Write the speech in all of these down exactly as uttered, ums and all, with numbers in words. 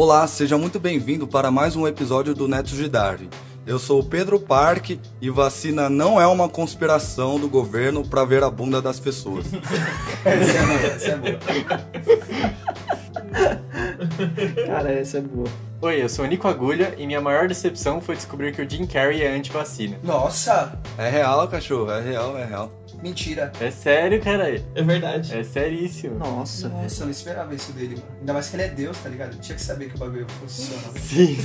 Olá, seja muito bem-vindo para mais um episódio do Netos de Darwin. Eu sou o Pedro Parque e vacina não é uma conspiração do governo para ver a bunda das pessoas. Essa é boa, essa é boa. Cara, essa é boa. Oi, eu sou o Nico Agulha e minha maior decepção foi descobrir que o Jim Carrey é anti-vacina. Nossa! É real, cachorro, é real, é real. Mentira. É sério, cara. É verdade. É seríssimo. Nossa. Nossa, eu não esperava isso dele, mano. Ainda mais que ele é Deus, tá ligado? Eu tinha que saber que o bagulho funciona. Sim.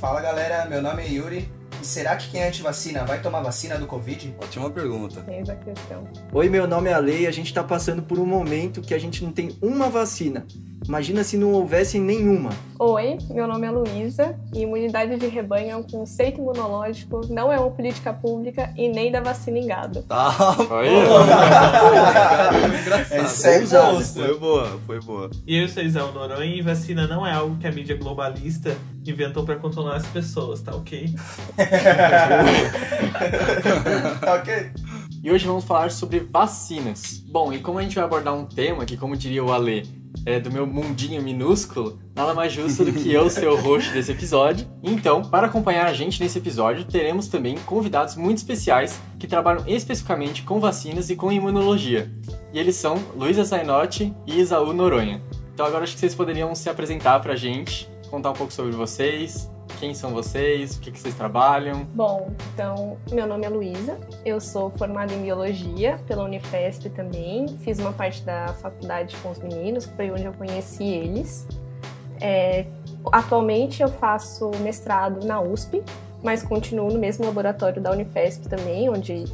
Fala, galera. Meu nome é Yuri. E será que quem é antivacina vai tomar vacina do Covid? Ótima pergunta. Tem essa questão. Oi, meu nome é Ale e a gente tá passando por um momento que a gente não tem uma vacina. Imagina se não houvesse nenhuma. Oi, meu nome é Luísa e imunidade de rebanho é um conceito imunológico, não é uma política pública e nem da vacina em gado. Tá, foi engraçado. Foi boa, foi boa. E eu sou Isau Noronha e vacina não é algo que a mídia globalista inventou pra controlar as pessoas, tá ok? Tá ok? E hoje vamos falar sobre vacinas. Bom, e como a gente vai abordar um tema que, como diria o Ale, é, do meu mundinho minúsculo, nada mais justo do que eu ser o host desse episódio. Então, para acompanhar a gente nesse episódio, teremos também convidados muito especiais que trabalham especificamente com vacinas e com imunologia. E eles são Luísa Zainotti e Isau Noronha. Então agora acho que vocês poderiam se apresentar pra gente, contar um pouco sobre vocês, quem são vocês, o que, que vocês trabalham. Bom, então, meu nome é Luísa, eu sou formada em Biologia pela Unifesp também, fiz uma parte da faculdade com os meninos, que foi onde eu conheci eles. É, atualmente eu faço mestrado na U S P, mas continuo no mesmo laboratório da Unifesp também, onde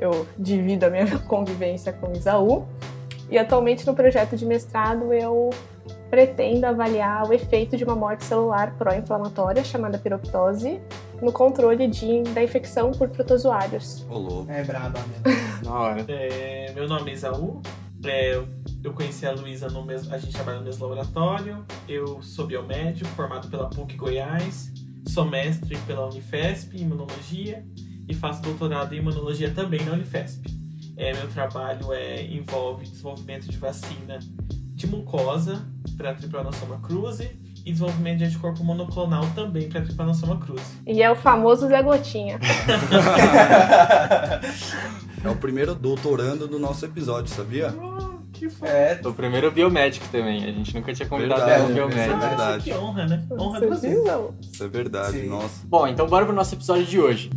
eu divido a minha convivência com o Isau. E atualmente no projeto de mestrado eu pretendo avaliar o efeito de uma morte celular pró-inflamatória, chamada piroptose, no controle de, da infecção por protozoários. Ô, louco. É braba mesmo. Na hora. É, meu nome é Isau. É, eu conheci a Luísa, no mesmo, a gente trabalha no mesmo laboratório. Eu sou biomédico, formado pela PUC Goiás. Sou mestre pela Unifesp em Imunologia e faço doutorado em Imunologia também na Unifesp. É, meu trabalho é, envolve desenvolvimento de vacina de mucosa para Trypanosoma cruzi e desenvolvimento de anticorpo monoclonal também para Trypanosoma cruzi. E é o famoso Zé Gotinha. É o primeiro doutorando do nosso episódio, sabia? Oh, que foda. É, o primeiro biomédico também. A gente nunca tinha convidado ela um biomédico. É verdade. Que honra, né? Honra do Brasil. Isso é verdade, sim. Nossa. Bom, então bora pro nosso episódio de hoje.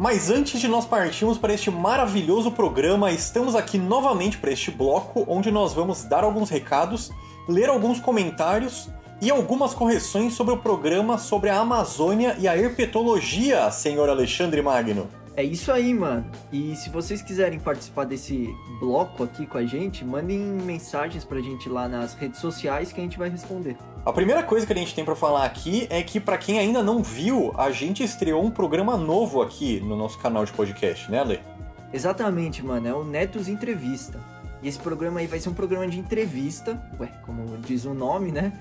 Mas antes de nós partirmos para este maravilhoso programa, estamos aqui novamente para este bloco, onde nós vamos dar alguns recados, ler alguns comentários e algumas correções sobre o programa sobre a Amazônia e a herpetologia, senhor Alexandre Magno. É isso aí, mano. E se vocês quiserem participar desse bloco aqui com a gente, mandem mensagens pra gente lá nas redes sociais que a gente vai responder. A primeira coisa que a gente tem pra falar aqui é que, pra quem ainda não viu, a gente estreou um programa novo aqui no nosso canal de podcast, né, Ale? Exatamente, mano. É o Netos Entrevista. E esse programa aí vai ser um programa de entrevista, ué, como diz o nome, né?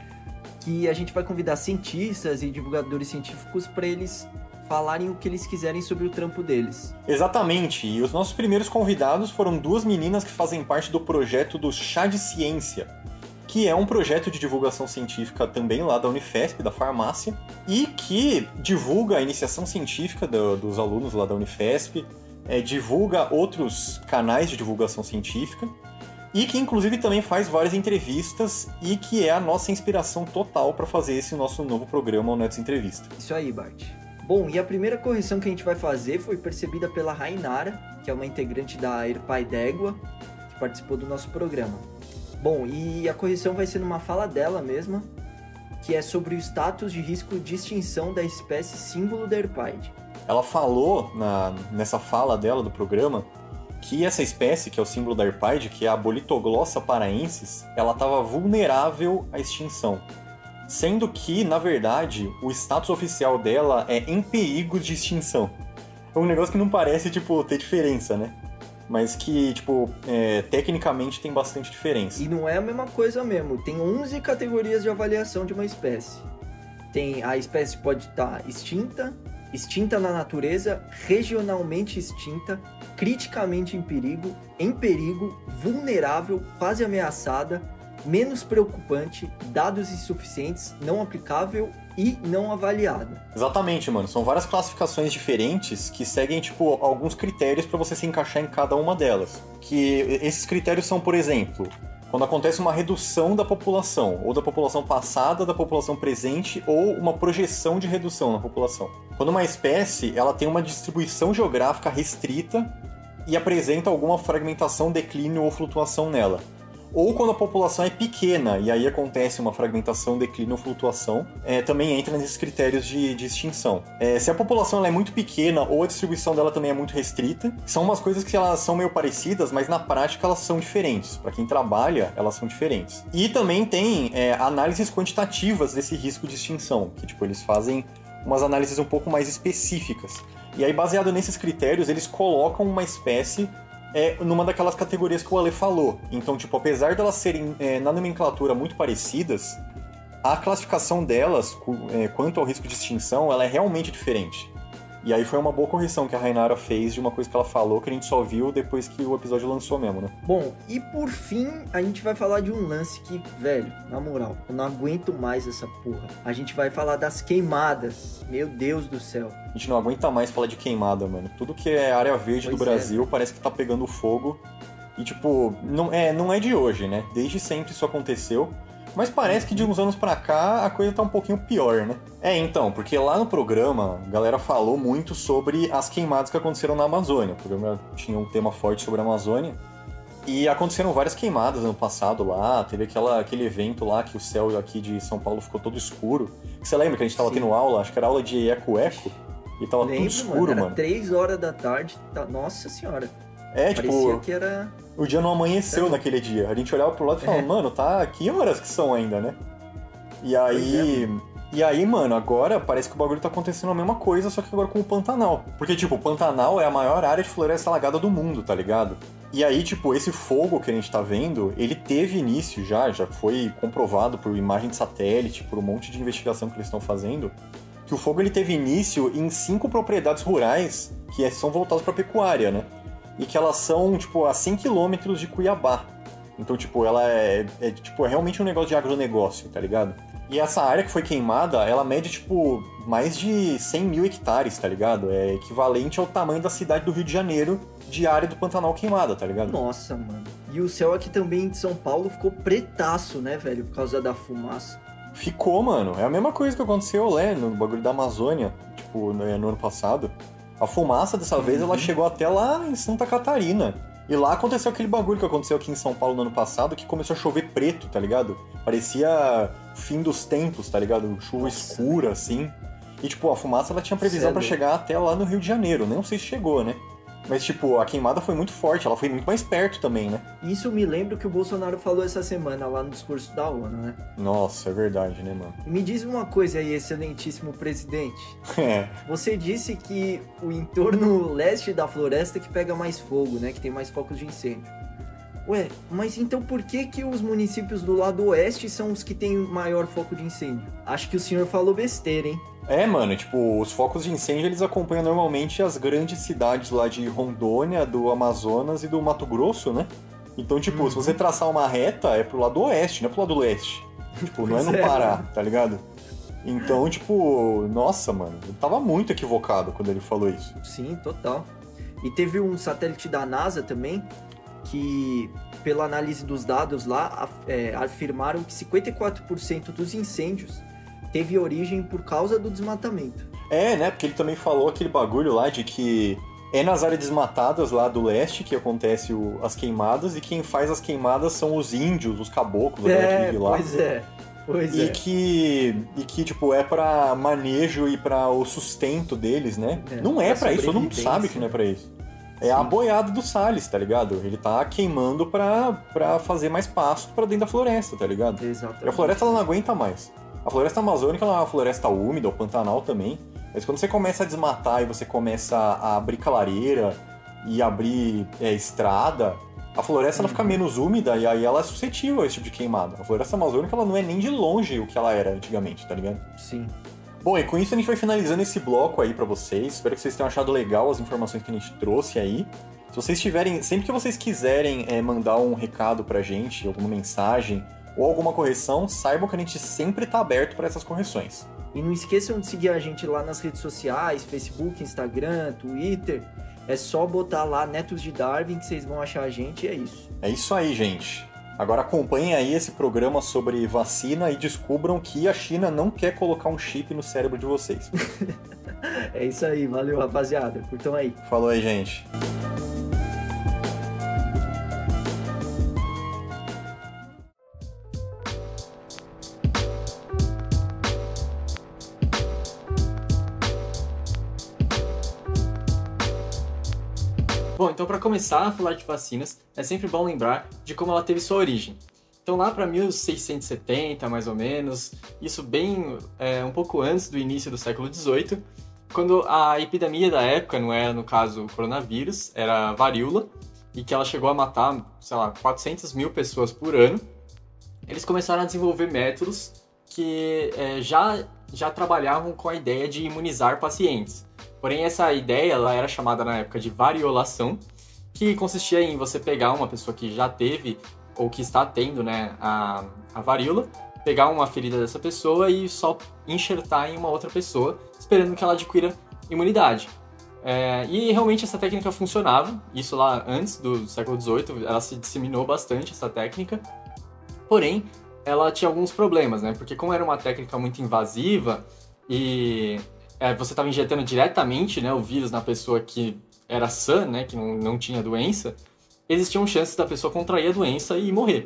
Que a gente vai convidar cientistas e divulgadores científicos pra eles falarem o que eles quiserem sobre o trampo deles. Exatamente, e os nossos primeiros convidados foram duas meninas que fazem parte do projeto do Chá de Ciência, que é um projeto de divulgação científica também lá da Unifesp, da farmácia, e que divulga a iniciação científica do, dos alunos lá da Unifesp, é, divulga outros canais de divulgação científica, e que inclusive também faz várias entrevistas e que é a nossa inspiração total para fazer esse nosso novo programa, o Netos Entrevista. Isso aí, Bart. Bom, e a primeira correção que a gente vai fazer foi percebida pela Rainara, que é uma integrante da Erpai D'Égua, que participou do nosso programa. Bom, e a correção vai ser numa fala dela mesma, que é sobre o status de risco de extinção da espécie símbolo da Erpaide. Ela falou, na, nessa fala dela do programa, que essa espécie, que é o símbolo da Erpaide, que é a Bolitoglossa paraensis, ela estava vulnerável à extinção. Sendo que, na verdade, o status oficial dela é em perigo de extinção. É um negócio que não parece, tipo, ter diferença, né? mas que, tipo, é, tecnicamente tem bastante diferença. E não é a mesma coisa mesmo. Tem onze categorias de avaliação de uma espécie. Tem, a espécie pode estar extinta, extinta na natureza, regionalmente extinta, criticamente em perigo, em perigo, vulnerável, quase ameaçada, menos preocupante, dados insuficientes, não aplicável e não avaliada. Exatamente, mano. São várias classificações diferentes que seguem, tipo, alguns critérios para você se encaixar em cada uma delas. Que esses critérios são, por exemplo, quando acontece uma redução da população, ou da população passada, da população presente, ou uma projeção de redução na população. Quando uma espécie, ela tem uma distribuição geográfica restrita e apresenta alguma fragmentação, declínio ou flutuação nela. Ou quando a população é pequena, e aí acontece uma fragmentação, declínio ou flutuação, é, também entra nesses critérios de, de extinção. É, se a população ela é muito pequena ou a distribuição dela também é muito restrita, são umas coisas que elas são meio parecidas, mas na prática elas são diferentes. Para quem trabalha, elas são diferentes. E também tem é, análises quantitativas desse risco de extinção, que tipo, eles fazem umas análises um pouco mais específicas. E aí, baseado nesses critérios, eles colocam uma espécie é numa daquelas categorias que o Ale falou. Então, tipo, apesar delas serem, é, na nomenclatura, muito parecidas, a classificação delas, é, quanto ao risco de extinção, ela é realmente diferente. E aí foi uma boa correção que a Rainara fez de uma coisa que ela falou, que a gente só viu depois que o episódio lançou mesmo, né? Bom, e por fim, a gente vai falar de um lance que, velho, na moral, eu não aguento mais essa porra. A gente vai falar das queimadas. Meu Deus do céu. A gente não aguenta mais falar de queimada, mano. Tudo que é área verde pois do Brasil é. Parece que tá pegando fogo. E, tipo, não é, não é de hoje, né? Desde sempre isso aconteceu. Mas parece que de uns anos pra cá a coisa tá um pouquinho pior, né? É, então, porque lá no programa a galera falou muito sobre as queimadas que aconteceram na Amazônia. O programa tinha um tema forte sobre a Amazônia. E aconteceram várias queimadas ano passado lá. Teve aquela, aquele evento lá que o céu aqui de São Paulo ficou todo escuro. Você lembra que a gente tava Sim. tendo aula? Acho que era aula de eco-eco. E tava Lembro, tudo escuro, mano. Era mano. três horas da tarde. Tá... Nossa senhora. É, Parecia tipo... que era... O dia não amanheceu é. naquele dia. A gente olhava pro lado e falava, é. mano, tá que horas que são ainda, né? E aí, é, e aí, mano, agora parece que o bagulho tá acontecendo a mesma coisa, só que agora com o Pantanal. Porque, tipo, o Pantanal é a maior área de floresta alagada do mundo, tá ligado? E aí, tipo, esse fogo que a gente tá vendo, ele teve início já, já foi comprovado por imagem de satélite, por um monte de investigação que eles estão fazendo, que o fogo ele teve início em cinco propriedades rurais que são voltadas pra pecuária, né? E que elas são, tipo, a cem quilômetros de Cuiabá. Então, tipo, ela é, é, tipo, é realmente um negócio de agronegócio, tá ligado? E essa área que foi queimada, ela mede, tipo, mais de cem mil hectares, tá ligado? É equivalente ao tamanho da cidade do Rio de Janeiro de área do Pantanal queimada, tá ligado? Nossa, mano. E o céu aqui também de São Paulo ficou pretaço, né, velho? Por causa da fumaça. Ficou, mano. É a mesma coisa que aconteceu, né, no bagulho da Amazônia, tipo, no ano passado. A fumaça, dessa vez, uhum. ela chegou até lá em Santa Catarina. E lá aconteceu aquele bagulho que aconteceu aqui em São Paulo no ano passado, que começou a chover preto, tá ligado? Parecia fim dos tempos, tá ligado? Chuva Nossa. escura, assim. E, tipo, a fumaça, ela tinha previsão pra chegar até lá no Rio de Janeiro. Nem sei se chegou, né? Mas, tipo, a queimada foi muito forte. Ela foi muito mais perto também, né? Isso me lembra que o Bolsonaro falou essa semana lá no discurso da ONU, né? Nossa, é verdade, né, mano? Me diz uma coisa aí, excelentíssimo presidente. É. Você disse que o entorno leste da floresta é que pega mais fogo, né? Que tem mais focos de incêndio. Ué, mas então por que que os municípios do lado oeste são os que têm maior foco de incêndio? Acho que o senhor falou besteira, hein? É, mano, tipo, os focos de incêndio, eles acompanham normalmente as grandes cidades lá de Rondônia, do Amazonas e do Mato Grosso, né? Então, tipo, uhum. se você traçar uma reta, é pro lado oeste, não é pro lado leste. Tipo, não é no Pará, tá ligado? Então, tipo, nossa, mano, ele tava muito equivocado quando ele falou isso. Sim, total. E teve um satélite da NASA também, que, pela análise dos dados lá, é, afirmaram que cinquenta e quatro por cento dos incêndios teve origem por causa do desmatamento. É, né? Porque ele também falou aquele bagulho lá de que é nas áreas desmatadas lá do leste que acontece o, as queimadas, e quem faz as queimadas são os índios, os caboclos, a galera que vive lá. Pois é, pois e é. Que, e que, tipo, é pra manejo e pra o sustento deles, né? É, não é pra isso, todo mundo sabe que não é pra isso. É Sim. a boiada do Salles, tá ligado? Ele tá queimando pra, pra fazer mais pasto pra dentro da floresta, tá ligado? Exatamente. E a floresta, ela não aguenta mais. A floresta amazônica, ela é uma floresta úmida, o Pantanal também. Mas quando você começa a desmatar e você começa a abrir clareira e abrir é, estrada, a floresta ela fica menos úmida e aí ela é suscetível a esse tipo de queimada. A floresta amazônica ela não é nem de longe o que ela era antigamente, tá ligado? Sim. Bom, e com isso a gente vai finalizando esse bloco aí pra vocês. Espero que vocês tenham achado legal as informações que a gente trouxe aí. Se vocês tiverem, sempre que vocês quiserem é, mandar um recado pra gente, alguma mensagem ou alguma correção, saibam que a gente sempre tá aberto pra essas correções. E não esqueçam de seguir a gente lá nas redes sociais, Facebook, Instagram, Twitter. É só botar lá Netos de Darwin que vocês vão achar a gente e é isso. É isso aí, gente. Agora acompanhem aí esse programa sobre vacina e descubram que a China não quer colocar um chip no cérebro de vocês. É isso aí. Valeu, rapaziada. Curtam aí. Falou aí, gente. Bom, então para começar a falar de vacinas, é sempre bom lembrar de como ela teve sua origem. Então lá para mil seiscentos e setenta, mais ou menos, isso bem é, um pouco antes do início do século dezoito, quando a epidemia da época não era, no caso, o coronavírus, era a varíola, e que ela chegou a matar, sei lá, quatrocentas mil pessoas por ano, eles começaram a desenvolver métodos que é, já, já trabalhavam com a ideia de imunizar pacientes. Porém, essa ideia ela era chamada na época de variolação, que consistia em você pegar uma pessoa que já teve ou que está tendo, né, a, a varíola, pegar uma ferida dessa pessoa e só enxertar em uma outra pessoa, esperando que ela adquira imunidade. É, e realmente essa técnica funcionava, isso lá antes do século dezoito, ela se disseminou bastante, essa técnica. Porém, ela tinha alguns problemas, né, porque como era uma técnica muito invasiva e... você estava injetando diretamente, né, o vírus na pessoa que era sã, né, que não, não tinha doença, existiam chances da pessoa contrair a doença e morrer.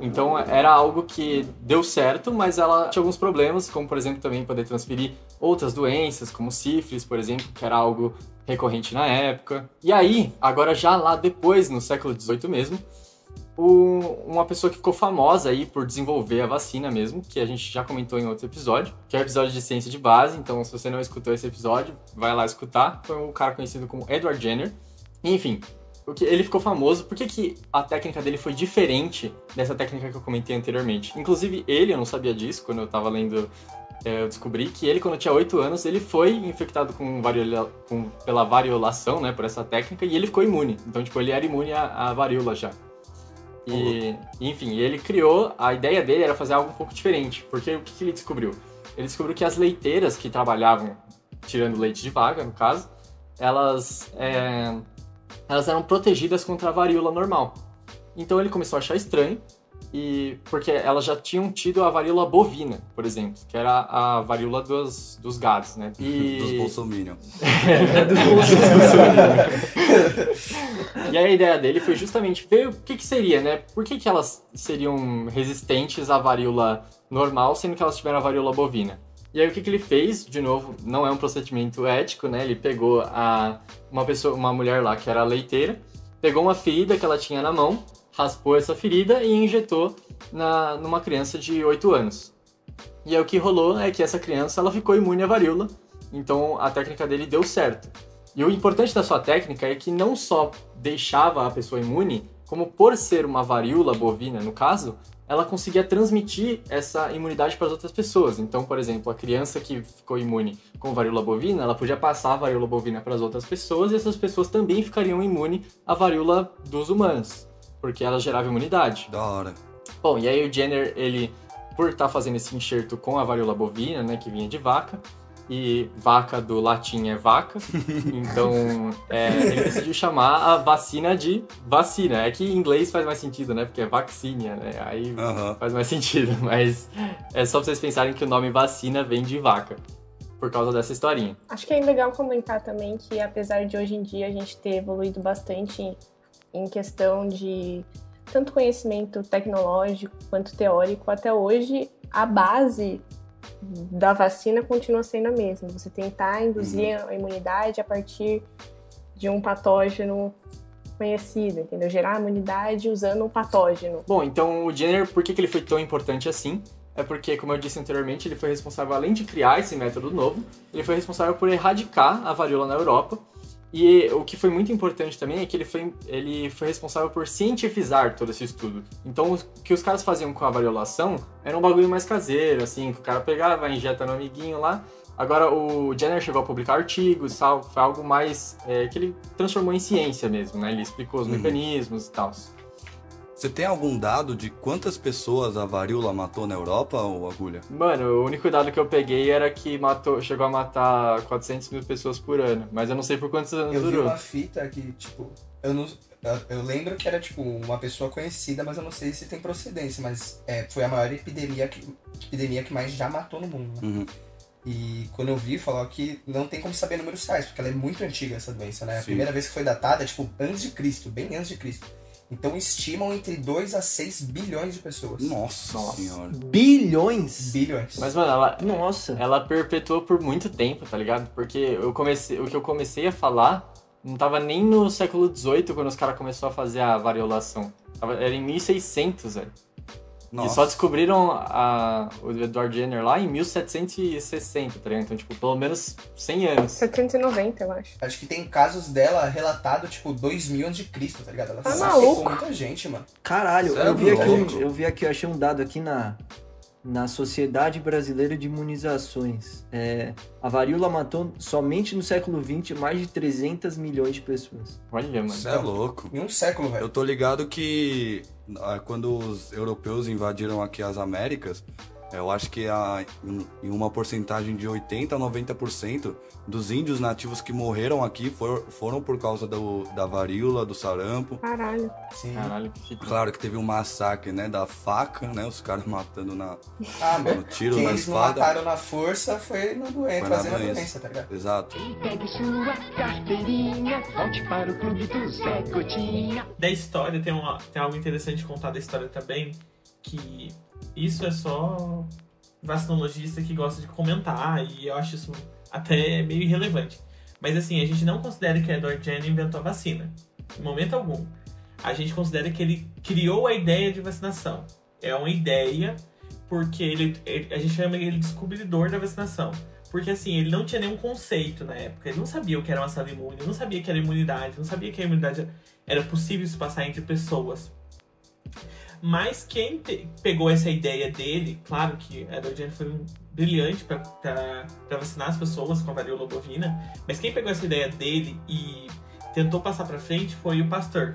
Então era algo que deu certo, mas ela tinha alguns problemas, como por exemplo também poder transferir outras doenças, como sífilis, por exemplo, que era algo recorrente na época. E aí, agora já lá depois, no século dezoito mesmo, o, uma pessoa que ficou famosa aí por desenvolver a vacina mesmo, que a gente já comentou em outro episódio, que é o episódio de ciência de base, então se você não escutou esse episódio, vai lá escutar, foi um cara conhecido como Edward Jenner. Enfim, o que, ele ficou famoso, por que que a técnica dele foi diferente dessa técnica que eu comentei anteriormente? Inclusive ele, eu não sabia disso, quando eu tava lendo, eu descobri que ele, quando tinha oito anos, ele foi infectado com variola, com, pela variolação, né, por essa técnica, e ele ficou imune, então tipo, ele era imune à, à varíola já. E, enfim, ele criou, a ideia dele era fazer algo um pouco diferente, porque o que, que ele descobriu? Ele descobriu que as leiteiras que trabalhavam tirando leite de vaca, no caso, elas, é, elas eram protegidas contra a varíola normal. Então ele começou a achar estranho, e, porque elas já tinham tido a varíola bovina, por exemplo, que era a varíola dos, dos gados, né? E... dos bolsominions. É, dos bolsominions. E a ideia dele foi justamente ver o que, que seria, né? Por que, que elas seriam resistentes à varíola normal, sendo que elas tiveram a varíola bovina? E aí o que, que ele fez, de novo, não é um procedimento ético, né? Ele pegou a, uma, pessoa, uma mulher lá que era leiteira, pegou uma ferida que ela tinha na mão, raspou essa ferida e injetou na, numa criança de oito anos. E aí o que rolou é que essa criança ela ficou imune à varíola, então a técnica dele deu certo. E o importante da sua técnica é que não só deixava a pessoa imune, como por ser uma varíola bovina, no caso, ela conseguia transmitir essa imunidade para as outras pessoas. Então, por exemplo, a criança que ficou imune com varíola bovina, ela podia passar a varíola bovina para as outras pessoas e essas pessoas também ficariam imunes à varíola dos humanos, porque ela gerava imunidade. Da hora. Bom, e aí o Jenner, ele, por estar tá fazendo esse enxerto com a varíola bovina, né, que vinha de vaca, e vaca do latim é vaca, então é, ele decidiu chamar a vacina de vacina. É que em inglês faz mais sentido, né, porque é vaccinia, né, aí uh-huh. faz mais sentido, mas é só pra vocês pensarem que o nome vacina vem de vaca, por causa dessa historinha. Acho que é legal comentar também que, apesar de hoje em dia a gente ter evoluído bastante em questão de tanto conhecimento tecnológico quanto teórico, até hoje a base da vacina continua sendo a mesma. Você tentar induzir uhum. a imunidade a partir de um patógeno conhecido, entendeu? Gerar a imunidade usando um patógeno. Bom, então o Jenner, por que ele foi tão importante assim? É porque, como eu disse anteriormente, ele foi responsável, além de criar esse método novo, ele foi responsável por erradicar a varíola na Europa. E o que foi muito importante também é que ele foi, ele foi responsável por cientificizar todo esse estudo. Então, o que os caras faziam com a variolação era um bagulho mais caseiro, assim, que o cara pegava, injeta no amiguinho lá. Agora, o Jenner chegou a publicar artigos e tal, foi algo mais é, que ele transformou em ciência mesmo, né? Ele explicou os uhum. mecanismos e tal. Você tem algum dado de quantas pessoas a varíola matou na Europa, ou Agulha? Mano, o único dado que eu peguei era que matou, chegou a matar quatrocentos mil pessoas por ano, mas eu não sei por quantos anos eu durou. Eu vi uma fita que, tipo, eu não... Eu lembro que era, tipo, uma pessoa conhecida, mas eu não sei se tem procedência, mas é, foi a maior epidemia que, epidemia que mais já matou no mundo. Uhum. E quando eu vi, falou que não tem como saber números reais, porque ela é muito antiga, essa doença, né? Sim. A primeira vez que foi datada é, tipo, antes de Cristo, bem antes de Cristo. Então estimam entre dois a seis bilhões de pessoas. Nossa, Nossa senhora. Bilhões? Bilhões. Mas, mano, ela... Nossa. Ela perpetuou por muito tempo, tá ligado? Porque eu comecei, o que eu comecei a falar não tava nem no século dezoito, quando os caras começaram a fazer a variolação. Tava, era em mil e seiscentos, velho. Nossa. E só descobriram a, o Edward Jenner lá em mil setecentos e sessenta, tá ligado? Então, tipo, pelo menos cem anos. setecentos e noventa, eu acho. Acho que tem casos dela relatado, tipo, dois mil antes de Cristo, tá ligado? Ela tá maluco. Com muita gente, mano. Caralho, eu vi, aqui, eu vi aqui, eu achei um dado aqui na, na Sociedade Brasileira de Imunizações. É, a varíola matou somente no século vinte mais de trezentos milhões de pessoas. Olha, mano. Isso é louco. Em um século, velho. Eu tô ligado que... Quando os europeus invadiram aqui as Américas, eu acho que a, em uma porcentagem de oitenta a noventa por cento dos índios nativos que morreram aqui for, foram por causa do, da varíola, do sarampo. Caralho. Sim. Caralho, que chique. Claro que teve um massacre, né, da faca, né, os caras matando na... Ah, no tiro, na espada. Quem eles não mataram na força foi no doente, fazendo a doença, tá ligado? Exato. Pegue sua carteirinha, volte para o clube do Zé Gotinha. Da história, tem, uma, tem algo interessante de contar da história também, que... Isso é só vacinologista que gosta de comentar, e eu acho isso até meio irrelevante. Mas assim, a gente não considera que Edward Jenner inventou a vacina, em momento algum. A gente considera que ele criou a ideia de vacinação. É uma ideia, porque ele, ele, a gente chama ele de descobridor da vacinação. Porque assim, ele não tinha nenhum conceito na época, ele não sabia o que era uma célula imune, não sabia o que era imunidade, não sabia que a imunidade era possível se passar entre pessoas. Mas quem te, pegou essa ideia dele, claro que Edward Jenner foi um brilhante para vacinar as pessoas com a varíola bovina, mas quem pegou essa ideia dele e tentou passar para frente foi o Pasteur.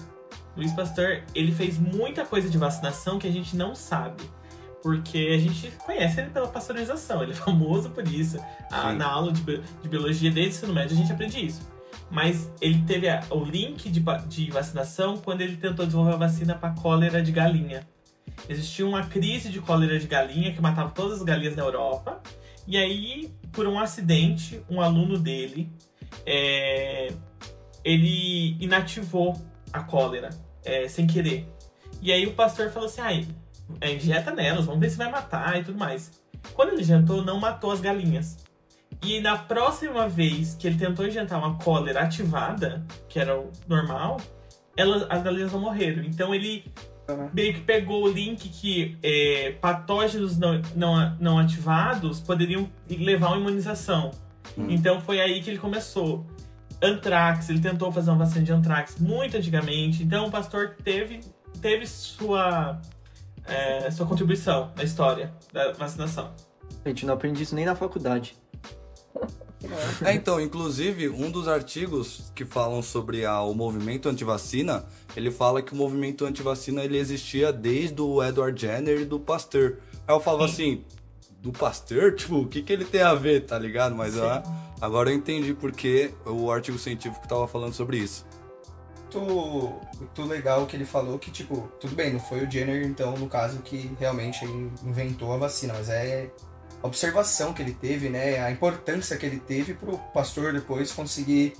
Luiz Pasteur, ele fez muita coisa de vacinação que a gente não sabe, porque a gente conhece ele pela pasteurização, ele é famoso por isso. A, na aula de, de biologia desde o ensino médio a gente aprende isso. Mas ele teve a, o link de, de vacinação quando ele tentou desenvolver a vacina para cólera de galinha. Existia uma crise de cólera de galinha que matava todas as galinhas da Europa. E aí, por um acidente, um aluno dele, é, ele inativou a cólera, é, sem querer. E aí o Pasteur falou assim, ah, injeta nelas, vamos ver se vai matar e tudo mais. Quando ele injetou, não matou as galinhas. E na próxima vez que ele tentou injetar uma cólera ativada, que era o normal, ela, as galinhas não morreram. Então ele meio que pegou o link que é, patógenos não, não, não ativados poderiam levar a uma imunização. Hum. Então foi aí que ele começou. Antrax, ele tentou fazer uma vacina de antrax muito antigamente. Então o Pasteur teve, teve sua, é, sua contribuição na história da vacinação. Gente, não aprendi isso nem na faculdade. É, então, inclusive, um dos artigos que falam sobre a, o movimento antivacina, ele fala que o movimento antivacina ele existia desde o Edward Jenner e do Pasteur. Aí eu falava Sim. assim, do Pasteur? Tipo, o que, que ele tem a ver, tá ligado? Mas ah, agora eu entendi porque o artigo científico tava falando sobre isso. Muito, muito legal que ele falou que, tipo, tudo bem, não foi o Jenner, então, no caso, que realmente inventou a vacina, mas é... a observação que ele teve, né, a importância que ele teve para o Pasteur depois conseguir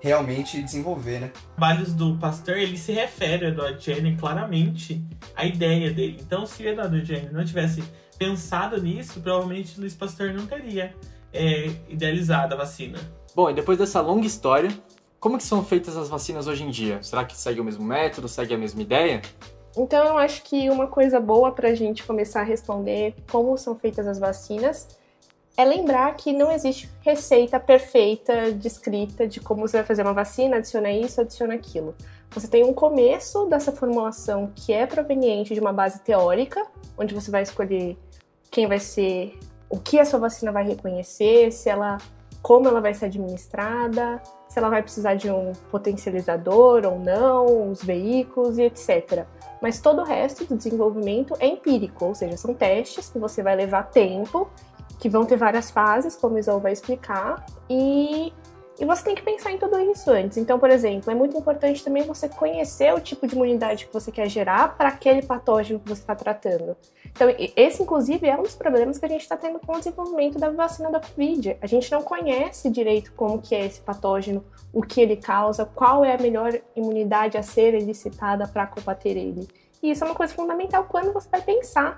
realmente desenvolver, né? Os trabalhos do Pasteur, ele se refere a Edward Jenner claramente à ideia dele. Então, se Edward Jenner não tivesse pensado nisso, provavelmente Luiz Pasteur não teria é, idealizado a vacina. Bom, e depois dessa longa história, como que são feitas as vacinas hoje em dia? Será que segue o mesmo método, segue a mesma ideia? Então, eu acho que uma coisa boa para a gente começar a responder como são feitas as vacinas é lembrar que não existe receita perfeita, descrita, de como você vai fazer uma vacina, adiciona isso, adiciona aquilo. Você tem um começo dessa formulação que é proveniente de uma base teórica, onde você vai escolher quem vai ser, o que a sua vacina vai reconhecer, se ela, como ela vai ser administrada, se ela vai precisar de um potencializador ou não, os veículos e etcétera. Mas todo o resto do desenvolvimento é empírico, ou seja, são testes que você vai levar tempo, que vão ter várias fases, como o Isau vai explicar, e, e você tem que pensar em tudo isso antes. Então, por exemplo, é muito importante também você conhecer o tipo de imunidade que você quer gerar para aquele patógeno que você está tratando. Então, esse, inclusive, é um dos problemas que a gente está tendo com o desenvolvimento da vacina da Covid. A gente não conhece direito como que é esse patógeno, o que ele causa, qual é a melhor imunidade a ser elicitada para combater ele. E isso é uma coisa fundamental quando você vai pensar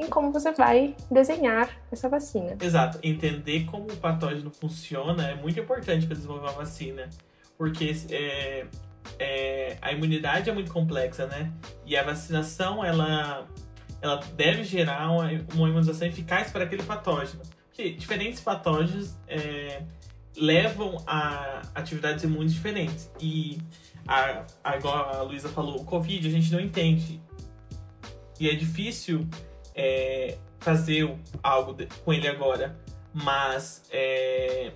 em como você vai desenhar essa vacina. Exato. Entender como o patógeno funciona é muito importante para desenvolver uma vacina, porque é, é, a imunidade é muito complexa, né? E a vacinação, ela, ela deve gerar uma, uma imunização eficaz para aquele patógeno. Porque diferentes patógenos é, levam a atividades imunes diferentes. E, a, a, igual a Luísa falou, o Covid a gente não entende. E é difícil... É, fazer algo com ele agora, mas é,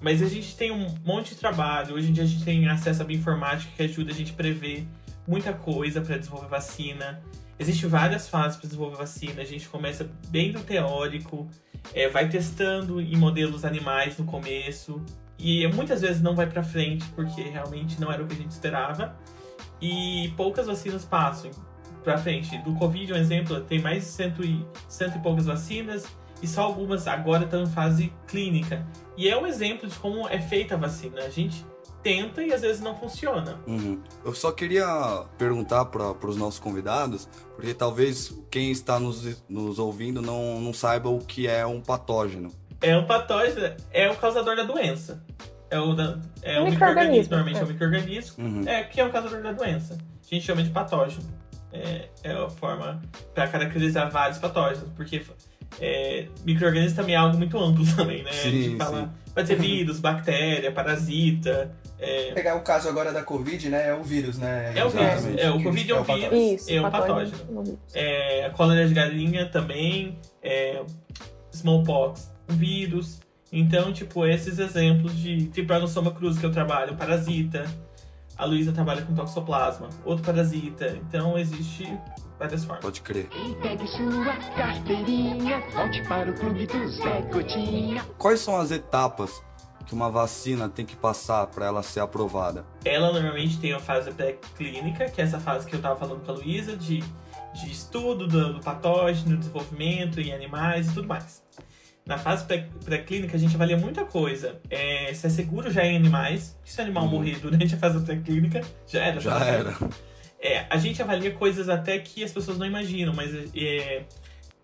mas a gente tem um monte de trabalho, hoje em dia a gente tem acesso à bioinformática que ajuda a gente a prever muita coisa para desenvolver vacina. Existem várias fases para desenvolver vacina, a gente começa bem do teórico, é, vai testando em modelos animais no começo e muitas vezes não vai para frente porque realmente não era o que a gente esperava e poucas vacinas passam pra frente. Do Covid, um exemplo, tem mais de cento e, cento e poucas vacinas e só algumas agora estão em fase clínica. E é um exemplo de como é feita a vacina. A gente tenta e às vezes não funciona. Uhum. Eu só queria perguntar para os nossos convidados, porque talvez quem está nos, nos ouvindo não, não saiba o que é um patógeno. É um patógeno, é o causador da doença. É o, da, é o, o micro-organismo. Normalmente é, é o micro-organismo, uhum. é, que é o causador da doença. A gente chama de patógeno. É, é a forma para caracterizar vários patógenos, porque é, micro-organismo também é algo muito amplo também, né? Sim, a gente fala, pode ser vírus, bactéria, parasita. É... Pegar o caso agora da Covid, né? É o vírus, né? É o vírus. É, o Covid é um vírus, Isso, é um patógeno. patógeno. É, a cólera de galinha também, é, smallpox, um vírus. Então, tipo, esses exemplos de Trypanosoma cruzi que eu trabalho, parasita. A Luísa trabalha com toxoplasma, outro parasita, então existe várias formas. Pode crer. Pegue sua carteirinha, volte para o clube do Zé Gotinha. Quais são as etapas que uma vacina tem que passar para ela ser aprovada? Ela normalmente tem a fase pré-clínica, que é essa fase que eu estava falando com a Luísa, de, de estudo do patógeno, desenvolvimento em animais e tudo mais. Na fase pré-clínica, a gente avalia muita coisa. É, se é seguro já em animais, se o animal uhum. morrer durante a fase pré-clínica, já era. Já era. É, a gente avalia coisas até que as pessoas não imaginam, mas é,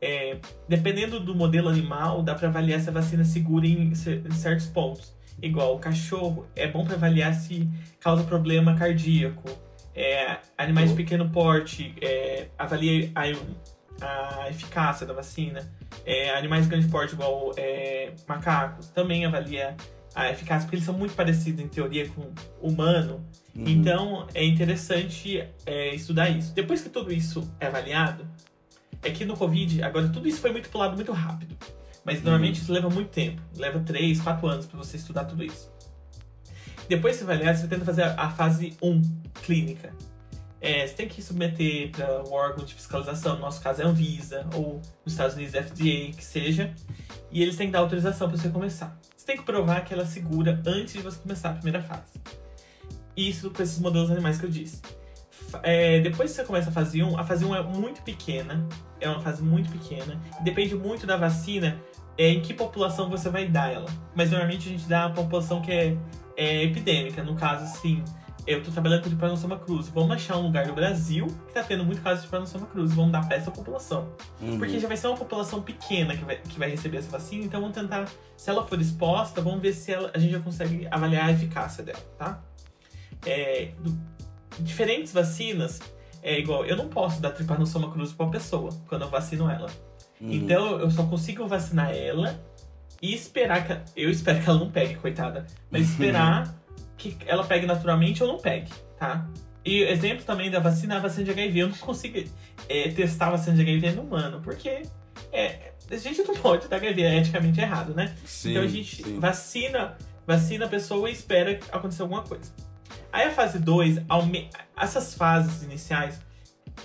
é, dependendo do modelo animal, dá para avaliar se a vacina é segura em, em certos pontos. Igual o cachorro, é bom para avaliar se causa problema cardíaco. É, animais uhum. de pequeno porte, é, avalia a, a eficácia da vacina. É, animais de grande porte, igual é, macacos, também avalia a eficácia, porque eles são muito parecidos, em teoria, com o humano. Uhum. Então, é interessante é, estudar isso. Depois que tudo isso é avaliado, é que no Covid, agora, tudo isso foi muito pulado muito rápido. Mas, uhum. normalmente, isso leva muito tempo. Leva três, quatro anos para você estudar tudo isso. Depois que você avaliar, você tenta fazer a fase um, clínica. É, você tem que submeter para o órgão de fiscalização, no nosso caso é a Anvisa, ou nos Estados Unidos F D A, que seja, e eles têm que dar autorização para você começar. Você tem que provar que ela é segura antes de você começar a primeira fase. Isso com esses modelos animais que eu disse. É, depois que você começa a fase um, a fase um é muito pequena, é uma fase muito pequena, depende muito da vacina, é, em que população você vai dar ela. Mas normalmente a gente dá a população que é, é epidêmica, no caso, assim... Eu tô trabalhando com o Trypanosoma cruzi. Vamos achar um lugar no Brasil que tá tendo muito caso de Trypanosoma cruzi. Vamos dar pra essa população. Uhum. Porque já vai ser uma população pequena que vai, que vai receber essa vacina. Então vamos tentar, se ela for exposta, vamos ver se ela, a gente já consegue avaliar a eficácia dela, tá? É, do, diferentes vacinas, é igual, eu não posso dar Trypanosoma cruzi pra uma pessoa quando eu vacino ela. Uhum. Então eu só consigo vacinar ela E esperar que... Eu espero que ela não pegue, coitada. Mas esperar que ela pegue naturalmente ou não pegue, tá? E exemplo também da vacina, a vacina de agá i vê. Eu não consigo é, testar a vacina de agá i vê no humano, porque é, a gente não pode dar agá i vê, é eticamente errado, né? Sim, então a gente sim. vacina, vacina a pessoa e espera acontecer alguma coisa. Aí a fase dois, aume... essas fases iniciais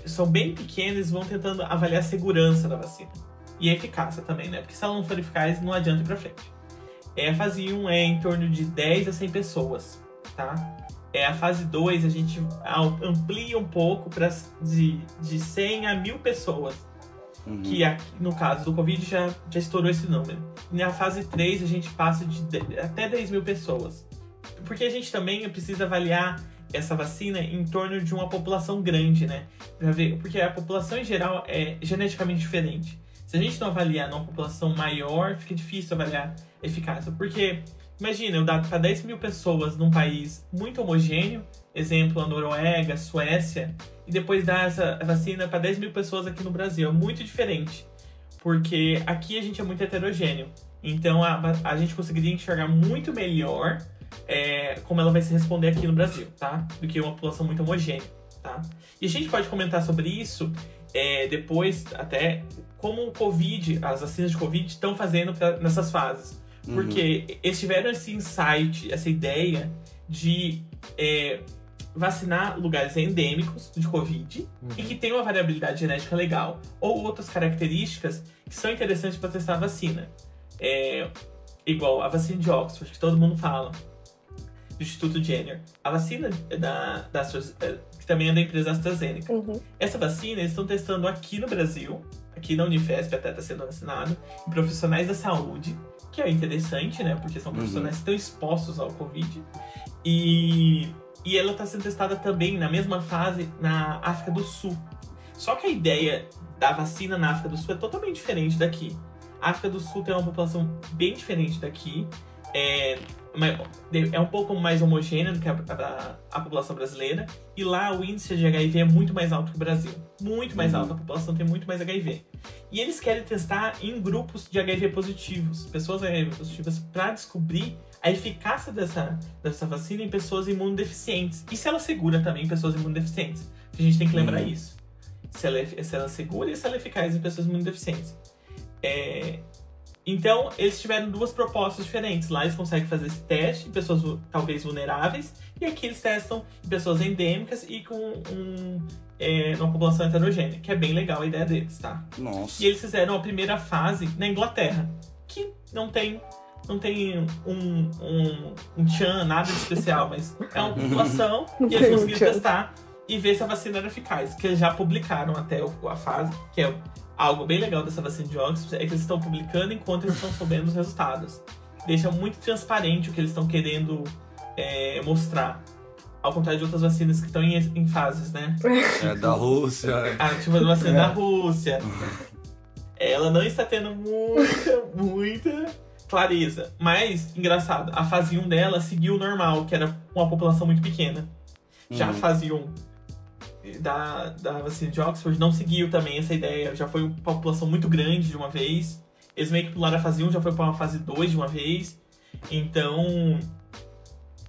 são bem pequenas e vão tentando avaliar a segurança da vacina. E a eficácia também, né? Porque se ela não for eficaz, não adianta ir pra frente. É, a fase um é em torno de dez a cem pessoas, tá? É, a fase dois a gente amplia um pouco pra, de, de cem a mil pessoas. Uhum. Que no caso do Covid já, já estourou esse número. E na fase três a gente passa de dez até dez mil pessoas. Porque a gente também precisa avaliar essa vacina em torno de uma população grande, né? Pra ver, porque a população em geral é geneticamente diferente. Se a gente não avaliar numa população maior, fica difícil avaliar a eficácia. Porque, imagina, eu dado para dez mil pessoas num país muito homogêneo, exemplo, a Noruega, a Suécia, e depois dar essa vacina para dez mil pessoas aqui no Brasil. É muito diferente, porque aqui a gente é muito heterogêneo. Então, a, a gente conseguiria enxergar muito melhor é, como ela vai se responder aqui no Brasil, tá? Do que uma população muito homogênea, tá? E a gente pode comentar sobre isso... É, depois, até, como o Covid, as vacinas de Covid estão fazendo pra, nessas fases. Uhum. Porque eles tiveram esse insight, essa ideia de é, vacinar lugares endêmicos de Covid, uhum, e que tem uma variabilidade genética legal, ou outras características que são interessantes para testar a vacina. É, igual a vacina de Oxford, que todo mundo fala, do Instituto Jenner. A vacina da, da que também é da empresa AstraZeneca. Uhum. Essa vacina eles estão testando aqui no Brasil, aqui na Unifesp até está sendo vacinado, em profissionais da saúde, que é interessante, né? Porque são profissionais, uhum, que estão expostos ao Covid. E, e ela está sendo testada também, na mesma fase, na África do Sul. Só que a ideia da vacina na África do Sul é totalmente diferente daqui. A África do Sul tem uma população bem diferente daqui. É... é um pouco mais homogênea do que a, a, a população brasileira. E lá o índice de agá i vê é muito mais alto que o Brasil. Muito mais alto, a população tem muito mais agá i vê. E eles querem testar em grupos de agá i vê positivos, pessoas agá i vê positivas, para descobrir a eficácia dessa, dessa vacina em pessoas imunodeficientes. E se ela segura também em pessoas imunodeficientes. A gente tem que lembrar isso. Se ela, se ela segura e se ela é eficaz em pessoas imunodeficientes. É... Então, eles tiveram duas propostas diferentes. Lá eles conseguem fazer esse teste em pessoas talvez vulneráveis, e aqui eles testam em pessoas endêmicas e com um, é, uma população heterogênea, que é bem legal a ideia deles, tá? Nossa. E eles fizeram a primeira fase na Inglaterra, que não tem, não tem um, um, um tchan, nada de especial, mas é uma população, e eles conseguiram testar e ver se a vacina era eficaz, que eles já publicaram até a fase, que é... Algo bem legal dessa vacina de Oxford é que eles estão publicando enquanto eles estão sabendo os resultados. Deixa muito transparente o que eles estão querendo é, mostrar. Ao contrário de outras vacinas que estão em, em fases, né? É, da Rússia. A tipo, vacina é. da Rússia. Ela não está tendo muita, muita clareza. Mas, engraçado, a fase um dela seguiu o normal, que era uma população muito pequena. Já, uhum, a fase um... Da, da vacina de Oxford não seguiu também essa ideia, já foi uma população muito grande de uma vez, eles meio que pularam a fase um, já foi para uma fase dois de uma vez, então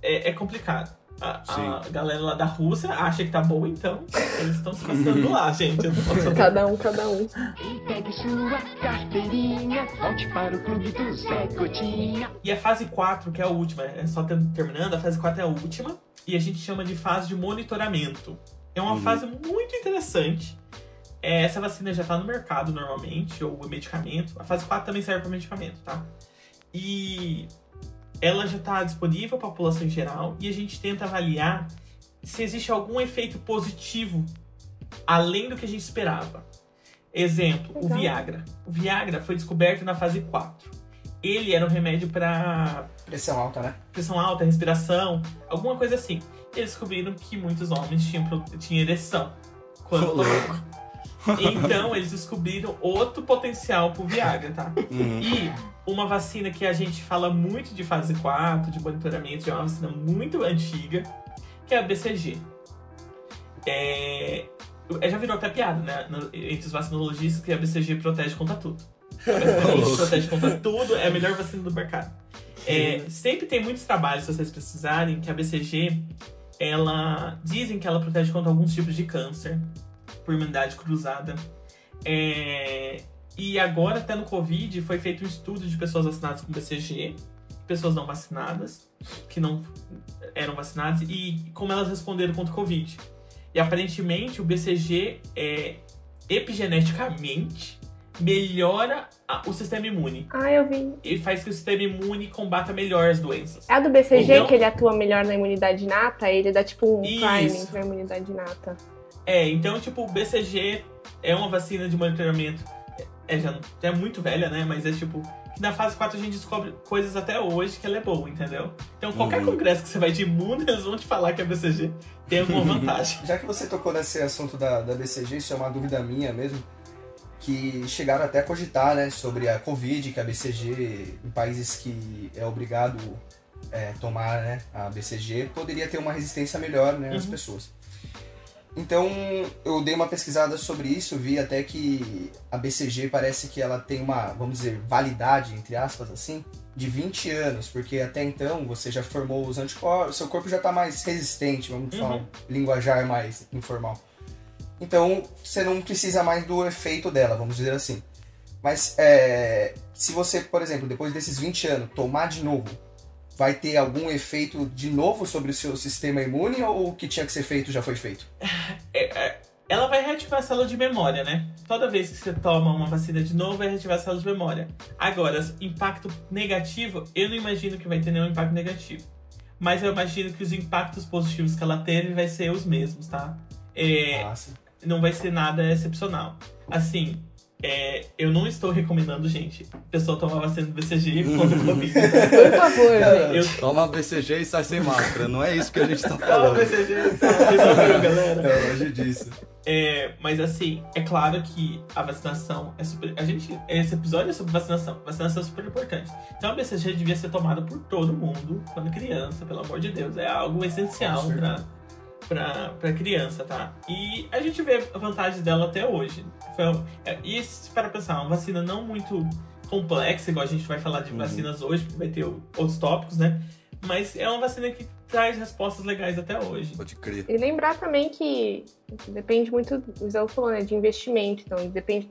é, é complicado. A, a galera lá da Rússia acha que tá boa, então eles estão se passando lá, gente. Eu não posso cada um, cada um. E pegue sua carteirinha, volte para o clube do Zé Gotinha. E a fase quatro, que é a última, é só terminando, a fase quatro é a última, e a gente chama de fase de monitoramento. É uma, uhum, fase muito interessante. É, essa vacina já está no mercado normalmente, ou medicamento. A fase quatro também serve para medicamento, tá? E ela já está disponível para a população em geral. E a gente tenta avaliar se existe algum efeito positivo além do que a gente esperava. Exemplo, então... o Viagra. O Viagra foi descoberto na fase quatro. Ele era um remédio para... Pressão alta, né? Pressão alta, respiração, alguma coisa assim. Eles descobriram que muitos homens tinham, tinham ereção quando tomavam. Então, eles descobriram outro potencial pro Viagra, tá? Uhum. E uma vacina que a gente fala muito de fase quatro, de monitoramento, já é uma vacina muito antiga, que é a B C G. É... Já virou até piada, né? Entre os vacinologistas, que a B C G protege contra tudo. Processo de comprar tudo, é a melhor vacina do mercado. É, sempre tem muitos trabalhos, se vocês precisarem, que a B C G, ela dizem que ela protege contra alguns tipos de câncer, por imunidade cruzada. É, e agora, até no Covid, foi feito um estudo de pessoas vacinadas com B C G, pessoas não vacinadas, que não eram vacinadas, e como elas responderam contra o Covid. E aparentemente o B C G é epigeneticamente melhora o sistema imune. Ah, eu vi. Ele faz que o sistema imune combata melhor as doenças. É a do B C G então, que ele atua melhor na imunidade inata? Ele dá tipo um priming pra imunidade inata. É, então tipo o B C G é uma vacina de monitoramento. É, já, já é muito velha, né? Mas é tipo... Na fase quatro a gente descobre coisas até hoje que ela é boa, entendeu? Então qualquer uhum. congresso que você vai de imuno, eles vão te falar que a B C G tem alguma vantagem. Já que você tocou nesse assunto da, da B C G, isso é uma dúvida minha mesmo, que chegaram até a cogitar, né, sobre a Covid, que a B C G, em países que é obrigado é, tomar, né, a B C G, poderia ter uma resistência melhor, né, uhum. nas pessoas. Então, eu dei uma pesquisada sobre isso, vi até que a B C G parece que ela tem uma, vamos dizer, validade, entre aspas, assim, de vinte anos, porque até então você já formou os anticorpos, seu corpo já está mais resistente, vamos uhum. falar um linguajar mais informal. Então, você não precisa mais do efeito dela, vamos dizer assim. Mas, é, se você, por exemplo, depois desses vinte anos, tomar de novo, vai ter algum efeito de novo sobre o seu sistema imune ou o que tinha que ser feito já foi feito? Ela vai reativar a célula de memória, né? Toda vez que você toma uma vacina de novo, vai reativar a célula de memória. Agora, impacto negativo, eu não imagino que vai ter nenhum impacto negativo. Mas eu imagino que os impactos positivos que ela teve vai ser os mesmos, tá? É, não vai ser nada excepcional. Assim... É, eu não estou recomendando, gente, a pessoa tomar vacina do B C G contra o Covid. Por favor, eu... Toma B C G e sai sem máscara. Não é isso que a gente está falando. Toma B C G e sai sem máscara, galera. É, longe disso. É, mas assim, é claro que a vacinação é super... A gente, esse episódio é sobre vacinação. Vacinação é super importante. Então a B C G devia ser tomada por todo mundo quando criança, pelo amor de Deus. É algo essencial pra... Pra, pra criança, tá? E a gente vê a vantagem dela até hoje. E se para pensar, uma vacina não muito complexa, igual a gente vai falar de uhum. vacinas hoje, porque vai ter outros tópicos, né? Mas é uma vacina que traz respostas legais até hoje. Pode crer. E lembrar também que depende muito, o Zé falou, né? De investimento. Então, depende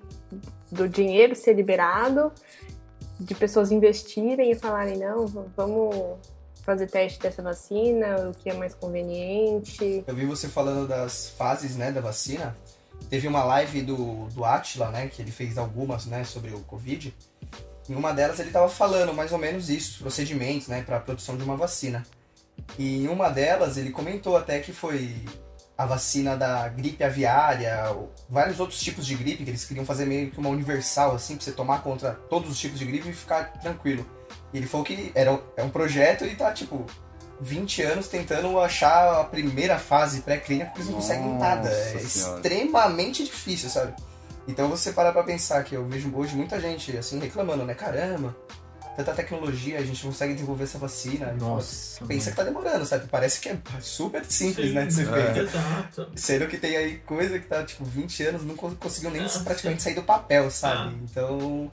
do dinheiro ser liberado, de pessoas investirem e falarem, não, vamos... fazer teste dessa vacina, o que é mais conveniente. Eu vi você falando das fases, né, da vacina. Teve uma live do, do Atila, né, que ele fez algumas, né, sobre o Covid. Em uma delas ele estava falando mais ou menos isso, procedimentos, né, para a produção de uma vacina. E em uma delas ele comentou até que foi a vacina da gripe aviária, ou vários outros tipos de gripe, que eles queriam fazer meio que uma universal, assim, para você tomar contra todos os tipos de gripe e ficar tranquilo. Ele falou que era, é um projeto e tá, tipo, vinte anos tentando achar a primeira fase pré-clínica porque eles não conseguem nada. É senhora. Extremamente difícil, sabe? Então você para pra pensar que eu vejo hoje muita gente, assim, reclamando, né? Caramba, tanta tecnologia, a gente não consegue desenvolver essa vacina. Nossa. Fala, pensa que tá demorando, sabe? Parece que é super simples, sim, né, de ser feito. É. Exato. Sendo que tem aí coisa que tá, tipo, vinte anos não conseguiu nem ah, praticamente sim. sair do papel, sabe? Ah. Então...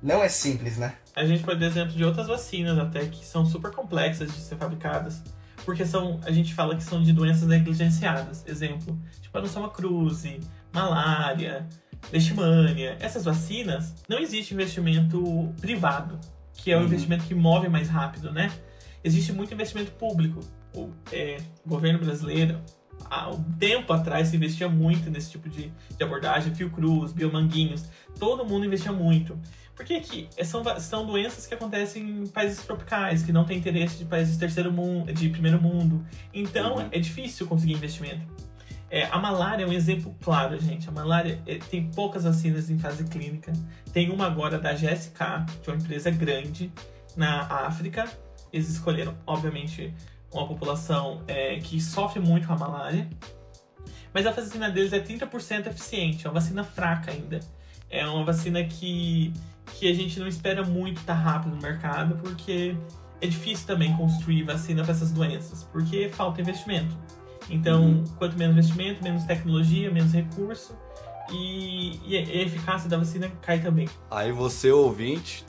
Não é simples, né? A gente pode dar exemplo de outras vacinas até que são super complexas de ser fabricadas, porque são, a gente fala que são de doenças negligenciadas. Exemplo, Trypanosoma cruzi, malária, leishmania. Essas vacinas, não existe investimento privado, que é o uhum. investimento que move mais rápido, né? Existe muito investimento público. O é, governo brasileiro, há um tempo atrás, se investia muito nesse tipo de, de abordagem. Fiocruz, Biomanguinhos, todo mundo investia muito. Porque que são, são doenças que acontecem em países tropicais, que não tem interesse de países terceiro mundo, de primeiro mundo. Então, uhum. é difícil conseguir investimento. É, a malária é um exemplo claro, gente. A malária é, tem poucas vacinas em fase clínica. Tem uma agora da G S K, de uma empresa grande, na África. Eles escolheram, obviamente, uma população é, que sofre muito com a malária. Mas a vacina deles é trinta por cento eficiente, é uma vacina fraca ainda. É uma vacina que... que a gente não espera muito estar rápido no mercado, porque é difícil também construir vacina para essas doenças, porque falta investimento. Então, uhum. quanto menos investimento, menos tecnologia, menos recurso, e, e a eficácia da vacina cai também. Aí você, ouvinte,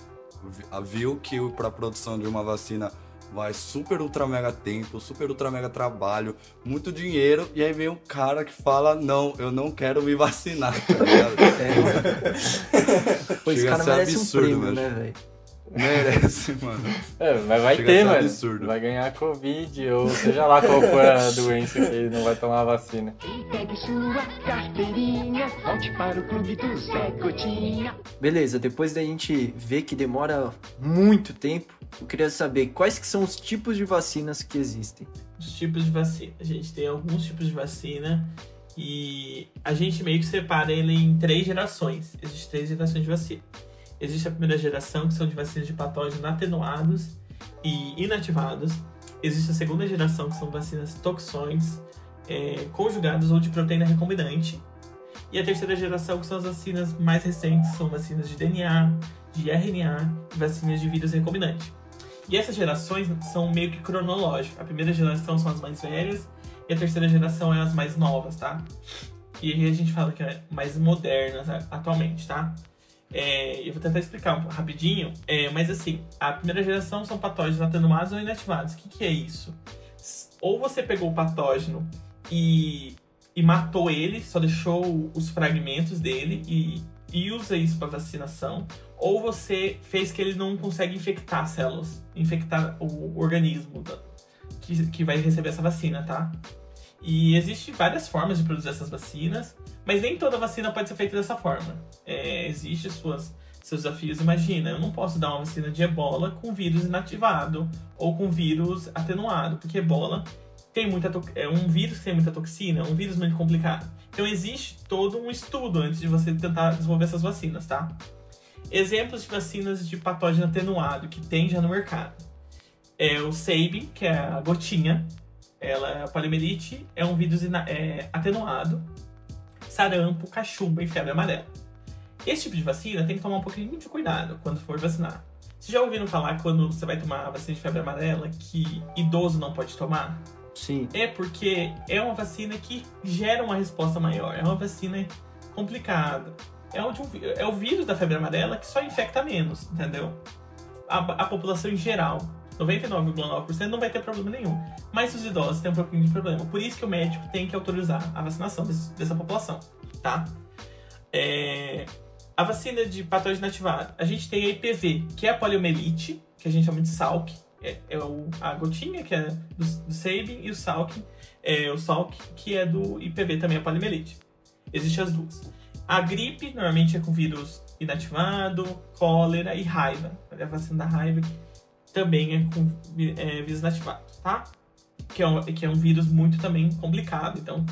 viu que para a produção de uma vacina vai super ultra mega tempo, super ultra mega trabalho, muito dinheiro, e aí vem um cara que fala, não, eu não quero me vacinar, tá ligado? É, pois esse cara merece absurdo, um prêmio, né, velho? Merece, mano. É, mas vai Chega ter, mano. Absurdo. Vai ganhar Covid, ou seja lá qual for a doença que ele não vai tomar a vacina. Pegue sua carteirinha, volte para o clube do Zé Gotinha. Beleza, depois da gente ver que demora muito tempo, eu queria saber quais que são os tipos de vacinas que existem. Os tipos de vacina. A gente tem alguns tipos de vacina e a gente meio que separa ele em três gerações. Existem três gerações de vacina. Existe a primeira geração, que são de vacinas de patógenos atenuados e inativados. Existe a segunda geração, que são vacinas toxões, é, conjugadas ou de proteína recombinante. E a terceira geração, que são as vacinas mais recentes, são vacinas de D N A, de R N A e vacinas de vírus recombinante. E essas gerações são meio que cronológicas. A primeira geração são as mais velhas e a terceira geração é as mais novas, tá? E aí a gente fala que é mais modernas atualmente, tá? É, eu vou tentar explicar um pouco rapidinho, é, mas assim, a primeira geração são patógenos atenuados ou inativados. O que, que é isso? Ou você pegou o patógeno e, e matou ele, só deixou os fragmentos dele e, e usa isso para vacinação, ou você fez que ele não consegue infectar células, infectar o organismo da, que, que vai receber essa vacina, tá? E existem várias formas de produzir essas vacinas, mas nem toda vacina pode ser feita dessa forma. É, Existem seus desafios. Imagina, eu não posso dar uma vacina de ebola com vírus inativado ou com vírus atenuado, porque ebola tem muita to- é um vírus que tem muita toxina, é um vírus muito complicado. Então existe todo um estudo antes de você tentar desenvolver essas vacinas, tá? Exemplos de vacinas de patógeno atenuado que tem já no mercado. É o Sabin, que é a gotinha. Ela, a poliomielite é um vírus ina- é, atenuado, sarampo, cachumba e febre amarela. Esse tipo de vacina tem que tomar um pouquinho de cuidado quando for vacinar. Vocês já ouviram falar quando você vai tomar a vacina de febre amarela que idoso não pode tomar? Sim. É porque é uma vacina que gera uma resposta maior, é uma vacina complicada. É, onde um, é o vírus da febre amarela que só infecta menos, entendeu? A, a população em geral. noventa e nove vírgula nove por cento não vai ter problema nenhum. Mas os idosos têm um pouquinho de problema. Por isso que o médico tem que autorizar a vacinação desse, dessa população, tá? É, a vacina de patógeno inativado. A gente tem a I P V, que é a poliomielite, que a gente chama de Salk. É, é o, a gotinha, que é do, do Sabin, e o Salk, é, o Salk, que é do I P V, também é a poliomielite. Existem as duas. A gripe, normalmente, é com vírus inativado, cólera e raiva. A vacina da raiva também é com é, vírus inativado, tá? Que é, um, que é um vírus muito também complicado, então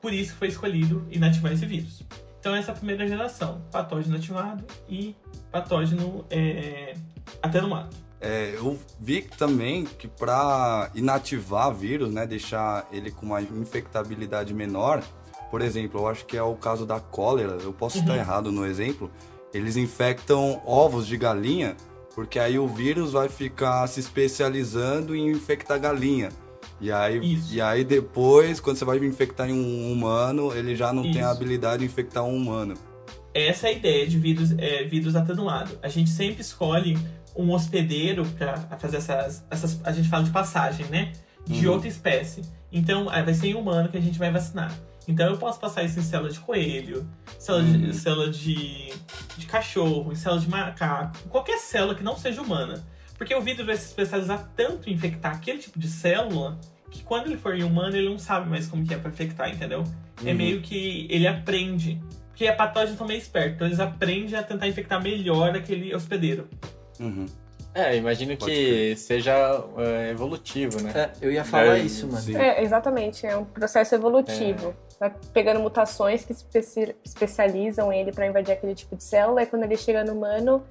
por isso foi escolhido inativar esse vírus. Então essa é a primeira geração, patógeno inativado e patógeno é, atenuado. É, eu vi também que para inativar vírus, né, deixar ele com uma infectabilidade menor, por exemplo, eu acho que é o caso da cólera, eu posso uhum. estar errado no exemplo, eles infectam ovos de galinha, porque aí o vírus vai ficar se especializando em infectar galinha. E aí, e aí depois, quando você vai infectar em um humano, ele já não Isso. tem a habilidade de infectar um humano. Essa é a ideia de vírus, é, vírus atenuado. A gente sempre escolhe um hospedeiro para fazer essas, essas... A gente fala de passagem, né? De uhum. outra espécie. Então, vai ser em humano que a gente vai vacinar. Então, eu posso passar isso em célula de coelho, célula, uhum. de, célula de, de cachorro, em célula de macaco, qualquer célula que não seja humana. Porque o vírus vai se especializar tanto em infectar aquele tipo de célula que quando ele for em humano, ele não sabe mais como que é para infectar, entendeu? Uhum. É meio que ele aprende. Porque a patógeno são meio espertos, então eles aprendem a tentar infectar melhor aquele hospedeiro. Uhum. É, imagino Pode que ser. seja uh, evolutivo, né? É, eu ia falar é, isso, mano. Sim. É, exatamente, é um processo evolutivo. É. Vai pegando mutações que especi- especializam ele pra invadir aquele tipo de célula, e quando ele chega no humano,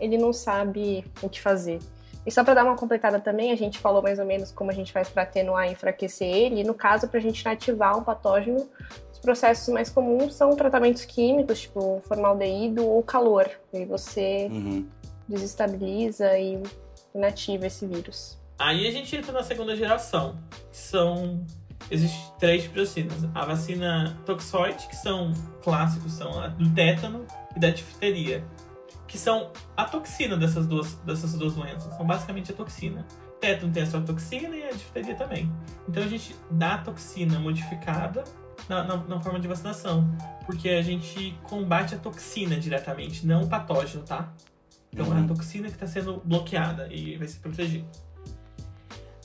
ele não sabe o que fazer. E só pra dar uma completada também, a gente falou mais ou menos como a gente faz pra atenuar e enfraquecer ele, e no caso, pra gente inativar um patógeno, os processos mais comuns são tratamentos químicos, tipo formaldeído ou calor. E aí você... Uhum. desestabiliza e inativa esse vírus. Aí a gente entra na segunda geração, que são existem três vacinas. A vacina toxoide, que são clássicos, são a do tétano e da difteria, que são a toxina dessas duas, dessas duas doenças, são basicamente a toxina. O tétano tem a sua toxina e a difteria também. Então a gente dá a toxina modificada na, na, na forma de vacinação, porque a gente combate a toxina diretamente, não o patógeno, tá? Então uhum. é a toxina que está sendo bloqueada e vai se proteger.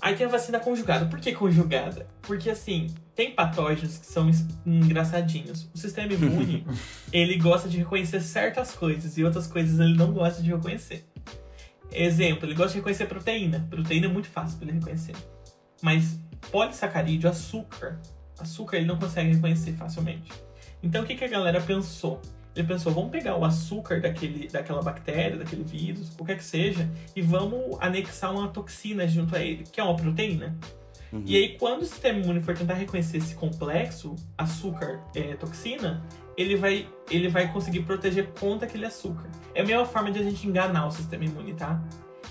Aí tem a vacina conjugada. Por que conjugada? Porque, assim, tem patógenos que são engraçadinhos. O sistema imune, ele gosta de reconhecer certas coisas e outras coisas ele não gosta de reconhecer. Exemplo, ele gosta de reconhecer proteína. Proteína é muito fácil para ele reconhecer. Mas polissacarídeo, açúcar, açúcar ele não consegue reconhecer facilmente. Então, o que, que a galera pensou? Ele pensou, vamos pegar o açúcar daquele, daquela bactéria, daquele vírus, qualquer que seja, e vamos anexar uma toxina junto a ele, que é uma proteína. Uhum. E aí, quando o sistema imune for tentar reconhecer esse complexo, açúcar, é, toxina, ele vai, ele vai conseguir proteger contra aquele açúcar. É a mesma forma de a gente enganar o sistema imune, tá?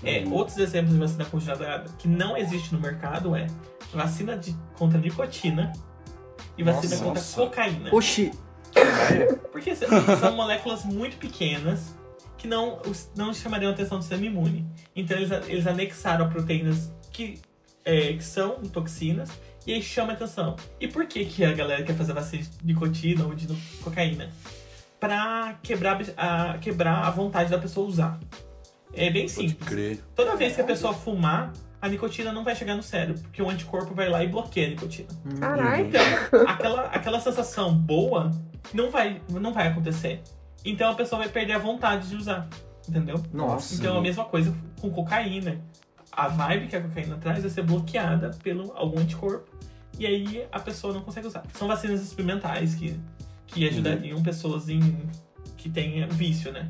É, uhum. Outros exemplos de vacina conjugada que não existe no mercado é vacina de, contra nicotina e vacina nossa, contra nossa. cocaína. Oxi! Porque são moléculas muito pequenas que não, não chamariam a atenção do sistema imune. Então eles, eles anexaram proteínas que, é, que são toxinas e aí chama a atenção. E por que, que a galera quer fazer vacina de nicotina ou de cocaína? Pra quebrar a, quebrar a vontade da pessoa usar. É bem simples. Toda vez que a pessoa fumar, a nicotina não vai chegar no cérebro, porque o anticorpo vai lá e bloqueia a nicotina. Caraca! Então, aquela, aquela sensação boa não vai, não vai acontecer. Então, a pessoa vai perder a vontade de usar, entendeu? Nossa! Então, a mesma coisa com cocaína. A vibe que a cocaína traz vai ser bloqueada pelo algum anticorpo, e aí a pessoa não consegue usar. São vacinas experimentais que, que ajudariam uhum. pessoas em, que têm vício, né?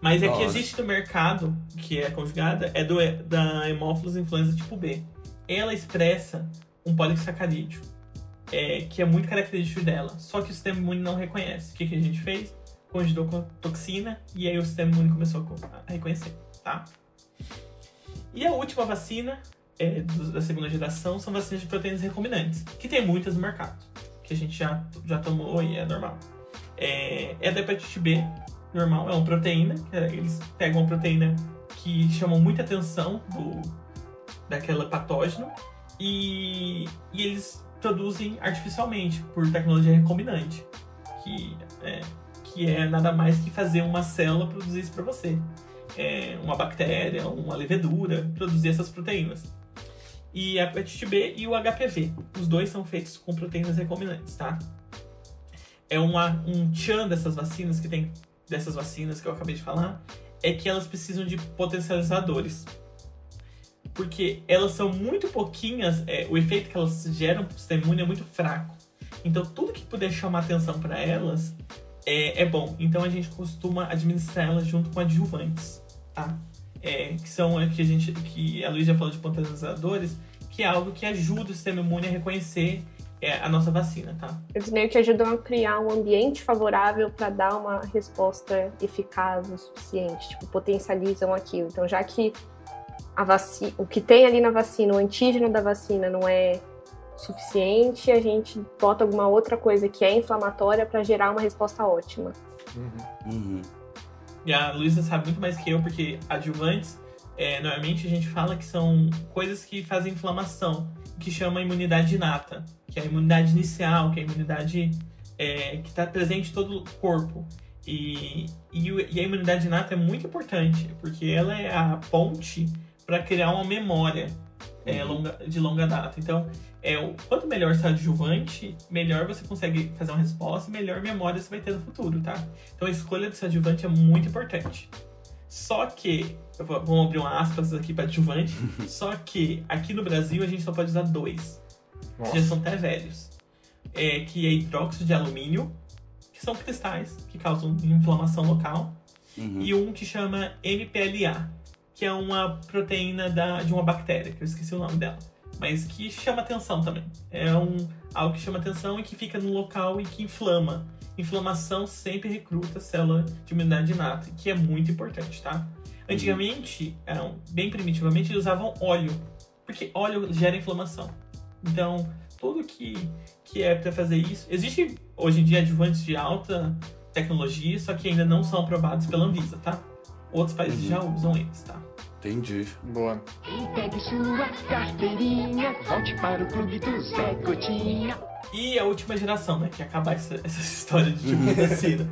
Mas Nossa. é que existe no mercado, que é conjugada, é do, da Haemophilus influenza tipo B. Ela expressa um polissacarídeo, é, que é muito característico dela, só que o sistema imune não reconhece. O que, que a gente fez? Conjugou com toxina e aí o sistema imune começou a reconhecer, tá? E a última vacina é, da segunda geração são vacinas de proteínas recombinantes, que tem muitas no mercado, que a gente já, já tomou e é normal. É, é da hepatite B. Normal, é uma proteína, eles pegam uma proteína que chamam muita atenção do, daquela patógeno e, e eles produzem artificialmente por tecnologia recombinante, que é, que é nada mais que fazer uma célula produzir isso para você. É uma bactéria, uma levedura, produzir essas proteínas. E a hepatite B e o H P V, os dois são feitos com proteínas recombinantes, tá? É uma, um tchan dessas vacinas que tem... dessas vacinas que eu acabei de falar, é que elas precisam de potencializadores. Porque elas são muito pouquinhas, é, o efeito que elas geram para o sistema imune é muito fraco. Então, tudo que puder chamar atenção para elas é, é bom. Então, a gente costuma administrar elas junto com adjuvantes, tá? É, que são, é, que a gente, que a Luísa já falou de potencializadores, que é algo que ajuda o sistema imune a reconhecer é a nossa vacina, tá? Eles meio que ajudam a criar um ambiente favorável para dar uma resposta eficaz o suficiente, tipo, potencializam aquilo. Então, já que a vacina, o que tem ali na vacina, o antígeno da vacina não é suficiente, a gente bota alguma outra coisa que é inflamatória para gerar uma resposta ótima. Uhum. Uhum. E a Luísa sabe muito mais que eu, porque adjuvantes, é, normalmente a gente fala que são coisas que fazem inflamação, que chama imunidade inata, que é a imunidade inicial, que é a imunidade é, que está presente em todo o corpo. E, e, e a imunidade inata é muito importante, porque ela é a ponte para criar uma memória é, longa, de longa data. Então, é, o, quanto melhor esse adjuvante, melhor você consegue fazer uma resposta e melhor memória você vai ter no futuro, tá? Então, a escolha desse adjuvante é muito importante. Só que, vamos abrir uma aspas aqui para adjuvante, só que aqui no Brasil a gente só pode usar dois. Nossa. Que já são até velhos. É, que é hidróxido de alumínio, que são cristais, que causam inflamação local. Uhum. E um que chama M P L A, que é uma proteína da, de uma bactéria, que eu esqueci o nome dela. Mas que chama atenção também. É um, algo que chama atenção e que fica no local e que inflama. Inflamação sempre recruta célula de imunidade inata, que é muito importante, tá? Antigamente, eram, bem primitivamente, eles usavam óleo, porque óleo gera inflamação. Então, todo que, que é para fazer isso. Existe hoje em dia adjuvantes de alta tecnologia, só que ainda não são aprovados pela Anvisa, tá? Outros países uhum. já usam eles, tá? Entendi. Boa. Pegue sua carteirinha, volte para o clube do Zé Gotinha. E a última geração, né? Que acabar essa, essa história de tipo vacina.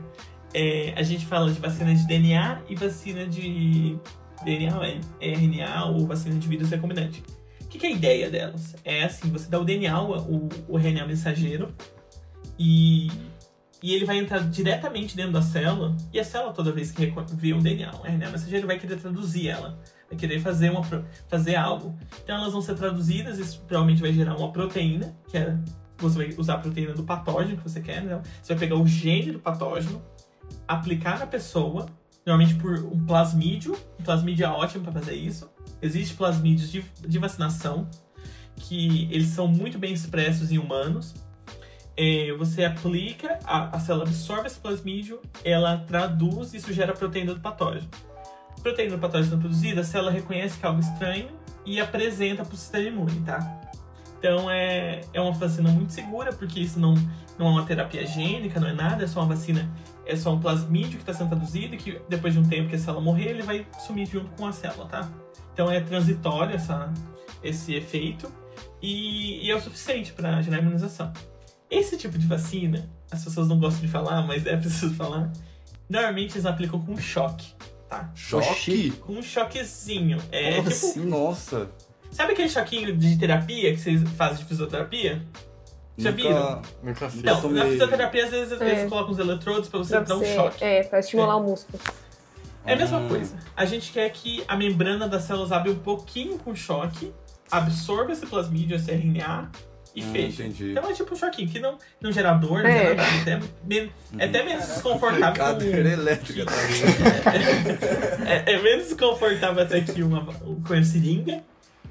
É, a gente fala de vacina de D N A e vacina de D N A, R N A ou vacina de vírus recombinante. O que, que é a ideia delas? É assim, você dá o D N A, o, o R N A mensageiro, e, e ele vai entrar diretamente dentro da célula, e a célula toda vez que vê um D N A, um R N A mensageiro, vai querer traduzir ela, vai querer fazer, uma, fazer algo. Então elas vão ser traduzidas, isso provavelmente vai gerar uma proteína, que é, você vai usar a proteína do patógeno que você quer, né? Você vai pegar o gene do patógeno, aplicar na pessoa, normalmente por um plasmídio. Um plasmídio é ótimo para fazer isso. Existem plasmídios de, de vacinação, que eles são muito bem expressos em humanos. É, você aplica, a, a célula absorve esse plasmídio, ela traduz e isso gera a proteína do patógeno. A proteína do patógeno produzida, a célula reconhece que é algo estranho e apresenta para o sistema imune, tá? Então é, é uma vacina muito segura, porque isso não, não é uma terapia gênica, não é nada, é só uma vacina... É só um plasmídio que está sendo traduzido e que depois de um tempo que a célula morrer, ele vai sumir junto com a célula, tá? Então é transitório essa, esse efeito e, e é o suficiente para gerar imunização. Esse tipo de vacina, as pessoas não gostam de falar, mas é preciso falar, normalmente eles aplicam com choque, tá? Choque? Com um choquezinho. É, nossa, tipo, nossa! Sabe aquele choquinho de terapia que vocês fazem de fisioterapia? Já nunca, viram? Nunca fiz. Então, na fisioterapia, às vezes, é. eles colocam os eletrodos pra você pra dar um ser, choque. É, pra estimular é. o músculo. É a mesma ah. coisa. A gente quer que a membrana das células abra um pouquinho com choque, absorva esse plasmídio, esse R N A e ah, feche. Entendi. Então é tipo um choquinho, que não, não gera dor, não é. gera nada. Até, men- hum. é até menos desconfortável. Cadeira elétrica tá vendo? é, é, é menos desconfortável até que uma com seringa,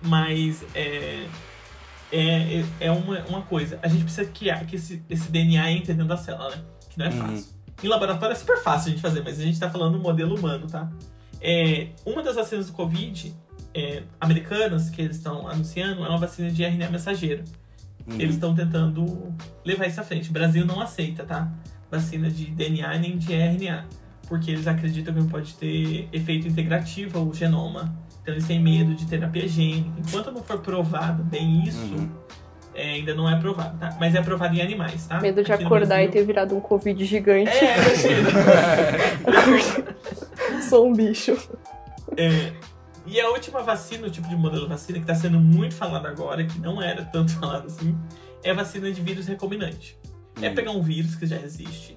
mas é. É, é uma, uma coisa. A gente precisa criar que esse, esse D N A entre dentro da célula, né? Que não é fácil. Uhum. Em laboratório é super fácil a gente fazer, mas a gente tá falando do modelo humano, tá? É, uma das vacinas do Covid é, americanas que eles estão anunciando é uma vacina de R N A mensageiro. Uhum. Eles estão tentando levar isso à frente. O Brasil não aceita, tá? Vacina de D N A nem de R N A, porque eles acreditam que pode ter efeito integrativo ao genoma. Então eles têm medo de terapia gênica. Enquanto não for provado bem isso, uhum. é, ainda não é aprovado, tá? Mas é aprovado em animais, tá? Medo de aqui acordar e ter virado um Covid gigante. É, imagina. Sou um bicho. É, e a última vacina, o tipo de modelo vacina que tá sendo muito falado agora, que não era tanto falado assim, é a vacina de vírus recombinante. Uhum. É pegar um vírus que já existe,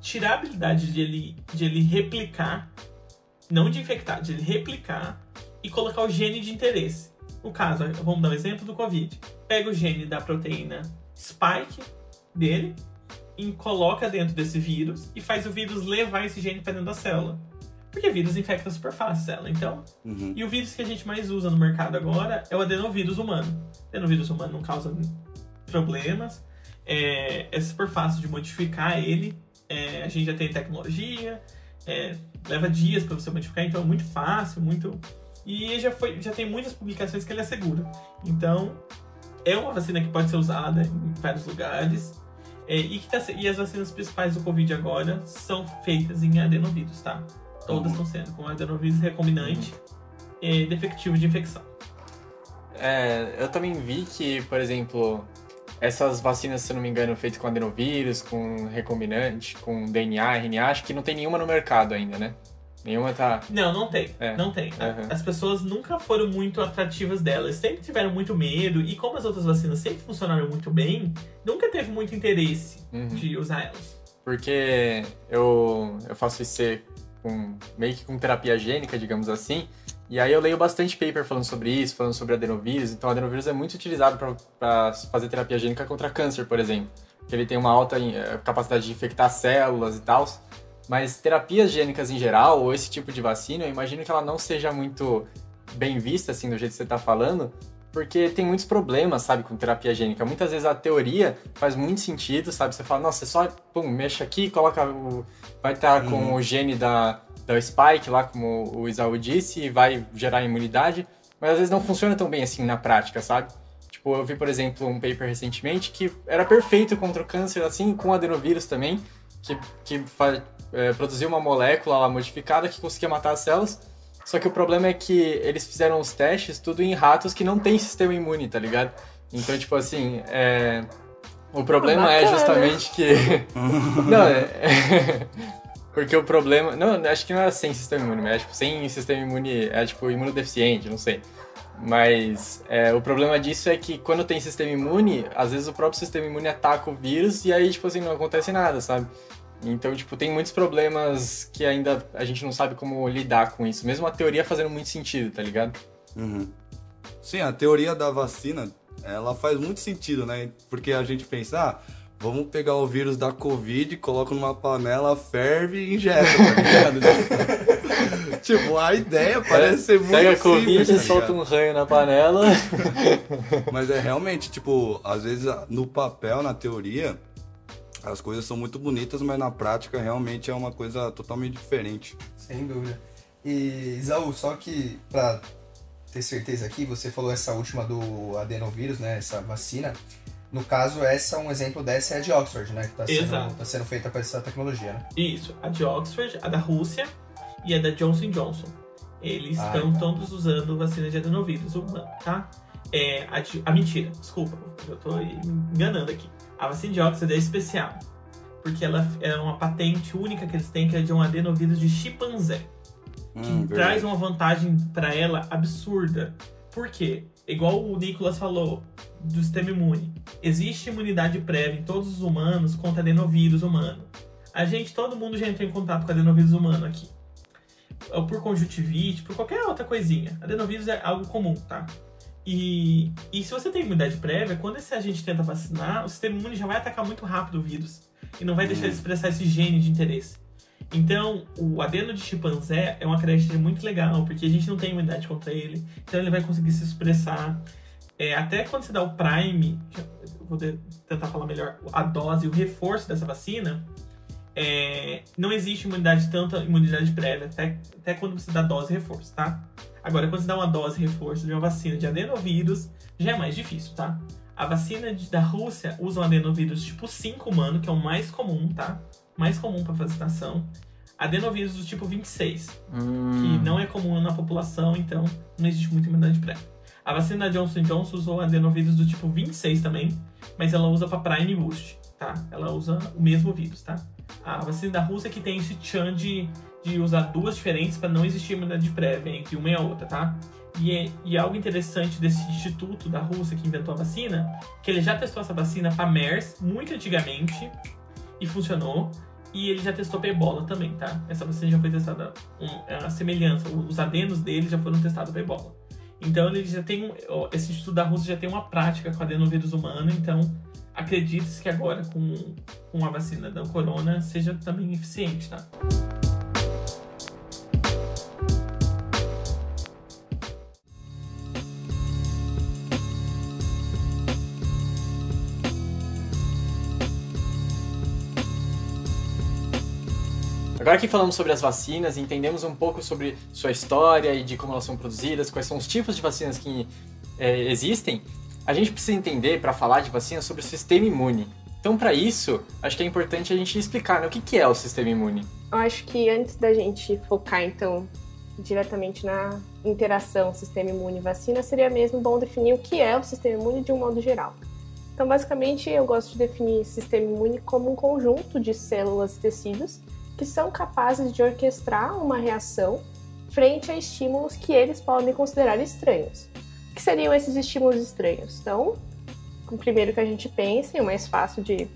tirar a habilidade de ele, de ele replicar, não de infectar, de ele replicar e colocar o gene de interesse. No caso, vamos dar um exemplo do Covid. Pega o gene da proteína spike dele e coloca dentro desse vírus e faz o vírus levar esse gene para dentro da célula. Porque vírus infecta super fácil a célula, então. Uhum. E o vírus que a gente mais usa no mercado agora é o adenovírus humano. O adenovírus humano não causa problemas, é, é super fácil de modificar ele, é, a gente já tem tecnologia... É, leva dias para você modificar, então é muito fácil, muito... E já, foi, já tem muitas publicações que ele é seguro. Então, é uma vacina que pode ser usada em vários lugares. É, e, que tá, e as vacinas principais do Covid agora são feitas em adenovírus, tá? Todas estão sendo com adenovírus recombinante e é, defectivo de infecção. É, eu também vi que, por exemplo... Essas vacinas, se eu não me engano, feitas com adenovírus, com recombinante, com D N A, R N A, acho que não tem nenhuma no mercado ainda, né? Nenhuma tá... Não, não tem. É. Não tem. Uhum. As pessoas nunca foram muito atrativas delas, sempre tiveram muito medo, e como as outras vacinas sempre funcionaram muito bem, nunca teve muito interesse uhum. de usar elas. Porque eu, eu faço isso com, meio que com terapia gênica, digamos assim, e aí eu leio bastante paper falando sobre isso, falando sobre adenovírus. Então, adenovírus é muito utilizado para fazer terapia gênica contra câncer, por exemplo. Porque ele tem uma alta capacidade de infectar células e tal. Mas terapias gênicas em geral, ou esse tipo de vacina, eu imagino que ela não seja muito bem vista, assim, do jeito que você está falando. Porque tem muitos problemas, sabe, com terapia gênica. Muitas vezes a teoria faz muito sentido, sabe? Você fala, nossa, você só pum, mexe aqui, coloca o... vai estar tá com o gene da... o spike lá, como o Isau disse, vai gerar imunidade, mas às vezes não funciona tão bem assim na prática, sabe? Tipo, eu vi, por exemplo, um paper recentemente que era perfeito contra o câncer, assim, com adenovírus também, que, que é, produziu uma molécula lá modificada que conseguia matar as células. Só que o problema é que eles fizeram os testes tudo em ratos que não tem sistema imune, tá ligado? Então, tipo assim, é... o problema ah, é justamente que... não, é... Porque o problema... Não, acho que não era sem sistema imune, mas é, tipo, sem sistema imune, é tipo imunodeficiente, não sei. Mas é, o problema disso é que quando tem sistema imune, às vezes o próprio sistema imune ataca o vírus e aí, tipo assim, não acontece nada, sabe? Então, tipo, tem muitos problemas que ainda a gente não sabe como lidar com isso. Mesmo a teoria fazendo muito sentido, tá ligado? Uhum. Sim, a teoria da vacina, ela faz muito sentido, né? Porque a gente pensa, ah, vamos pegar o vírus da Covid, coloca numa panela, ferve e injeta, tá ligado? Tipo, a ideia parece é, ser muito pega simples. Pega a Covid e solta um ranho na panela. Mas é realmente, tipo, às vezes no papel, na teoria, as coisas são muito bonitas, mas na prática realmente é uma coisa totalmente diferente. Sem dúvida. E, Isaú, só que pra ter certeza aqui, você falou essa última do adenovírus, né, essa vacina. No caso, essa, um exemplo dessa é a de Oxford, né, que tá sendo, tá sendo feita com essa tecnologia, né? Isso, a de Oxford, a da Rússia e a da Johnson and Johnson. Eles ah, estão tá. todos usando vacina de adenovírus humano, tá? É, a, de, a mentira, desculpa, eu tô me enganando aqui. A vacina de Oxford é especial, porque ela é uma patente única que eles têm, que é de um adenovírus de chimpanzé, que hum, traz uma vantagem para ela absurda. Por quê? Igual o Nicolas falou do sistema imune. Existe imunidade prévia em todos os humanos contra adenovírus humano. A gente, todo mundo já entrou em contato com adenovírus humano aqui. Por conjuntivite, por qualquer outra coisinha. Adenovírus é algo comum, tá? E, e se você tem imunidade prévia, quando esse agente tenta vacinar, o sistema imune já vai atacar muito rápido o vírus e não vai deixar ele expressar esse gene de interesse. Então, o adeno de chimpanzé é uma característica muito legal, porque a gente não tem imunidade contra ele, então ele vai conseguir se expressar. É, até quando você dá o prime, eu vou tentar falar melhor, a dose e o reforço dessa vacina, é, não existe imunidade, tanta imunidade prévia, até, até quando você dá dose e reforço, tá? Agora, quando você dá uma dose reforço de uma vacina de adenovírus, já é mais difícil, tá? A vacina de, da Rússia usa um adenovírus tipo cinco humano, que é o mais comum, tá? Mais comum para vacinação. Adenovírus do tipo vinte e seis, hum. que não é comum na população, então não existe muita imunidade prévia. A vacina da Johnson and Johnson usou adenovírus do tipo vinte e seis também, mas ela usa para prime boost, tá? Ela usa o mesmo vírus, tá? A vacina da Rússia que tem esse tchan de... de usar duas diferentes para não existir imunidade prévia entre uma e a outra, tá? E, é, e algo interessante desse instituto da Rússia que inventou a vacina, que ele já testou essa vacina para MERS muito antigamente e funcionou, e ele já testou para Ebola também, tá? Essa vacina já foi testada, um, a semelhança, os adenos dele já foram testados para Ebola. Então, ele já tem, esse instituto da Rússia já tem uma prática com adenovírus humano, então acredite-se que agora com, com a vacina da corona seja também eficiente, tá? Agora que falamos sobre as vacinas, entendemos um pouco sobre sua história e de como elas são produzidas, quais são os tipos de vacinas que é, existem, a gente precisa entender, para falar de vacina, sobre o sistema imune. Então, para isso, acho que é importante a gente explicar, né, o que, que é o sistema imune. Eu acho que antes da gente focar, então, diretamente na interação sistema imune-vacina, seria mesmo bom definir o que é o sistema imune de um modo geral. Então, basicamente, eu gosto de definir sistema imune como um conjunto de células e tecidos que são capazes de orquestrar uma reação frente a estímulos que eles podem considerar estranhos. O que seriam esses estímulos estranhos? Então, o primeiro que a gente pensa, e o mais fácil de,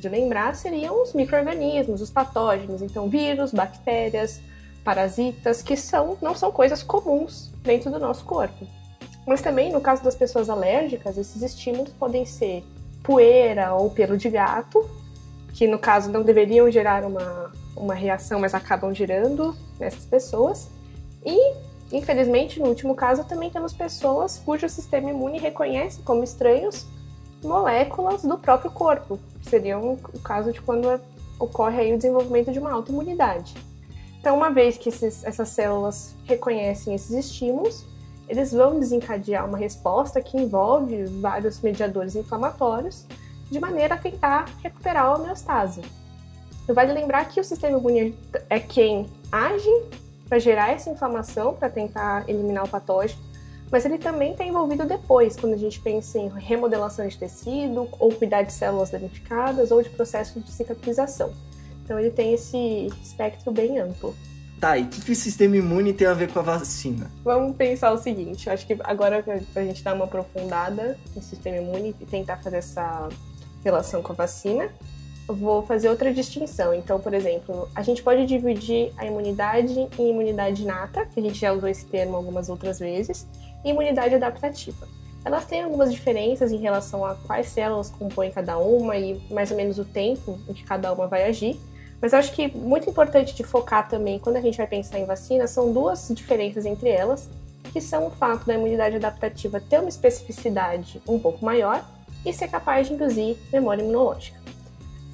de lembrar, seriam os micro-organismos, os patógenos, então vírus, bactérias, parasitas, que são, não são coisas comuns dentro do nosso corpo. Mas também, no caso das pessoas alérgicas, esses estímulos podem ser poeira ou pelo de gato, que no caso não deveriam gerar uma... uma reação, mas acabam gerando nessas pessoas. E, infelizmente, no último caso, também temos pessoas cujo sistema imune reconhece como estranhos moléculas do próprio corpo. Seria o caso de quando ocorre aí o desenvolvimento de uma autoimunidade. Então, uma vez que esses, essas células reconhecem esses estímulos, eles vão desencadear uma resposta que envolve vários mediadores inflamatórios, de maneira a tentar recuperar a homeostase. Vale lembrar que o sistema imune é quem age para gerar essa inflamação, para tentar eliminar o patógeno, mas ele também está envolvido depois, quando a gente pensa em remodelação de tecido, ou cuidar de células danificadas, ou de processos de cicatrização. Então ele tem esse espectro bem amplo. Tá, e o que, que o sistema imune tem a ver com a vacina? Vamos pensar o seguinte, acho que agora para a gente dar uma aprofundada no sistema imune e tentar fazer essa relação com a vacina, eu vou fazer outra distinção. Então, por exemplo, a gente pode dividir a imunidade em imunidade inata, que a gente já usou esse termo algumas outras vezes, e imunidade adaptativa. Elas têm algumas diferenças em relação a quais células compõem cada uma e mais ou menos o tempo em que cada uma vai agir. Mas eu acho que muito importante de focar também, quando a gente vai pensar em vacina, são duas diferenças entre elas, que são o fato da imunidade adaptativa ter uma especificidade um pouco maior e ser capaz de induzir memória imunológica.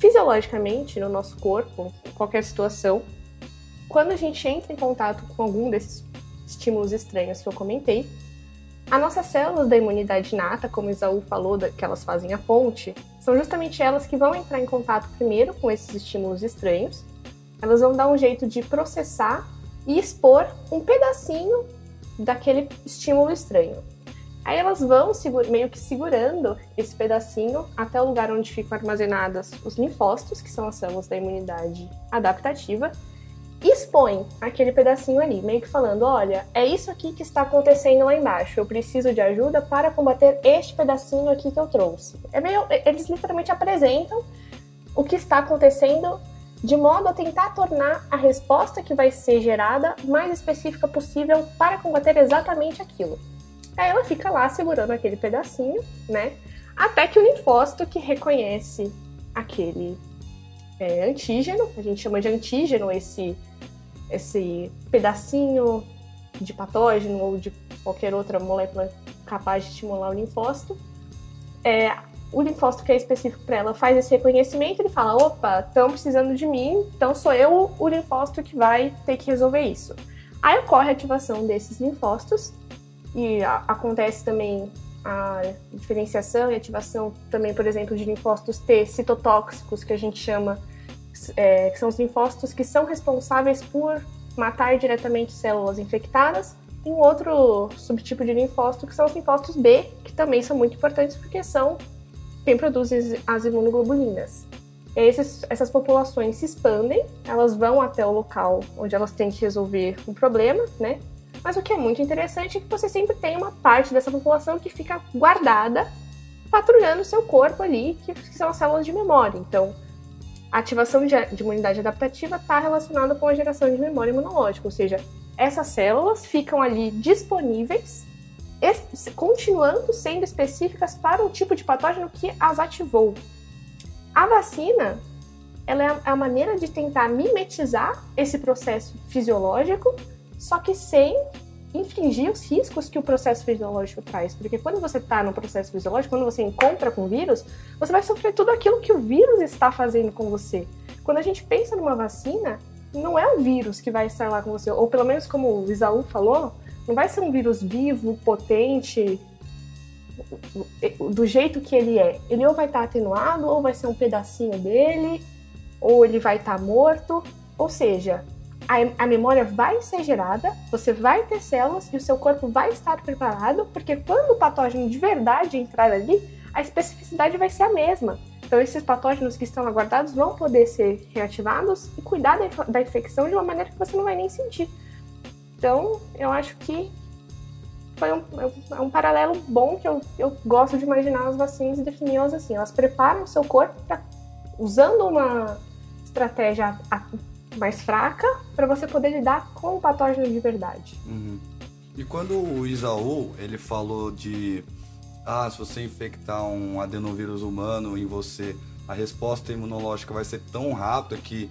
Fisiologicamente, no nosso corpo, em qualquer situação, quando a gente entra em contato com algum desses estímulos estranhos que eu comentei, as nossas células da imunidade inata, como o Isau falou, que elas fazem a ponte, são justamente elas que vão entrar em contato primeiro com esses estímulos estranhos. Elas vão dar um jeito de processar e expor um pedacinho daquele estímulo estranho. Aí elas vão meio que segurando esse pedacinho até o lugar onde ficam armazenadas os linfócitos, que são as células da imunidade adaptativa, expõe aquele pedacinho ali, meio que falando, olha, é isso aqui que está acontecendo lá embaixo, eu preciso de ajuda para combater este pedacinho aqui que eu trouxe. É meio, eles literalmente apresentam o que está acontecendo de modo a tentar tornar a resposta que vai ser gerada mais específica possível para combater exatamente aquilo. Aí ela fica lá segurando aquele pedacinho, né, até que o linfócito que reconhece aquele é, antígeno, a gente chama de antígeno esse esse pedacinho de patógeno ou de qualquer outra molécula capaz de estimular o linfócito, é, o linfócito que é específico para ela faz esse reconhecimento e ele fala, opa, estão precisando de mim, então sou eu o linfócito que vai ter que resolver isso. Aí ocorre a ativação desses linfócitos e a, acontece também a diferenciação e ativação também, por exemplo, de linfócitos T citotóxicos, que a gente chama É, que são os linfócitos que são responsáveis por matar diretamente células infectadas, e um outro subtipo de linfócito que são os linfócitos B, que também são muito importantes porque são quem produz as imunoglobulinas. E esses, essas populações se expandem, elas vão até o local onde elas têm que resolver um problema, né? Mas o que é muito interessante é que você sempre tem uma parte dessa população que fica guardada, patrulhando o seu corpo ali, que, que são as células de memória. Então, a ativação de imunidade adaptativa está relacionada com a geração de memória imunológica, ou seja, essas células ficam ali disponíveis, continuando sendo específicas para o tipo de patógeno que as ativou. A vacina, ela é a maneira de tentar mimetizar esse processo fisiológico, só que sem infringir os riscos que o processo fisiológico traz, porque quando você está no processo fisiológico, quando você encontra com o vírus, você vai sofrer tudo aquilo que o vírus está fazendo com você. Quando a gente pensa numa vacina, não é o vírus que vai estar lá com você, ou pelo menos como o Isau falou, não vai ser um vírus vivo, potente, do jeito que ele é. Ele ou vai estar atenuado, ou vai ser um pedacinho dele, ou ele vai estar morto, ou seja, a memória vai ser gerada, você vai ter células e o seu corpo vai estar preparado, porque quando o patógeno de verdade entrar ali, a especificidade vai ser a mesma. Então esses patógenos que estão aguardados vão poder ser reativados e cuidar da infecção de uma maneira que você não vai nem sentir. Então eu acho que foi um, um paralelo bom que eu, eu gosto de imaginar as vacinas e defini-las assim. Elas preparam o seu corpo pra, usando uma estratégia a, mais fraca, para você poder lidar com o patógeno de verdade. Uhum. E quando o Isau, ele falou de ah, se você infectar um adenovírus humano em você, a resposta imunológica vai ser tão rápida que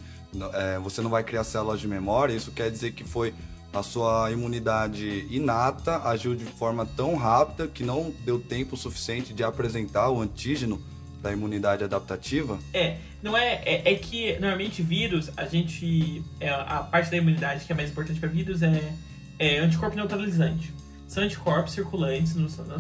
é, você não vai criar células de memória, isso quer dizer que foi a sua imunidade inata, agiu de forma tão rápida que não deu tempo suficiente de apresentar o antígeno da imunidade adaptativa? É, não é, é, é que normalmente vírus, a gente, é, a parte da imunidade que é mais importante para vírus é, é anticorpo neutralizante. São anticorpos circulantes no, no,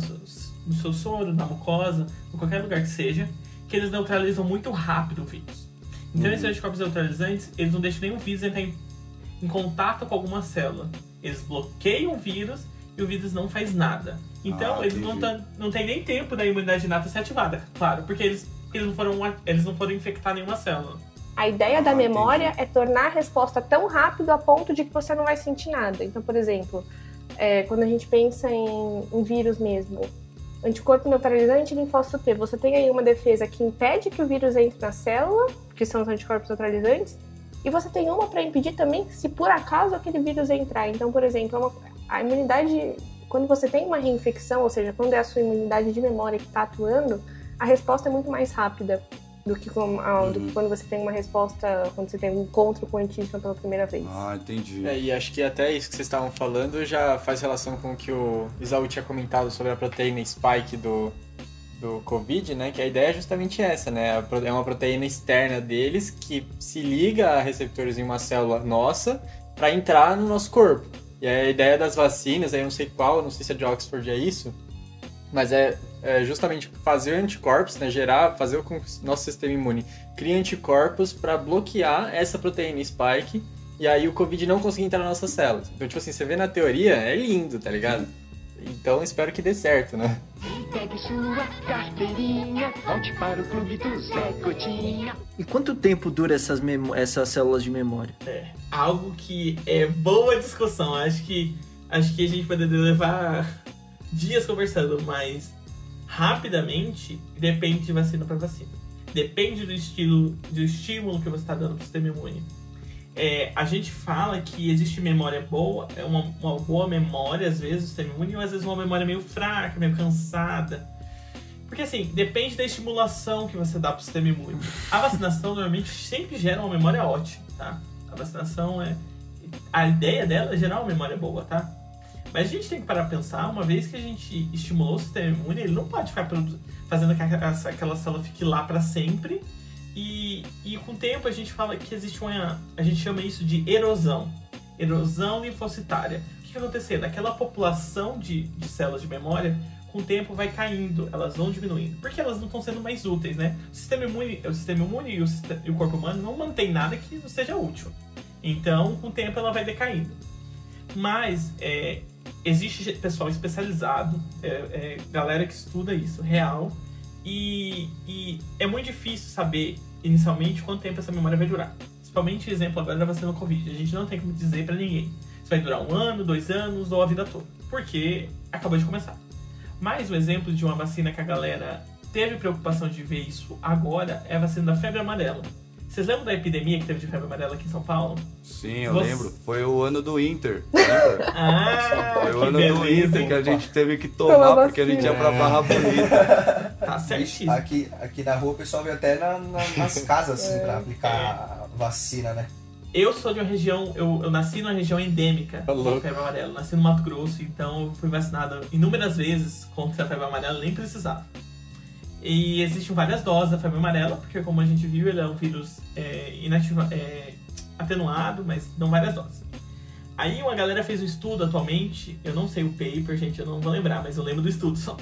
no seu soro, na mucosa, em qualquer lugar que seja, que eles neutralizam muito rápido o vírus. Então, uhum. esses anticorpos neutralizantes, eles não deixam nenhum vírus entrar em, em contato com alguma célula. Eles bloqueiam o vírus e o vírus não faz nada. Então, ah, eles não, tá, não tem nem tempo da imunidade inata ser ativada, claro, porque eles, eles, não foram, eles não foram infectar nenhuma célula. A ideia ah, da memória entendi. é tornar a resposta tão rápido a ponto de que você não vai sentir nada. Então, por exemplo, é, quando a gente pensa em, em vírus mesmo, anticorpo neutralizante e linfócito T, você tem aí uma defesa que impede que o vírus entre na célula, que são os anticorpos neutralizantes, e você tem uma para impedir também se por acaso aquele vírus entrar. Então, por exemplo, uma, a imunidade, quando você tem uma reinfecção, ou seja, quando é a sua imunidade de memória que está atuando, a resposta é muito mais rápida do que, com, ah, uhum. do que quando você tem uma resposta, quando você tem um encontro com o antígeno pela primeira vez. Ah, entendi. É, e acho que até isso que vocês estavam falando já faz relação com o que o Isau tinha comentado sobre a proteína spike do, do Covid, né? Que a ideia é justamente essa, né? É uma proteína externa deles que se liga a receptores em uma célula nossa para entrar no nosso corpo. E a ideia das vacinas, aí não sei qual, não sei se é de Oxford é isso, mas é, é justamente fazer anticorpos, né, gerar, fazer com que o nosso sistema imune crie anticorpos para bloquear essa proteína spike e aí o Covid não conseguir entrar nas nossas células. Então, tipo assim, você vê na teoria, é lindo, tá ligado? Então, espero que dê certo, né? Pegue sua carteirinha, volte para o clube do Zé Gotinha. E quanto tempo dura essas, mem- essas células de memória? É, algo que é boa discussão. Acho que, acho que a gente poderia levar dias conversando, mas rapidamente depende de vacina para vacina. Depende do estilo, do estímulo que você está dando para o sistema imune. É, a gente fala que existe memória boa, é uma, uma boa memória, às vezes, do sistema imune, ou às vezes uma memória meio fraca, meio cansada. Porque, assim, depende da estimulação que você dá pro sistema imune. A vacinação, normalmente, sempre gera uma memória ótima, tá? A vacinação é... A ideia dela é gerar uma memória boa, tá? Mas a gente tem que parar pra pensar, uma vez que a gente estimulou o sistema imune, ele não pode ficar fazendo que aquela célula fique lá pra sempre. E, e com o tempo a gente fala que existe uma... A gente chama isso de erosão. Erosão linfocitária. O que vai acontecer? Naquela população de, de células de memória, com o tempo vai caindo, elas vão diminuindo. Porque elas não estão sendo mais úteis, né? O sistema imune, o sistema imune e, o, e o corpo humano não mantém nada que não seja útil. Então, com o tempo ela vai decaindo. Mas é, existe pessoal especializado, é, é, galera que estuda isso, real... E, e é muito difícil saber inicialmente quanto tempo essa memória vai durar. Principalmente, exemplo, agora da vacina Covid. A gente não tem como dizer pra ninguém se vai durar um ano, dois anos ou a vida toda, porque acabou de começar. Mas um exemplo de uma vacina que a galera teve preocupação de ver isso agora é a vacina da febre amarela. Vocês lembram da epidemia que teve de febre amarela aqui em São Paulo? Sim, eu Você... lembro. Foi o ano do Inter. Ah, Foi o ano beleza, do Inter que a gente teve que tomar porque a gente ia pra Barra Bonita. Tá certíssimo. Aqui, aqui na rua o pessoal veio até na, na, nas casas assim, pra aplicar é. vacina, né? Eu sou de uma região, eu, eu nasci numa região endêmica da febre amarela. Nasci no Mato Grosso, então eu fui vacinado inúmeras vezes contra a febre amarela, nem precisava. E existem várias doses da febre amarela, porque como a gente viu, ele é um vírus é, inativa, é, atenuado, mas não várias doses. Aí uma galera fez um estudo atualmente, eu não sei o paper, gente, eu não vou lembrar, mas eu lembro do estudo só.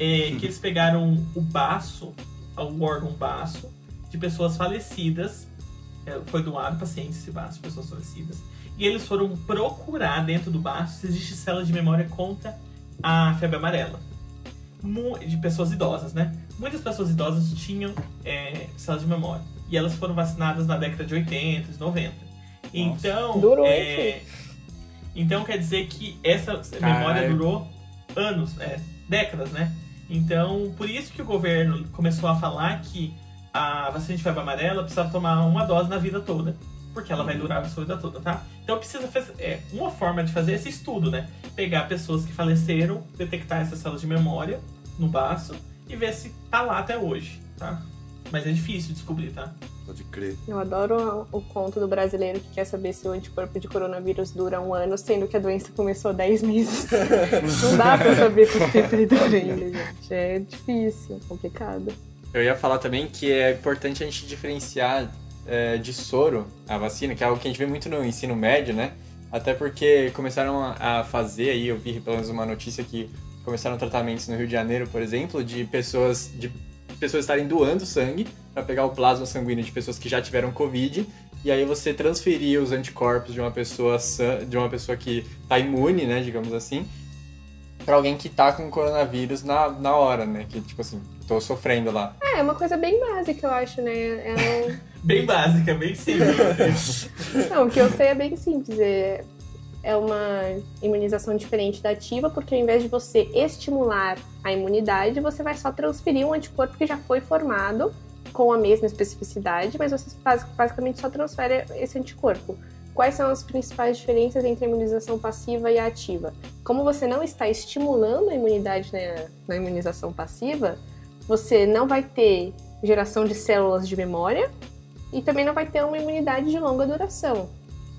É, que eles pegaram o baço, o órgão baço, de pessoas falecidas, é, foi doado para ciência esse baço, pessoas falecidas, e eles foram procurar dentro do baço se existe célula de memória contra a febre amarela. De pessoas idosas, né? Muitas pessoas idosas tinham é, células de memória. E elas foram vacinadas na década de oitenta, de noventa. Nossa, então, durou, é, então quer dizer que essa Caralho. memória durou anos, é, décadas, né? Então, por isso que o governo começou a falar que a vacina de febre amarela precisava tomar uma dose na vida toda. Porque ela vai durar a sua vida toda, tá? Então precisa fazer, é, uma forma de fazer esse estudo, né? Pegar pessoas que faleceram, detectar essas células de memória no baço e ver se tá lá até hoje, tá? Mas é difícil descobrir, tá? Pode crer. Eu adoro o conto do brasileiro que quer saber se o anticorpo de coronavírus dura um ano, sendo que a doença começou há dez meses. Não dá pra saber quanto tempo ele dura ainda, gente. É difícil, complicado. Eu ia falar também que é importante a gente diferenciar de soro, a vacina, que é algo que a gente vê muito no ensino médio, né? Até porque começaram a fazer aí, eu vi pelo menos uma notícia que começaram tratamentos no Rio de Janeiro, por exemplo, de pessoas, de pessoas estarem doando sangue para pegar o plasma sanguíneo de pessoas que já tiveram Covid, e aí você transferir os anticorpos de uma pessoa, de uma pessoa que está imune, né, digamos assim, para alguém que está com coronavírus na, na hora, né, que tipo assim, tô sofrendo lá. Ah, é uma coisa bem básica, eu acho, né? É um... Bem básica, bem simples. Não, o que eu sei é bem simples. É, é uma imunização diferente da ativa, porque ao invés de você estimular a imunidade, você vai só transferir um anticorpo que já foi formado com a mesma especificidade, mas você basicamente só transfere esse anticorpo. Quais são as principais diferenças entre a imunização passiva e a ativa? Como você não está estimulando a imunidade na, na imunização passiva, você não vai ter geração de células de memória e também não vai ter uma imunidade de longa duração,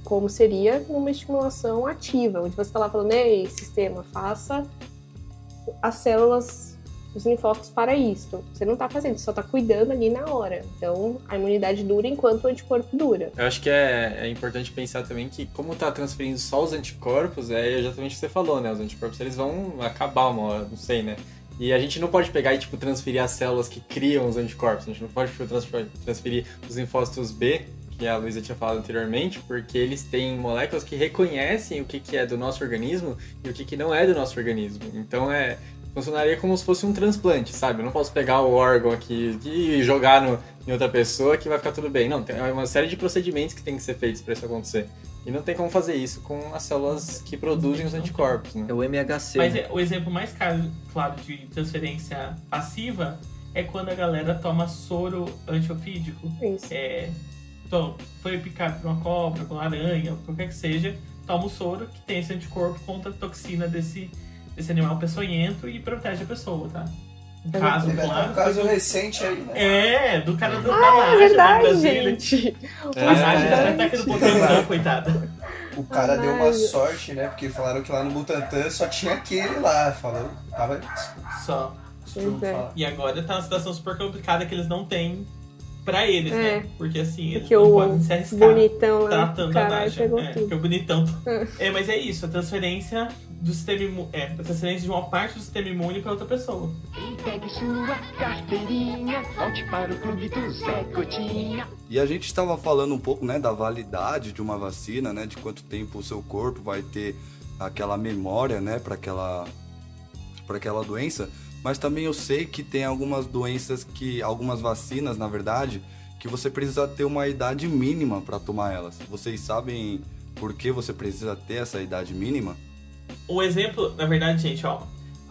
como seria numa estimulação ativa, onde você está lá falando, ei, sistema, faça as células, os linfócitos para isto. Você não está fazendo, você só está cuidando ali na hora. Então, a imunidade dura enquanto o anticorpo dura. Eu acho que é, é importante pensar também que, como está transferindo só os anticorpos, é exatamente o que você falou, né? Os anticorpos, eles vão acabar uma hora, não sei, né? E a gente não pode pegar e, tipo, transferir as células que criam os anticorpos. A gente não pode transferir os linfócitos B, que a Luísa tinha falado anteriormente, porque eles têm moléculas que reconhecem o que, que é do nosso organismo e o que, que não é do nosso organismo. Então, é, funcionaria como se fosse um transplante, sabe? Eu não posso pegar o órgão aqui e jogar no, em outra pessoa que vai ficar tudo bem. Não, tem uma série de procedimentos que tem que ser feitos para isso acontecer. E não tem como fazer isso com as células que produzem os anticorpos, né? É o M H C. Mas é, o exemplo mais caro, claro, de transferência passiva é quando a galera toma soro antiofídico. Isso. É, então, foi picado por uma cobra, por uma aranha, por qualquer que seja, toma o soro que tem esse anticorpo contra a toxina desse, desse animal peçonhento e protege a pessoa, tá? Um caso, claro, um caso foi... recente aí, né? É, do cara do ah, da Nádia, é verdade, do Brasil, gente. É, a Nádia tá até aqui no Butantan, coitada. O cara ah, deu uma sorte, né? Porque falaram que lá no Butantan só tinha aquele lá. Falou, tava... Só. É. E agora tá uma situação super complicada que eles não têm pra eles, é. né? Porque assim, eles porque não podem se arriscar bonitão, tratando a Nádia. É, porque o bonitão... é, mas é isso, a transferência... do sistema imune, é, a transferência de uma parte do sistema imune para outra pessoa. E a gente estava falando um pouco, né, da validade de uma vacina, né, de quanto tempo o seu corpo vai ter aquela memória, né, para aquela para aquela doença, mas também eu sei que tem algumas doenças que algumas vacinas, na verdade, que você precisa ter uma idade mínima para tomar elas. Vocês sabem por que você precisa ter essa idade mínima? Um exemplo, na verdade, gente, ó,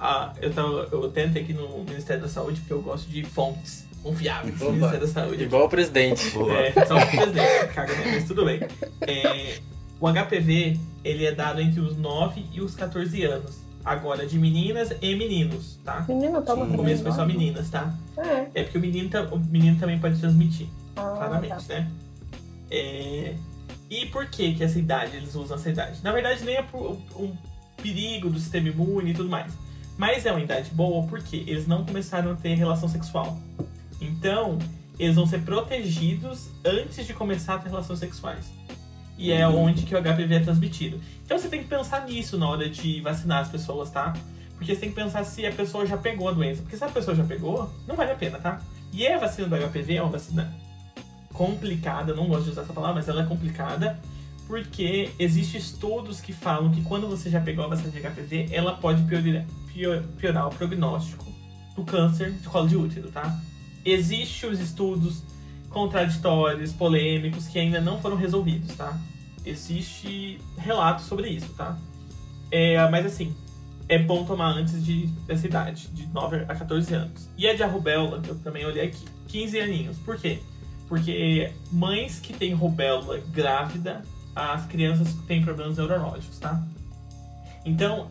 a, eu, tava, eu tento aqui no Ministério da Saúde porque eu gosto de fontes confiáveis do Ministério da Saúde. Igual o presidente. É, só o presidente, caga, né? Mas tudo bem. É, o H P V, ele é dado entre os nove e os catorze anos. Agora, de meninas e meninos, tá? Menina toma também. No começo foi só meninas, tá? É. É porque o menino, o menino também pode transmitir, ah, claramente, tá. né? É, e por que que essa idade, eles usam essa idade? Na verdade, nem é por... Um, perigo do sistema imune e tudo mais. Mas é uma idade boa porque eles não começaram a ter relação sexual. Então, eles vão ser protegidos antes de começar a ter relações sexuais. E é onde que o H P V é transmitido. Então, você tem que pensar nisso na hora de vacinar as pessoas, tá? Porque você tem que pensar se a pessoa já pegou a doença. Porque se a pessoa já pegou, não vale a pena, tá? E a vacina do H P V é uma vacina complicada, não gosto de usar essa palavra, mas ela é complicada. Porque existem estudos que falam que quando você já pegou a vacina de H P V, ela pode piorar, piorar o prognóstico do câncer de colo de útero, tá? Existem os estudos contraditórios, polêmicos, que ainda não foram resolvidos, tá? Existe relatos sobre isso, tá? É, mas assim, é bom tomar antes de, dessa idade, de nove a catorze anos. E a de rubéola, que eu também olhei aqui, quinze aninhos. Por quê? Porque mães que têm rubéola grávida, as crianças têm problemas neurológicos, tá? Então,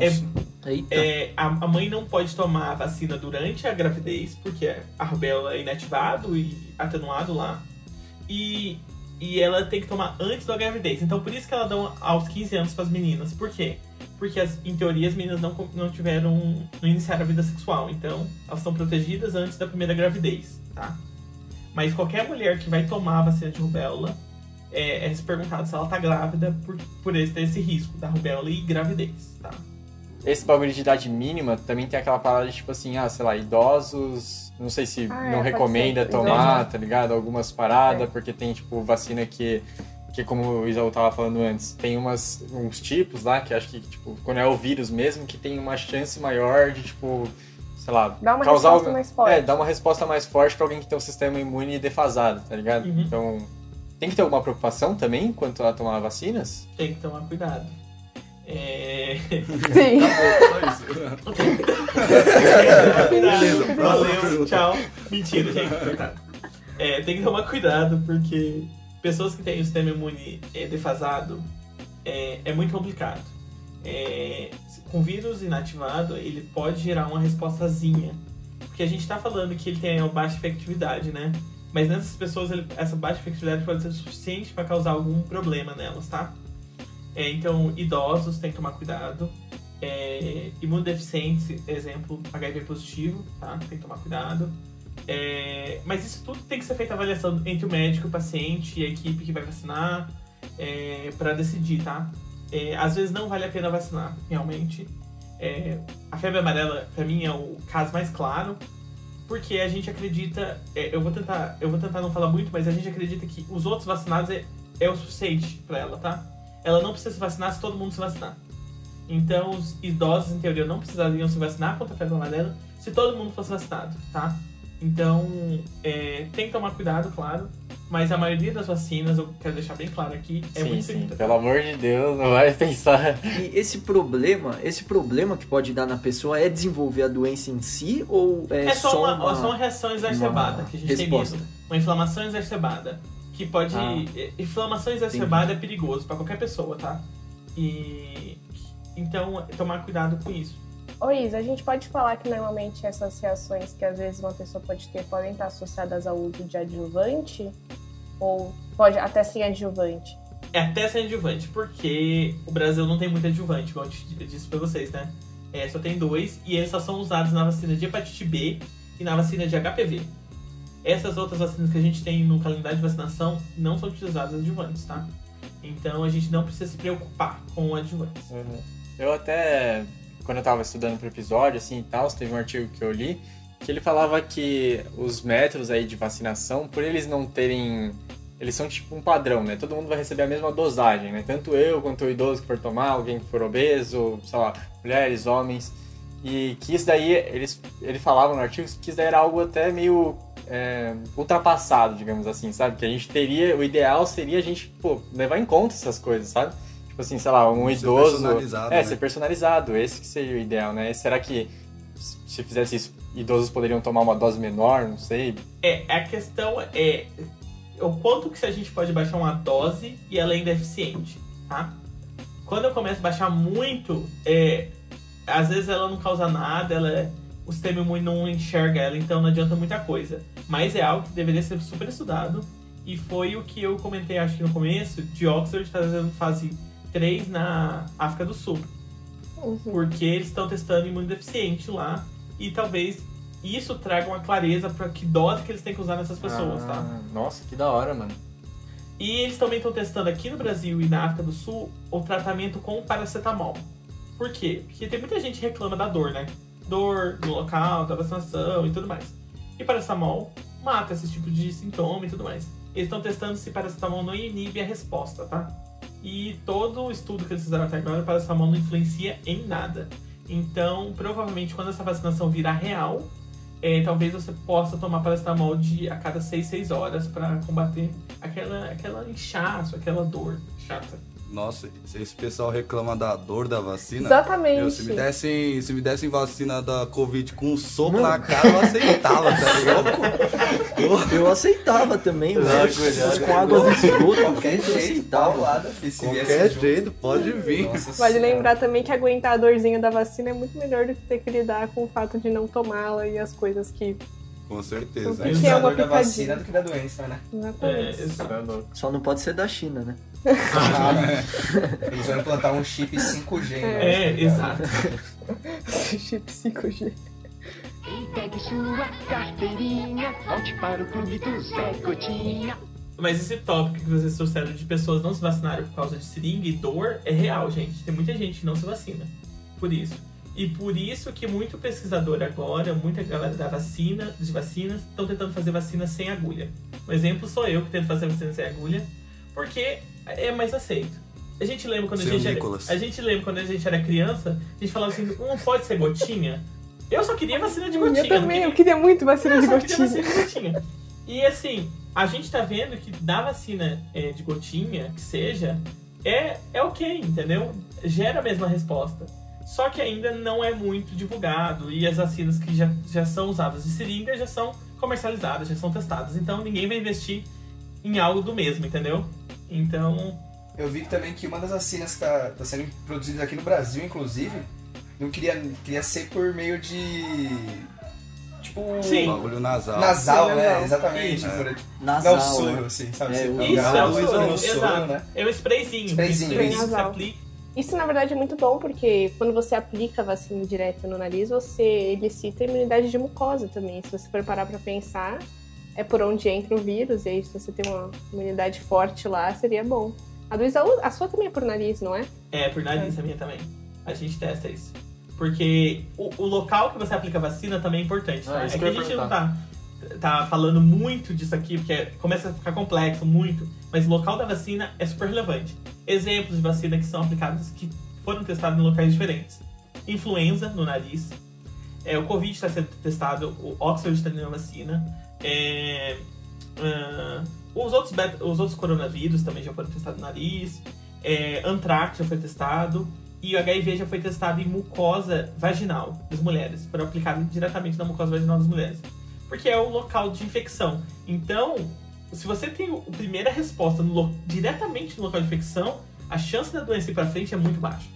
é, é, a, a mãe não pode tomar a vacina durante a gravidez, porque a rubéola é inativado e atenuado lá, e, e ela tem que tomar antes da gravidez. Então, por isso que ela dá aos quinze anos para as meninas. Por quê? Porque, as, em teoria, as meninas não, não tiveram, não iniciaram a vida sexual. Então, elas são protegidas antes da primeira gravidez, tá? Mas qualquer mulher que vai tomar a vacina de rubéola, é, é se perguntado se ela tá grávida por, por esse, ter esse risco da rubéola e gravidez, tá? Esse bagulho de idade mínima também tem aquela parada de, tipo assim, ah, sei lá, idosos, não sei se ah, não é, recomenda tomar, tá ligado? Algumas paradas, é. porque tem, tipo, vacina que, que como o Isau tava falando antes, tem umas, uns tipos lá, que acho que, tipo, quando é o vírus mesmo, que tem uma chance maior de, tipo, sei lá... Dá uma causar resposta algum... mais forte. É, dá uma resposta mais forte pra alguém que tem um sistema imune defasado, tá ligado? Uhum. Então, tem que ter alguma preocupação também quanto a tomar vacinas? Tem que tomar cuidado. É... Sim. Tá bom, só isso. Beleza, valeu, tchau. Mentira, gente. É, tem que tomar cuidado, porque pessoas que têm o sistema imune defasado é, é muito complicado. É, com vírus inativado, ele pode gerar uma respostazinha. Porque a gente tá falando que ele tem uma baixa efetividade, né? Mas nessas pessoas, ele, essa baixa efetividade pode ser suficiente para causar algum problema nelas, tá? É, então, idosos têm que tomar cuidado. É, imunodeficientes, exemplo, H I V positivo, tá? Tem que tomar cuidado. É, mas isso tudo tem que ser feita avaliação entre o médico, o paciente e a equipe que vai vacinar é, para decidir, tá? É, às vezes não vale a pena vacinar, realmente. É, a febre amarela, para mim, é o caso mais claro, porque a gente acredita... É, eu, vou tentar, eu vou tentar não falar muito, mas a gente acredita que os outros vacinados é, é o suficiente para ela, tá? Ela não precisa se vacinar se todo mundo se vacinar. Então, os idosos, em teoria, não precisariam se vacinar contra a febre amarela se todo mundo fosse vacinado, tá? Então, é, tem que tomar cuidado, claro. Mas a maioria das vacinas, eu quero deixar bem claro aqui, é sim, muito sim. segura. Pelo amor de Deus, não vai pensar. E esse problema, esse problema que pode dar na pessoa é desenvolver a doença em si ou é, é só, só uma... uma... É só uma reação exacerbada que a gente resposta. tem visto. Uma inflamação exacerbada. Que pode... Ah, inflamação exacerbada é perigoso pra qualquer pessoa, tá? E... Então, tomar cuidado com isso. Ô Isa, a gente pode falar que normalmente essas reações que às vezes uma pessoa pode ter podem estar associadas ao uso de adjuvante? Ou pode até sem adjuvante? É até sem adjuvante, porque o Brasil não tem muito adjuvante, como eu disse pra vocês, né? É, só tem dois, e eles só são usados na vacina de hepatite B e na vacina de H P V. Essas outras vacinas que a gente tem no calendário de vacinação não são utilizadas adjuvantes, tá? Então a gente não precisa se preocupar com adjuvantes. Uhum. Eu até, quando eu tava estudando pro episódio, assim e tal, teve um artigo que eu li, que ele falava que os métodos aí de vacinação, por eles não terem... Eles são tipo um padrão, né? Todo mundo vai receber a mesma dosagem, né? Tanto eu, quanto o idoso que for tomar, alguém que for obeso, sei lá, mulheres, homens. E que isso daí, eles, eles falavam no artigo que isso daí era algo até meio... É, ultrapassado, digamos assim, sabe? Que a gente teria, o ideal seria a gente, pô, levar em conta essas coisas, sabe? Tipo assim, sei lá, um ser idoso... Personalizado, é, né? ser personalizado, esse que seria o ideal, né? Será que se fizesse isso, idosos poderiam tomar uma dose menor, não sei? É, a questão é o quanto que a gente pode baixar uma dose e ela ainda é eficiente, tá? Quando eu começo a baixar muito, é, às vezes ela não causa nada, ela é... o sistema imune não enxerga ela, então não adianta muita coisa. Mas é algo que deveria ser super estudado, e foi o que eu comentei, acho que no começo, de Oxford está fazendo fase três na África do Sul. Uhum. Porque eles estão testando imunodeficiente lá, e talvez isso traga uma clareza para que dose que eles têm que usar nessas pessoas, ah, tá? Nossa, que da hora, mano. E eles também estão testando aqui no Brasil e na África do Sul o tratamento com paracetamol. Por quê? Porque tem muita gente que reclama da dor, né? Dor no local, da vacinação e tudo mais. E paracetamol mata esse tipo de sintoma e tudo mais. Eles estão testando se paracetamol não inibe a resposta, tá? E todo o estudo que eles fizeram até agora, paracetamol não influencia em nada. Então, provavelmente, quando essa vacinação virar real, é, talvez você possa tomar paracetamol de, a cada seis, seis horas para combater aquela, aquela inchaço, aquela dor chata. Nossa, se esse pessoal reclama da dor da vacina... Exatamente. Meu, se, me dessem, se me dessem vacina da Covid com um soco hum. na cara, eu aceitava, tá ligado? Eu aceitava também, velho. Né? Com água no esgoto, qualquer jeito, paulada. Qualquer jeito, pode vir. Nossa, pode lembrar também que aguentar a dorzinha da vacina é muito melhor do que ter que lidar com o fato de não tomá-la e as coisas que... Com certeza. Porque é uma da vacina do que da doença, né? Exatamente. É, exatamente. Só não pode ser da China, né? Ah, é. Eles vão implantar um chip cinco G. É, né? É, exato. Chip cinco G. Pegue sua carteirinha, volte para o clube do Zé Gotinha. Mas esse tópico que vocês trouxeram de pessoas não se vacinarem por causa de seringa e dor é real, gente. Tem muita gente que não se vacina por isso. E por isso que muito pesquisador agora, muita galera da vacina, de vacinas, estão tentando fazer vacina sem agulha. Um exemplo sou eu que tento fazer vacina sem agulha, porque é mais aceito. A gente lembra quando a gente, era, a gente lembra quando a gente era criança, a gente falava assim, não pode ser gotinha. Eu só queria vacina de gotinha. Eu também, eu queria muito vacina eu de gotinha. Eu só queria vacina de gotinha. E assim, a gente tá vendo que da vacina é, de gotinha, que seja, é, é ok, entendeu? Gera a mesma resposta. Só que ainda não é muito divulgado. E as vacinas que já, já são usadas de seringa já são comercializadas, já são testadas. Então ninguém vai investir em algo do mesmo, entendeu? Então... Eu vi também que uma das vacinas que está tá sendo produzida aqui no Brasil, inclusive, não queria, queria ser por meio de... Tipo... Sim. Um bagulho nasal. Nasal, sim, né? Não. Exatamente. É. Nasal. Não, soro, assim, sabe? É, o... Isso, é o soro, exato. Né? É um sprayzinho. Sprayzinho, sprayzinho isso. Que você aplica. Isso, na verdade, é muito bom, porque quando você aplica a vacina direto no nariz, você excita a imunidade de mucosa também. Se você for parar para pensar, é por onde entra o vírus, e aí se você tem uma imunidade forte lá, seria bom. A do Isau, a sua também é por nariz, não é? É, por nariz, é. A minha também. A gente testa isso. Porque o, o local que você aplica a vacina também é importante, tá? É, é que, que a gente não tá, tá falando muito disso aqui, porque é, começa a ficar complexo, muito. Mas o local da vacina é super relevante. Exemplos de vacina que são aplicadas, que foram testadas em locais diferentes. Influenza, no nariz. É, o Covid está sendo testado, o Oxford está tendo vacina. É... Uh, Os outros, beta, os outros coronavírus também já foram testados no nariz, é, Antrax já foi testado, e o H I V já foi testado em mucosa vaginal das mulheres. Foram aplicados diretamente na mucosa vaginal das mulheres. Porque é o local de infecção. Então, se você tem a primeira resposta no, diretamente no local de infecção, a chance da doença ir para frente é muito baixa.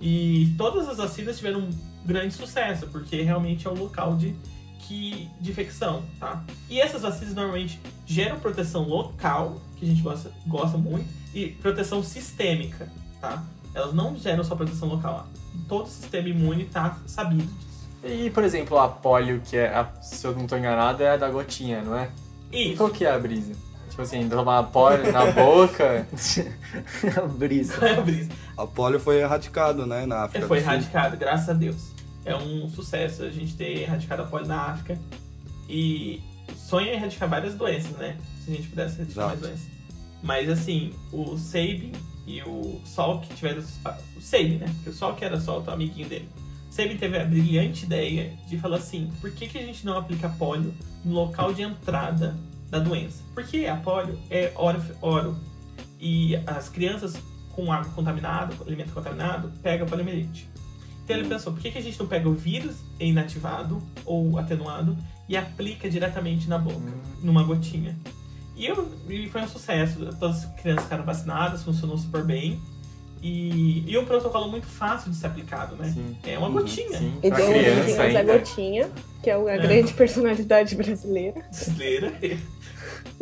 E todas as vacinas tiveram um grande sucesso, porque realmente é o local de... Que, de infecção, tá? E essas vacinas normalmente geram proteção local, que a gente gosta, gosta muito, e proteção sistêmica, tá? Elas não geram só proteção local. Todo o sistema imune tá sabido disso. E, por exemplo, a polio, que é, a, se eu não tô enganado, é a da gotinha, não é? Isso. E qual que é a brisa? Tipo assim, tomar a polio na boca... a brisa. É a brisa. A polio foi erradicado, né, na África. Foi erradicado, graças a Deus. É um sucesso a gente ter erradicado a polio na África. E sonha em erradicar várias doenças, né? Se a gente pudesse erradicar mais doenças. Mas assim, o Sabin e o Salk tiveram... O Sabin, né? Porque o Salk era só o amiguinho dele. O Sabin teve a brilhante ideia de falar assim, por que, que a gente não aplica polio no local de entrada da doença? Porque a polio é oro, oro. E as crianças com água contaminada, com alimento contaminado, pegam poliomielite. Então ele pensou, por que a gente não pega o vírus inativado ou atenuado e aplica diretamente na boca, hum. numa gotinha? E, eu, e foi um sucesso, todas as crianças ficaram vacinadas, funcionou super bem. E, e um protocolo muito fácil de ser aplicado, né? Sim. É uma gotinha. Sim. E deu origem ao Zé Gotinha, que é uma é. grande personalidade brasileira. Brasileira.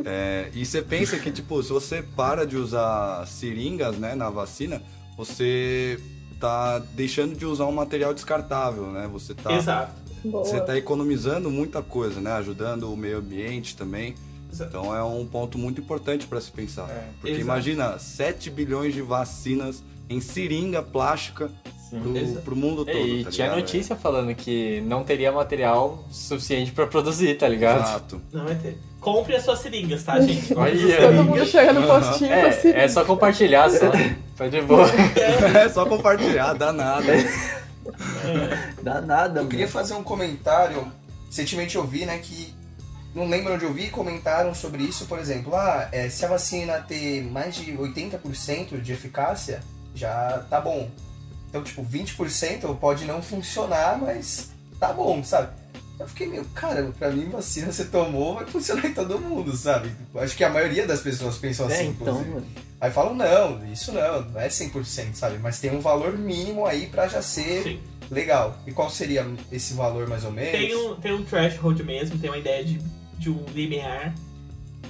É, e você pensa que, tipo, se você para de usar seringas, né, na vacina, você... tá deixando de usar um material descartável, né? Você tá, Exato. Você tá economizando muita coisa, né? Ajudando o meio ambiente também. Exato. Então é um ponto muito importante para se pensar. É. Porque Exato. Imagina sete bilhões de vacinas em seringa plástica pro, pro mundo todo. E tá tinha ligado, notícia é? falando que não teria material suficiente para produzir, tá ligado? Exato. Não vai ter. Compre as suas seringas, tá, gente? Olha, todo mundo chega no postinho uhum. assim. É, é só compartilhar, só. Tá de boa. É só compartilhar, dá nada. É. Dá nada. Eu mano. queria fazer um comentário. Recentemente eu vi, né, que não lembro onde eu vi, comentaram sobre isso, por exemplo, ah, é, se a vacina ter mais de oitenta por cento de eficácia, já tá bom. Então, tipo, vinte por cento pode não funcionar, mas tá bom, sabe? Eu fiquei meio, cara, pra mim vacina você tomou, vai funcionar em todo mundo, sabe? Acho que a maioria das pessoas pensam é, assim, então, mano. Aí falam, não, isso não, não é cem por cento, sabe? Mas tem um valor mínimo aí pra já ser Sim. legal. E qual seria esse valor, mais ou menos? Tem um, tem um threshold mesmo, tem uma ideia de, de um limiar.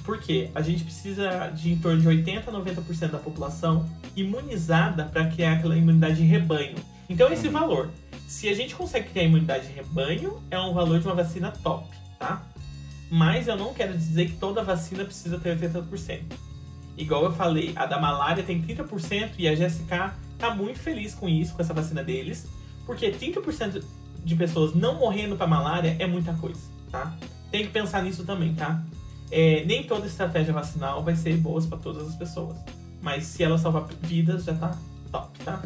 Por quê? A gente precisa de em torno de oitenta a noventa por cento da população imunizada pra criar aquela imunidade de rebanho. Então esse hum. valor... Se a gente consegue criar imunidade de rebanho, é um valor de uma vacina top, tá? Mas eu não quero dizer que toda vacina precisa ter oitenta por cento. Igual eu falei, a da malária tem trinta por cento e a G S K tá muito feliz com isso, com essa vacina deles, porque trinta por cento de pessoas não morrendo pra malária é muita coisa, tá? Tem que pensar nisso também, tá? É, nem toda estratégia vacinal vai ser boa para todas as pessoas, mas se ela salvar vidas, já tá top, tá?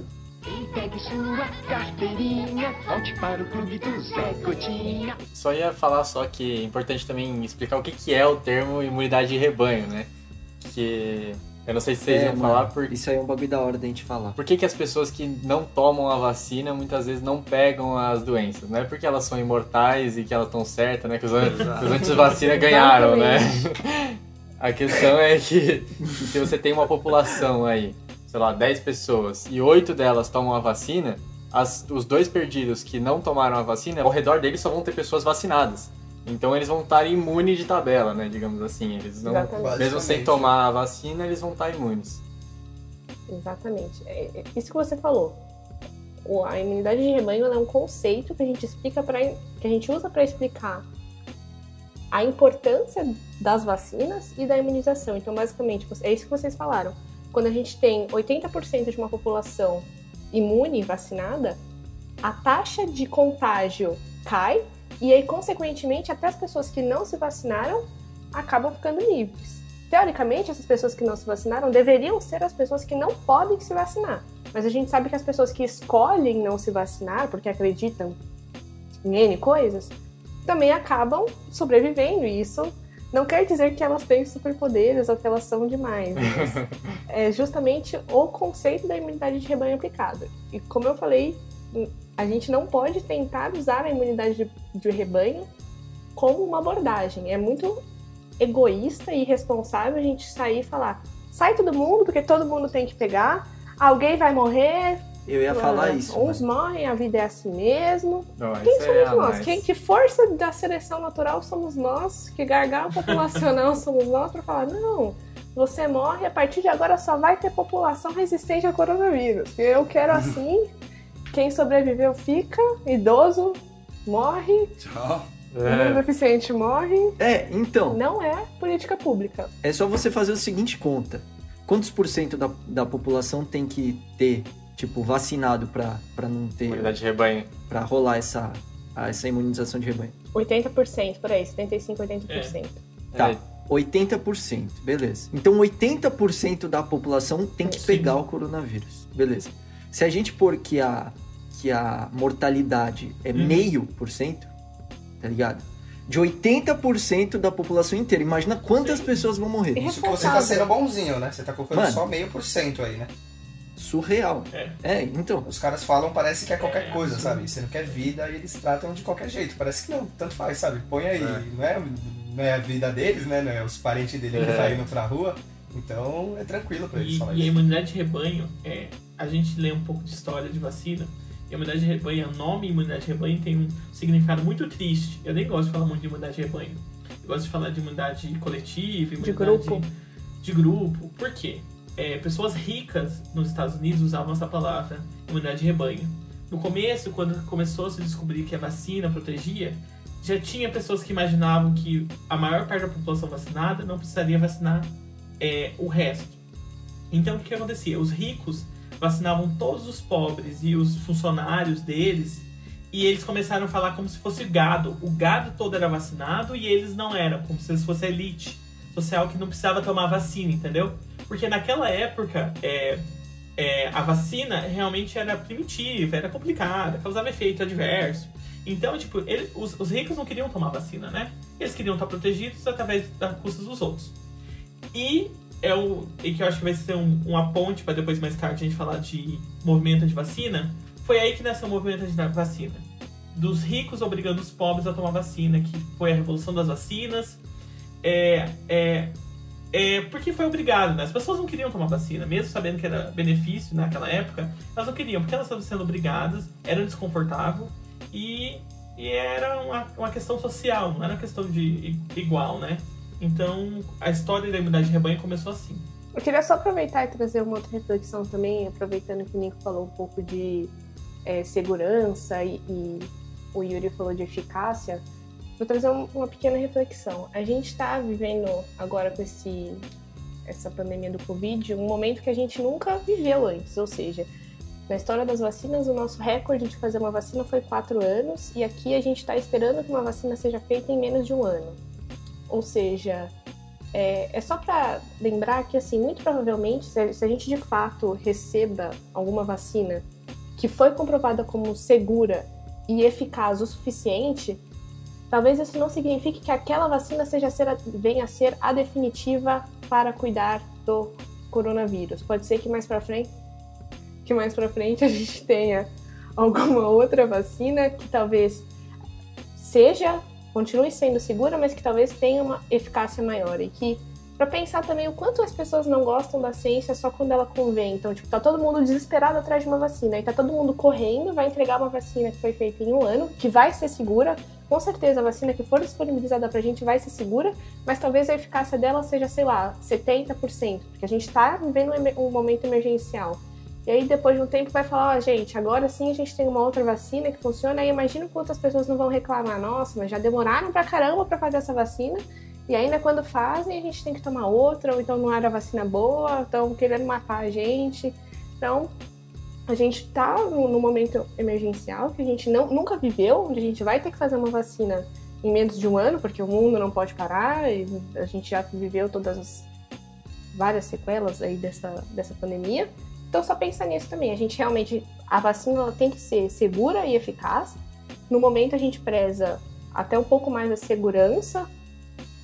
Pegue sua carteirinha, volte para o clube do Zé Gotinha. Só ia falar só que é importante também explicar o que, que é o termo imunidade de rebanho, né? Que eu não sei se vocês é, iam mano, falar porque... Isso aí é um bagulho da hora da gente falar. Por que que as pessoas que não tomam a vacina muitas vezes não pegam as doenças? Não é porque elas são imortais e que elas estão certas, né? Que os, os antivacina ganharam, né? A questão é que se você tem uma população aí, sei lá, dez pessoas, e oito delas tomam a vacina, as, os dois perdidos que não tomaram a vacina, ao redor deles só vão ter pessoas vacinadas. Então eles vão estar imunes de tabela, né, digamos assim. Eles não, mesmo sem tomar a vacina, eles vão estar imunes. Exatamente. É isso que você falou. A imunidade de rebanho é um conceito que a gente explica pra, que a gente usa para explicar a importância das vacinas e da imunização. Então, basicamente, é isso que vocês falaram. Quando a gente tem oitenta por cento de uma população imune, vacinada, a taxa de contágio cai e aí, consequentemente, até as pessoas que não se vacinaram acabam ficando livres. Teoricamente, essas pessoas que não se vacinaram deveriam ser as pessoas que não podem se vacinar. Mas a gente sabe que as pessoas que escolhem não se vacinar, porque acreditam em N coisas, também acabam sobrevivendo, e isso... Não quer dizer que elas têm superpoderes ou que elas são demais, mas é justamente o conceito da imunidade de rebanho aplicado. E como eu falei, a gente não pode tentar usar a imunidade de, de rebanho como uma abordagem. É muito egoísta e irresponsável a gente sair e falar, sai todo mundo porque todo mundo tem que pegar, alguém vai morrer... Eu ia falar ah, isso. Uns mas... morrem, a vida é assim mesmo. Não, quem somos é nós? Mas... Quem, que força da seleção natural somos nós? Que gargalo populacional somos nós para falar, não, você morre, a partir de agora só vai ter população resistente ao coronavírus. Eu quero assim, quem sobreviveu fica, idoso morre, tchau. É. O deficiente morre. É, então. Não é política pública. É só você fazer a seguinte conta. Quantos por cento da, da população tem que ter... Tipo, vacinado pra, pra não ter... Imunidade de rebanho. Pra rolar essa, essa imunização de rebanho. oitenta por cento, por aí. setenta e cinco por cento, oitenta por cento. É. Tá, oitenta por cento, beleza. Então, oitenta por cento da população tem que Sim. pegar o coronavírus. Beleza. Se a gente pôr que a, que a mortalidade é meio por cento, tá ligado? De oitenta por cento da população inteira. Imagina quantas Sim. pessoas vão morrer. Isso que você tá sendo bonzinho, né? Você tá colocando Mano, só meio por cento aí, né? Surreal. É. é, então. Os caras falam, parece que é qualquer é, coisa, sabe? Você não quer vida e eles tratam de qualquer jeito. Parece que não, tanto faz, sabe? Põe aí. É. Não, é, não é a vida deles, né? Não é os parentes dele é. que tá indo pra rua. Então é tranquilo pra eles. E, falar e isso. A imunidade de rebanho, é, a gente lê um pouco de história de vacina. E a imunidade de rebanho, o nome imunidade de rebanho tem um significado muito triste. Eu nem gosto de falar muito de imunidade de rebanho. Eu gosto de falar de imunidade coletiva, imunidade de grupo. De grupo. Por quê? É, pessoas ricas nos Estados Unidos usavam essa palavra, imunidade de rebanho. No começo, quando começou a se descobrir que a vacina protegia, já tinha pessoas que imaginavam que a maior parte da população vacinada não precisaria vacinar é, o resto. Então, o que acontecia? Os ricos vacinavam todos os pobres e os funcionários deles, e eles começaram a falar como se fosse gado. O gado todo era vacinado e eles não eram, como se eles fossem elite social que não precisava tomar vacina, entendeu? Porque naquela época, é, é, a vacina realmente era primitiva, era complicada, causava efeito adverso. Então, tipo, ele, os, os ricos não queriam tomar vacina, né? Eles queriam estar protegidos através das custas dos outros. E é o e que eu acho que vai ser um, uma ponte para depois, mais tarde, a gente falar de movimento de vacina. Foi aí que nasceu o movimento de vacina. Dos ricos obrigando os pobres a tomar vacina, que foi a revolução das vacinas. É... é É, porque foi obrigado, né? As pessoas não queriam tomar vacina, mesmo sabendo que era benefício naquela época, elas não queriam, porque elas estavam sendo obrigadas, era desconfortável e, e era uma, uma questão social, não era uma questão de igual, né? Então, a história da imunidade de rebanho começou assim. Eu queria só aproveitar e trazer uma outra reflexão também, aproveitando que o Nico falou um pouco de é, segurança e, e o Yuri falou de eficácia. vou trazer uma pequena reflexão. A gente está vivendo agora com esse, essa pandemia do Covid um momento que a gente nunca viveu antes, ou seja, na história das vacinas, o nosso recorde de fazer uma vacina foi quatro anos e aqui a gente está esperando que uma vacina seja feita em menos de um ano. Ou seja, é, é só para lembrar que, assim, muito provavelmente, se a, se a gente de fato receba alguma vacina que foi comprovada como segura e eficaz o suficiente, talvez isso não signifique que aquela vacina seja ser, venha a ser a definitiva para cuidar do coronavírus. Pode ser que mais para frente... que mais para frente a gente tenha alguma outra vacina que talvez seja, continue sendo segura, mas que talvez tenha uma eficácia maior. E que, para pensar também o quanto as pessoas não gostam da ciência só quando ela convém. Então, tipo, tá todo mundo desesperado atrás de uma vacina, e tá todo mundo correndo, vai entregar uma vacina que foi feita em um ano, que vai ser segura, com certeza a vacina que for disponibilizada pra gente vai ser segura, mas talvez a eficácia dela seja, sei lá, setenta por cento, porque a gente tá vivendo um momento emergencial. E aí depois de um tempo vai falar, ó, oh, gente, agora sim a gente tem uma outra vacina que funciona, aí imagina quantas pessoas não vão reclamar, nossa, mas já demoraram pra caramba pra fazer essa vacina, e ainda quando fazem a gente tem que tomar outra, ou então não era vacina boa, estão querendo matar a gente. Então, a gente tá num momento emergencial que a gente não, nunca viveu, onde a gente vai ter que fazer uma vacina em menos de um ano, porque o mundo não pode parar, e a gente já viveu todas as várias sequelas aí dessa, dessa pandemia. Então, só pensar nisso também. A gente realmente... A vacina ela tem que ser segura e eficaz. No momento, a gente preza até um pouco mais a segurança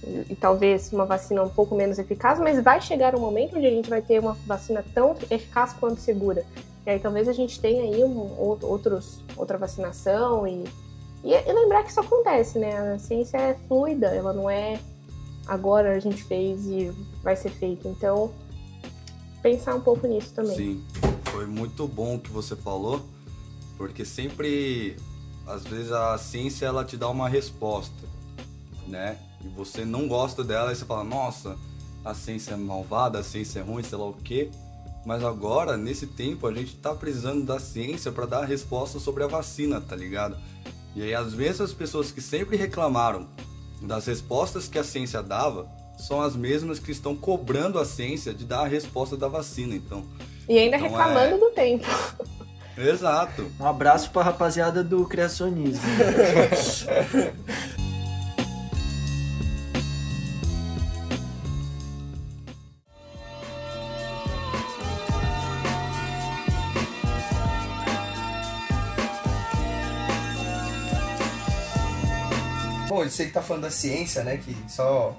e, e talvez uma vacina um pouco menos eficaz, mas vai chegar um momento onde a gente vai ter uma vacina tão eficaz quanto segura. E aí, talvez a gente tenha aí um, outros, outra vacinação e, e, e lembrar que isso acontece, né? A ciência é fluida, ela não é... Agora a gente fez e vai ser feito. Então... pensar um pouco nisso também. Sim, foi muito bom o que você falou, porque sempre, às vezes a ciência ela te dá uma resposta, né? E você não gosta dela e você fala, nossa, a ciência é malvada, a ciência é ruim, sei lá o quê. Mas agora, nesse tempo, a gente tá precisando da ciência para dar a resposta sobre a vacina, tá ligado? E aí às vezes as pessoas que sempre reclamaram das respostas que a ciência dava, são as mesmas que estão cobrando a ciência de dar a resposta da vacina, então... E ainda então reclamando é... do tempo. Exato. Um abraço para a rapaziada do criacionismo. Bom, eu sei que tá falando da ciência, né, que só...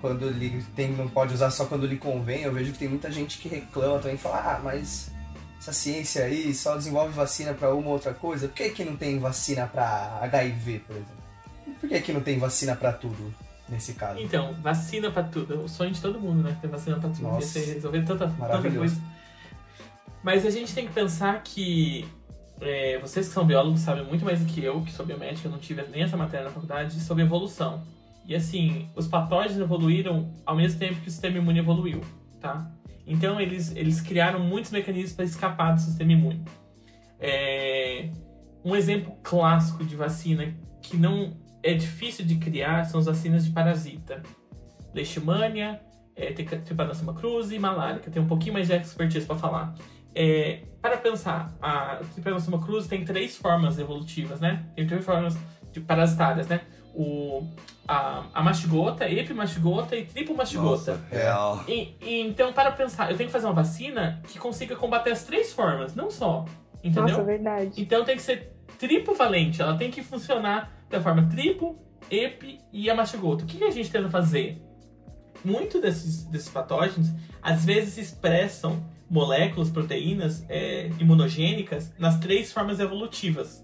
quando ele tem, não pode usar só quando lhe convém, eu vejo que tem muita gente que reclama também, fala, ah, mas essa ciência aí só desenvolve vacina para uma ou outra coisa, por que que não tem vacina para agá i vê, por exemplo? Por que que não tem vacina para tudo, nesse caso? Então, vacina para tudo, o sonho de todo mundo, né, ter vacina para tudo, nossa, ia resolver tanta, tanta coisa. Mas a gente tem que pensar que, é, vocês que são biólogos sabem muito mais do que eu, que sou biomédica, eu não tive nem essa matéria na faculdade, sobre evolução. E assim, os patógenos evoluíram ao mesmo tempo que o sistema imune evoluiu, tá? Então eles, eles criaram muitos mecanismos para escapar do sistema imune. É... Um exemplo clássico de vacina que não é difícil de criar são as vacinas de parasita. Leishmania, é, Trypanosoma cruzi e malária, que eu tenho um pouquinho mais de expertise para falar. É... Para pensar, a Trypanosoma cruzi tem três formas evolutivas, né? Tem três formas de parasitárias, né? O, a, a mastigota, epimastigota e tripomastigota. Nossa, real. E, e, então, para pensar, eu tenho que fazer uma vacina que consiga combater as três formas, não só. Entendeu? Nossa, verdade. Então tem que ser tripovalente, ela tem que funcionar da forma tripo, epi e a mastigota. O que a gente tenta fazer? Muito desses, desses patógenos, às vezes expressam moléculas, proteínas é, imunogênicas nas três formas evolutivas.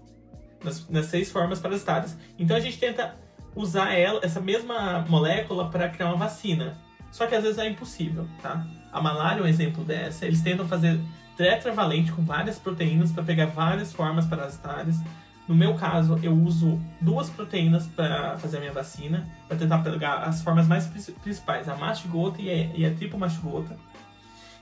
Nas, nas seis formas parasitárias. Então a gente tenta usar ela, essa mesma molécula para criar uma vacina. Só que às vezes é impossível, tá? A malária é um exemplo dessa. Eles tentam fazer tetravalente com várias proteínas para pegar várias formas parasitárias. No meu caso, eu uso duas proteínas para fazer a minha vacina, para tentar pegar as formas mais principais, a mastigota e a, e a tripomastigota.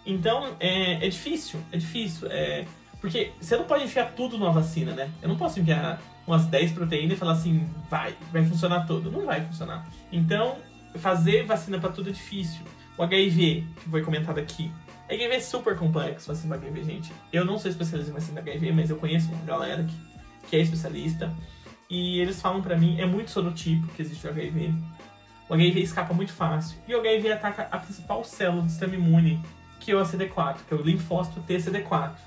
Então é, é difícil, é difícil. É, Porque você não pode enfiar tudo numa vacina, né? Eu não posso enfiar umas dez proteínas e falar assim, vai, vai funcionar tudo. Não vai funcionar. Então, fazer vacina pra tudo é difícil. O agá i vê, que foi comentado aqui. agá i vê é super complexo, vacina do agá i vê, gente. Eu não sou especialista em vacina do agá i vê, mas eu conheço uma galera que, que é especialista. E eles falam pra mim, é muito sorotipo que existe o agá i vê. O agá i vê escapa muito fácil. E o agá i vê ataca a principal célula do sistema imune, que é o C D quatro, que é o linfócito T C D quatro.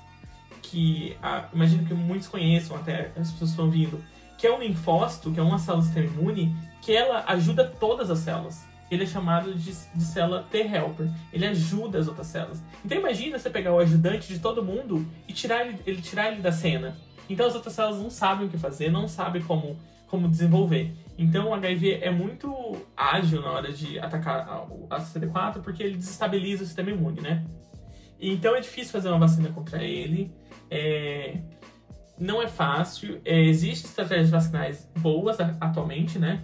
Que ah, imagino que muitos conheçam, até as pessoas estão vindo, que é um linfócito, que é uma célula do sistema imune, que ela ajuda todas as células. Ele é chamado de, de célula T-helper. Ele ajuda as outras células. Então imagina você pegar o ajudante de todo mundo e tirar ele, ele, tirar ele da cena. Então as outras células não sabem o que fazer, não sabem como, como desenvolver. Então o agá i vê é muito ágil na hora de atacar a, a C D quatro, porque ele desestabiliza o sistema imune, né? Então é difícil fazer uma vacina contra ele. É... Não é fácil. É, existem estratégias vacinais boas a, atualmente, né?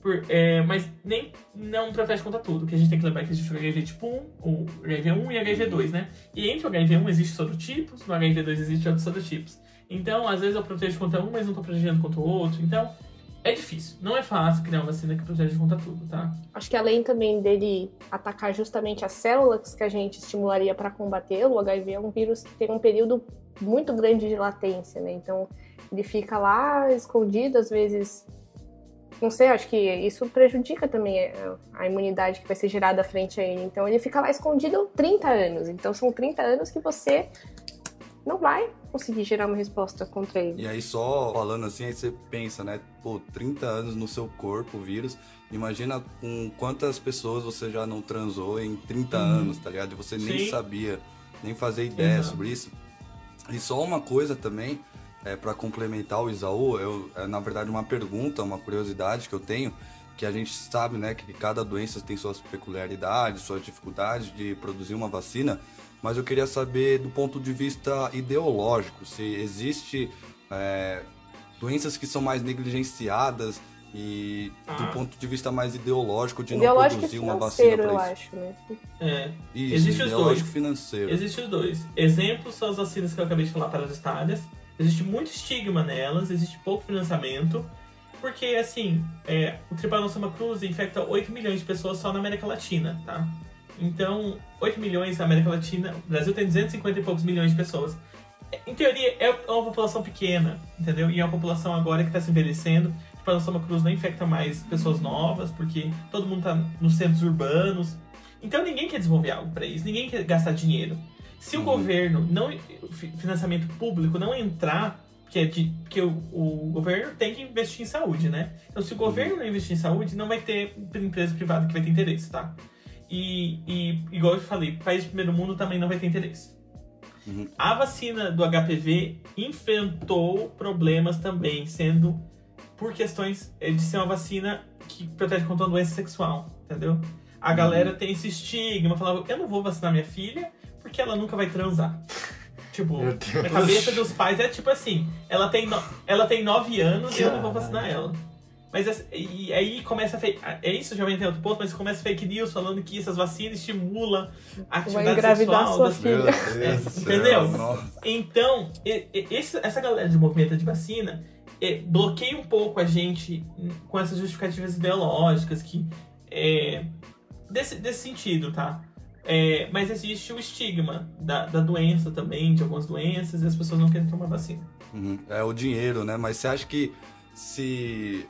Por, é, mas nem não protege contra tudo, que a gente tem que lembrar que existe o agá i vê tipo um, o agá i vê um e o agá i vê dois, né? E entre o agá i vê um existe sorotipos, no agá i vê dois existe outros sorotipos. Então, às vezes eu protejo contra um, mas não estou protegendo contra o outro. Então, é difícil. Não é fácil criar uma vacina que protege contra tudo, tá? Acho que além também dele atacar justamente as células que a gente estimularia para combatê-lo, o agá i vê é um vírus que tem um período muito grande de latência, né? Então, ele fica lá escondido, às vezes... Não sei, acho que isso prejudica também a imunidade que vai ser gerada à frente a ele. Então, ele fica lá escondido trinta anos. Então, são trinta anos que você não vai conseguir gerar uma resposta contra ele. E aí, só falando assim, aí você pensa, né? Pô, trinta anos no seu corpo, o vírus. Imagina com quantas pessoas você já não transou em trinta uhum. anos, tá ligado? E você nem Sim. sabia, nem fazia ideia Exato. Sobre isso. E só uma coisa também... É, para complementar o Isaú, eu, é, na verdade uma pergunta, uma curiosidade que eu tenho, que a gente sabe, né, que cada doença tem suas peculiaridades, suas dificuldades de produzir uma vacina, mas eu queria saber do ponto de vista ideológico, se existe é, doenças que são mais negligenciadas e ah. do ponto de vista mais ideológico de ideológico não produzir uma vacina para isso. Eu acho, né? É. Isso, existe ideológico os dois. Financeiro. Existe os dois. Exemplos são as vacinas que eu acabei de falar para as parasitárias. Existe muito estigma nelas, existe pouco financiamento, porque, assim, é, o Trypanosoma cruzi infecta oito milhões de pessoas só na América Latina, tá? Então, oito milhões na América Latina, o Brasil tem duzentos e cinquenta e poucos milhões de pessoas. Em teoria, é uma população pequena, entendeu? E é uma população agora que está se envelhecendo. O Trypanosoma cruzi não infecta mais pessoas novas, porque todo mundo está nos centros urbanos. Então, ninguém quer desenvolver algo para isso, ninguém quer gastar dinheiro. Se o governo, não, financiamento público não entrar, porque, é de, porque o, o governo tem que investir em saúde, né? Então, se o governo não investir em saúde, não vai ter empresa privada que vai ter interesse, tá? E, e igual eu falei, país do primeiro mundo também não vai ter interesse. Uhum. A vacina do H P V enfrentou problemas também, sendo por questões de ser uma vacina que protege contra uma doença sexual, entendeu? A galera uhum. tem esse estigma, falava, eu não vou vacinar minha filha, porque ela nunca vai transar. Tipo, a cabeça dos pais é tipo assim, ela tem, no, ela tem nove anos Caramba. E eu não vou vacinar ela. Mas essa, e aí começa a fake... É isso, já vem até outro ponto, mas começa fake news falando que essas vacinas estimulam a atividade sexual. Das, é, entendeu? Nossa. Então, esse, essa galera de movimento de vacina é, bloqueia um pouco a gente com essas justificativas ideológicas que... É, desse, desse sentido, tá? É, mas existe o estigma da, da doença também, de algumas doenças, e as pessoas não querem tomar vacina. Uhum. É o dinheiro, né? Mas você acha que se,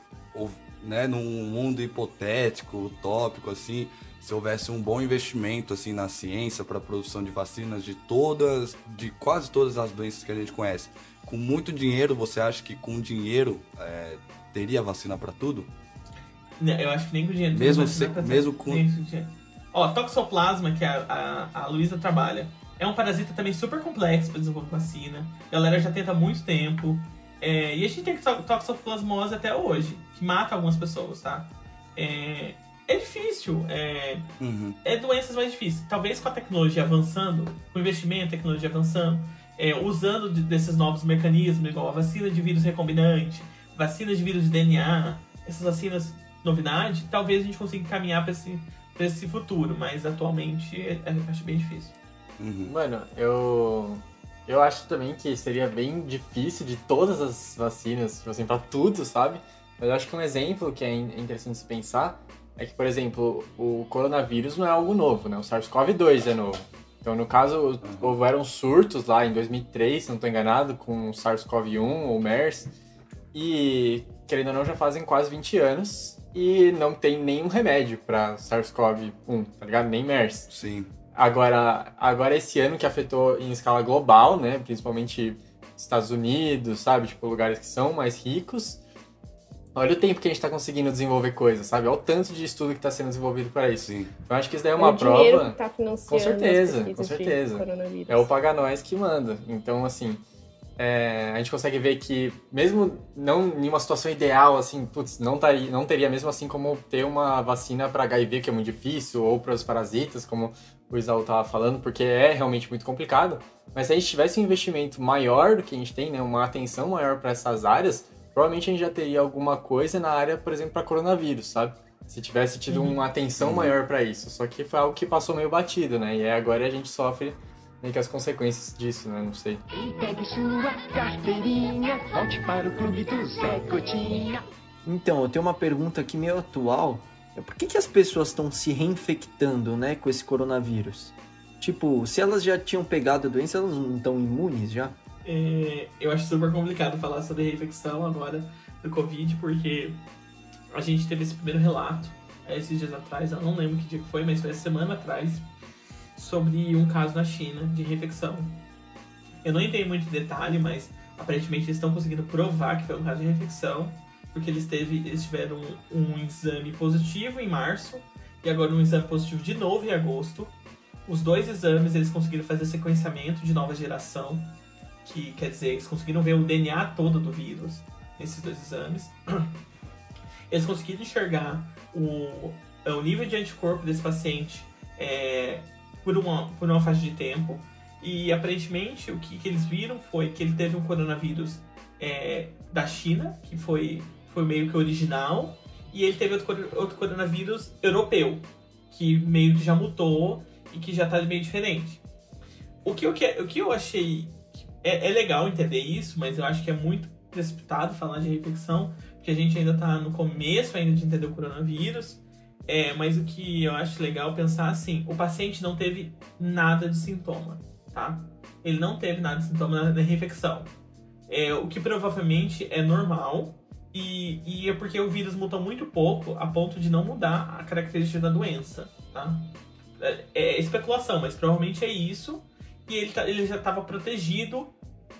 né, num mundo hipotético, utópico, assim, se houvesse um bom investimento assim, na ciência para a produção de vacinas de todas, de quase todas as doenças que a gente conhece, com muito dinheiro, você acha que com dinheiro é, teria vacina para tudo? Não, eu acho que nem com dinheiro. Mesmo, se, mesmo com... Nem com dinheiro. Ó, toxoplasma, que a, a, a Luísa trabalha, é um parasita também super complexo para desenvolver vacina. A galera já tenta há muito tempo. É, e a gente tem toxoplasmose até hoje, que mata algumas pessoas, tá? É, é difícil. É, uhum. é doenças mais difíceis. Talvez com a tecnologia avançando, com o investimento, tecnologia avançando, é, usando de, desses novos mecanismos, igual a vacina de vírus recombinante, vacina de vírus de D N A, essas vacinas novidade, talvez a gente consiga caminhar para esse... desse futuro, mas atualmente acho bem difícil. Uhum. Mano, eu Eu acho também que seria bem difícil de todas as vacinas, tipo assim, pra tudo, sabe? Mas eu acho que um exemplo que é interessante se pensar é que, por exemplo, o coronavírus não é algo novo, né? O SARS-C o V dois é novo. Então, no caso, houveram surtos lá em dois mil e três, se não estou enganado, com o SARS-C o V um ou MERS. E, querendo ou não, já fazem quase vinte anos e não tem nenhum remédio para SARS-C o V um, tá ligado? Nem MERS. Sim. Agora, agora, esse ano que afetou em escala global, né? Principalmente Estados Unidos, sabe? Tipo, lugares que são mais ricos. Olha o tempo que a gente tá conseguindo desenvolver coisas, sabe? Olha o tanto de estudo que tá sendo desenvolvido para isso. Sim. Então, acho que isso daí é uma prova... É o dinheiro que tá financiando. Com certeza, com certeza. É o paga nós que manda. Então, assim, é... a gente consegue ver que, mesmo não em uma situação ideal, assim, putz, não, taria, não teria mesmo assim como ter uma vacina para H I V, que é muito difícil, ou para os parasitas, como o Isau tava falando, porque é realmente muito complicado. Mas se a gente tivesse um investimento maior do que a gente tem, né? Uma atenção maior para essas áreas... Provavelmente a gente já teria alguma coisa na área, por exemplo, para coronavírus, sabe? Se tivesse tido uhum. uma atenção uhum. maior para isso. Só que foi algo que passou meio batido, né? E agora a gente sofre meio que as consequências disso, né? Não sei. Então, eu tenho uma pergunta aqui meio atual. É por que, que as pessoas estão se reinfectando, né, com esse coronavírus? Tipo, se elas já tinham pegado a doença, elas não estão imunes já? Eu acho super complicado falar sobre reinfecção agora do Covid, porque a gente teve esse primeiro relato esses dias atrás, eu não lembro que dia que foi, mas foi essa semana atrás, sobre um caso na China de reinfecção. Eu não entrei muito em detalhe, mas aparentemente eles estão conseguindo provar que foi um caso de reinfecção, porque eles, teve, eles tiveram um, um exame positivo em março, e agora um exame positivo de novo em agosto. Os dois exames eles conseguiram fazer sequenciamento de nova geração, que quer dizer, eles conseguiram ver o D N A todo do vírus nesses dois exames. Eles conseguiram enxergar o, o nível de anticorpo desse paciente é, por, uma, por uma faixa de tempo. E aparentemente o que, que eles viram foi que ele teve um coronavírus é, da China, que foi, foi meio que original, e ele teve outro, outro coronavírus europeu, que meio que já mutou e que já está meio diferente. O que eu, o que eu achei... É, é legal entender isso, mas eu acho que é muito precipitado falar de reinfecção, porque a gente ainda está no começo ainda de entender o coronavírus. É, mas o que eu acho legal pensar assim, o paciente não teve nada de sintoma, tá? Ele não teve nada de sintoma da reinfecção. É, o que provavelmente é normal, e, e é porque o vírus muta muito pouco a ponto de não mudar a característica da doença, tá? É, é especulação, mas provavelmente é isso. E ele, tá, ele já estava protegido,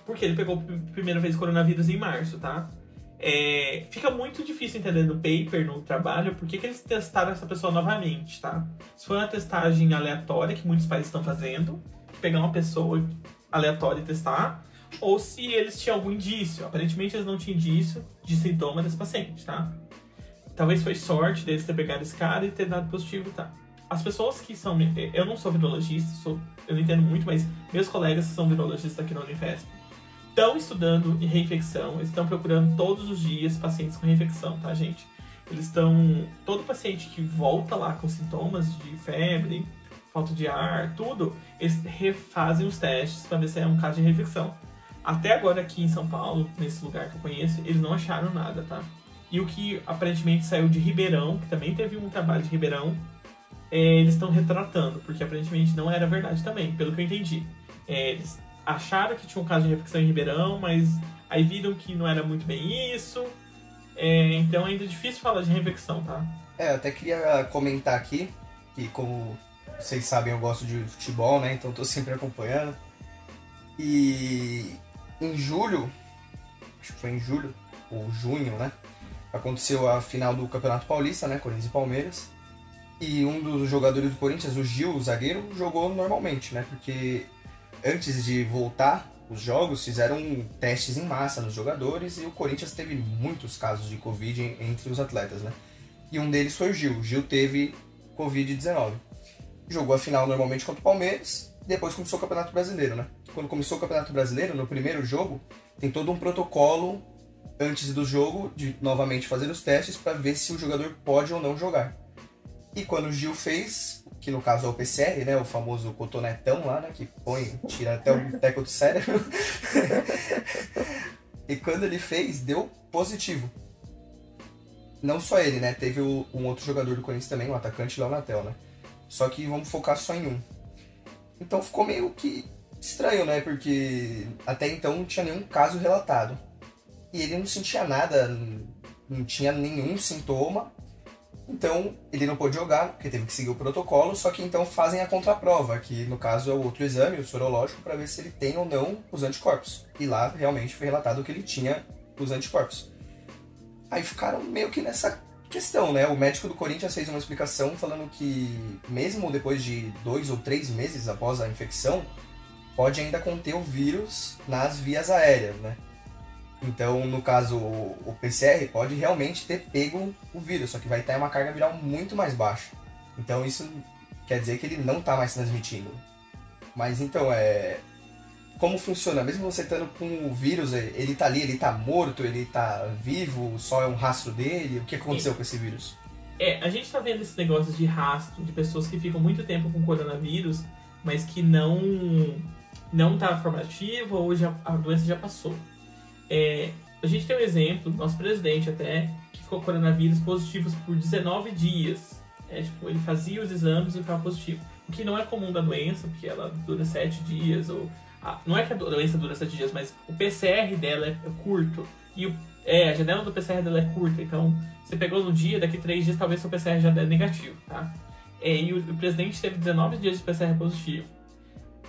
porque ele pegou a primeira vez o coronavírus em março, tá? É, fica muito difícil entender no paper, no trabalho, por que que eles testaram essa pessoa novamente, tá? Se foi uma testagem aleatória, que muitos países estão fazendo, pegar uma pessoa aleatória e testar, ou se eles tinham algum indício. Aparentemente eles não tinham indício de sintoma desse paciente, tá? Talvez foi sorte deles ter pegado esse cara e ter dado positivo, tá? As pessoas que são... Eu não sou virologista, sou, eu não entendo muito, mas meus colegas que são virologistas aqui na Unifesp estão estudando reinfecção, estão procurando todos os dias pacientes com reinfecção, tá, gente? Eles estão... Todo paciente que volta lá com sintomas de febre, falta de ar, tudo, eles refazem os testes para ver se é um caso de reinfecção. Até agora aqui em São Paulo, nesse lugar que eu conheço, eles não acharam nada, tá? E o que aparentemente saiu de Ribeirão, que também teve um trabalho de Ribeirão, É, eles estão retratando, porque aparentemente não era verdade também, pelo que eu entendi. É, eles acharam que tinha um caso de reinfecção em Ribeirão, mas aí viram que não era muito bem isso. É, então ainda é difícil falar de reinfecção, tá? É, eu até queria comentar aqui, que como vocês sabem, eu gosto de futebol, né? Então tô sempre acompanhando. E em julho, acho que foi em julho, ou junho, né? Aconteceu a final do Campeonato Paulista, né? Corinthians e Palmeiras. E um dos jogadores do Corinthians, o Gil, o zagueiro, jogou normalmente, né? Porque antes de voltar os jogos, fizeram testes em massa nos jogadores e o Corinthians teve muitos casos de Covid entre os atletas, né? E um deles foi o Gil. O Gil teve covid dezenove. Jogou a final normalmente contra o Palmeiras, depois começou o Campeonato Brasileiro, né? Quando começou o Campeonato Brasileiro, no primeiro jogo, tem todo um protocolo antes do jogo de novamente fazer os testes para ver se o jogador pode ou não jogar. E quando o Gil fez, que no caso é o P C R, né, o famoso cotonetão lá, né, que põe, tira até o teco do cérebro. E quando ele fez, deu positivo. Não só ele, né, teve o, um outro jogador do Corinthians também, um atacante lá na tela, né. Só que vamos focar só em um. Então ficou meio que estranho, né, porque até então não tinha nenhum caso relatado. E ele não sentia nada, não tinha nenhum sintoma. Então, ele não pôde jogar, porque teve que seguir o protocolo, só que então fazem a contraprova, que no caso é o outro exame, o sorológico, para ver se ele tem ou não os anticorpos. E lá, realmente, foi relatado que ele tinha os anticorpos. Aí ficaram meio que nessa questão, né? O médico do Corinthians fez uma explicação falando que, mesmo depois de dois ou três meses após a infecção, pode ainda conter o vírus nas vias aéreas, né? Então, no caso, o P C R pode realmente ter pego o vírus, só que vai estar em uma carga viral muito mais baixa. Então, isso quer dizer que ele não está mais transmitindo. Mas, então, é... como funciona? Mesmo você estando com o vírus, ele está ali, ele está morto, ele está vivo, só é um rastro dele? O que aconteceu com esse vírus? É, a gente está vendo esse negócio de rastro, de pessoas que ficam muito tempo com coronavírus, mas que não não está formativa ou já, a doença já passou. É, a gente tem um exemplo, nosso presidente até, que ficou coronavírus positivo por dezenove dias. É, tipo, ele fazia os exames e ficava positivo. O que não é comum da doença, porque ela dura sete dias. Ou, ah, não é que a doença dura sete dias, mas o P C R dela é curto. E o, é, a janela do P C R dela é curta. Então, você pegou no dia, daqui três dias talvez seu P C R já dê negativo. Tá? É, e o, o presidente teve dezenove dias de P C R positivo.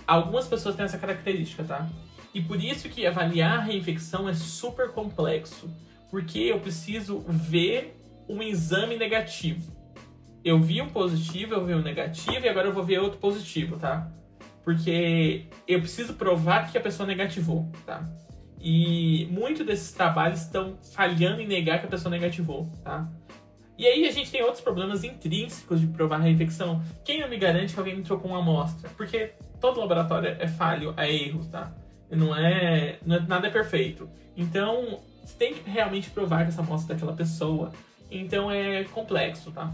Algumas pessoas têm essa característica, tá? E por isso que avaliar a reinfecção é super complexo, porque eu preciso ver um exame negativo. Eu vi um positivo, eu vi um negativo e agora eu vou ver outro positivo, tá? Porque eu preciso provar que a pessoa negativou, tá? E muitos desses trabalhos estão falhando em negar que a pessoa negativou, tá? E aí a gente tem outros problemas intrínsecos de provar a reinfecção. Quem não me garante que alguém me trocou uma amostra? Porque todo laboratório é falho, é erro, tá? Não é, não é, nada é perfeito. Então, você tem que realmente provar que essa amostra é daquela pessoa. Então, é complexo, tá?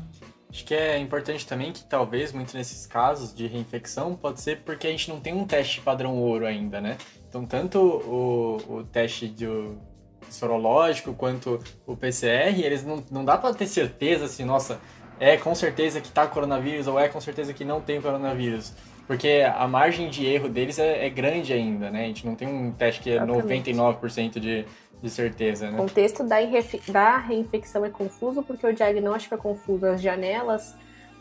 Acho que é importante também que, talvez, muitos desses casos de reinfecção pode ser porque a gente não tem um teste padrão ouro ainda, né? Então, tanto o, o teste do sorológico quanto o P C R, eles não, não dá pra ter certeza se, assim, nossa, é com certeza que tá coronavírus ou é com certeza que não tem coronavírus. Porque a margem de erro deles é, é grande ainda, né? A gente não tem um teste que é exatamente. noventa e nove por cento de, de certeza, né? O contexto da, da reinfecção é confuso porque o diagnóstico é confuso. As janelas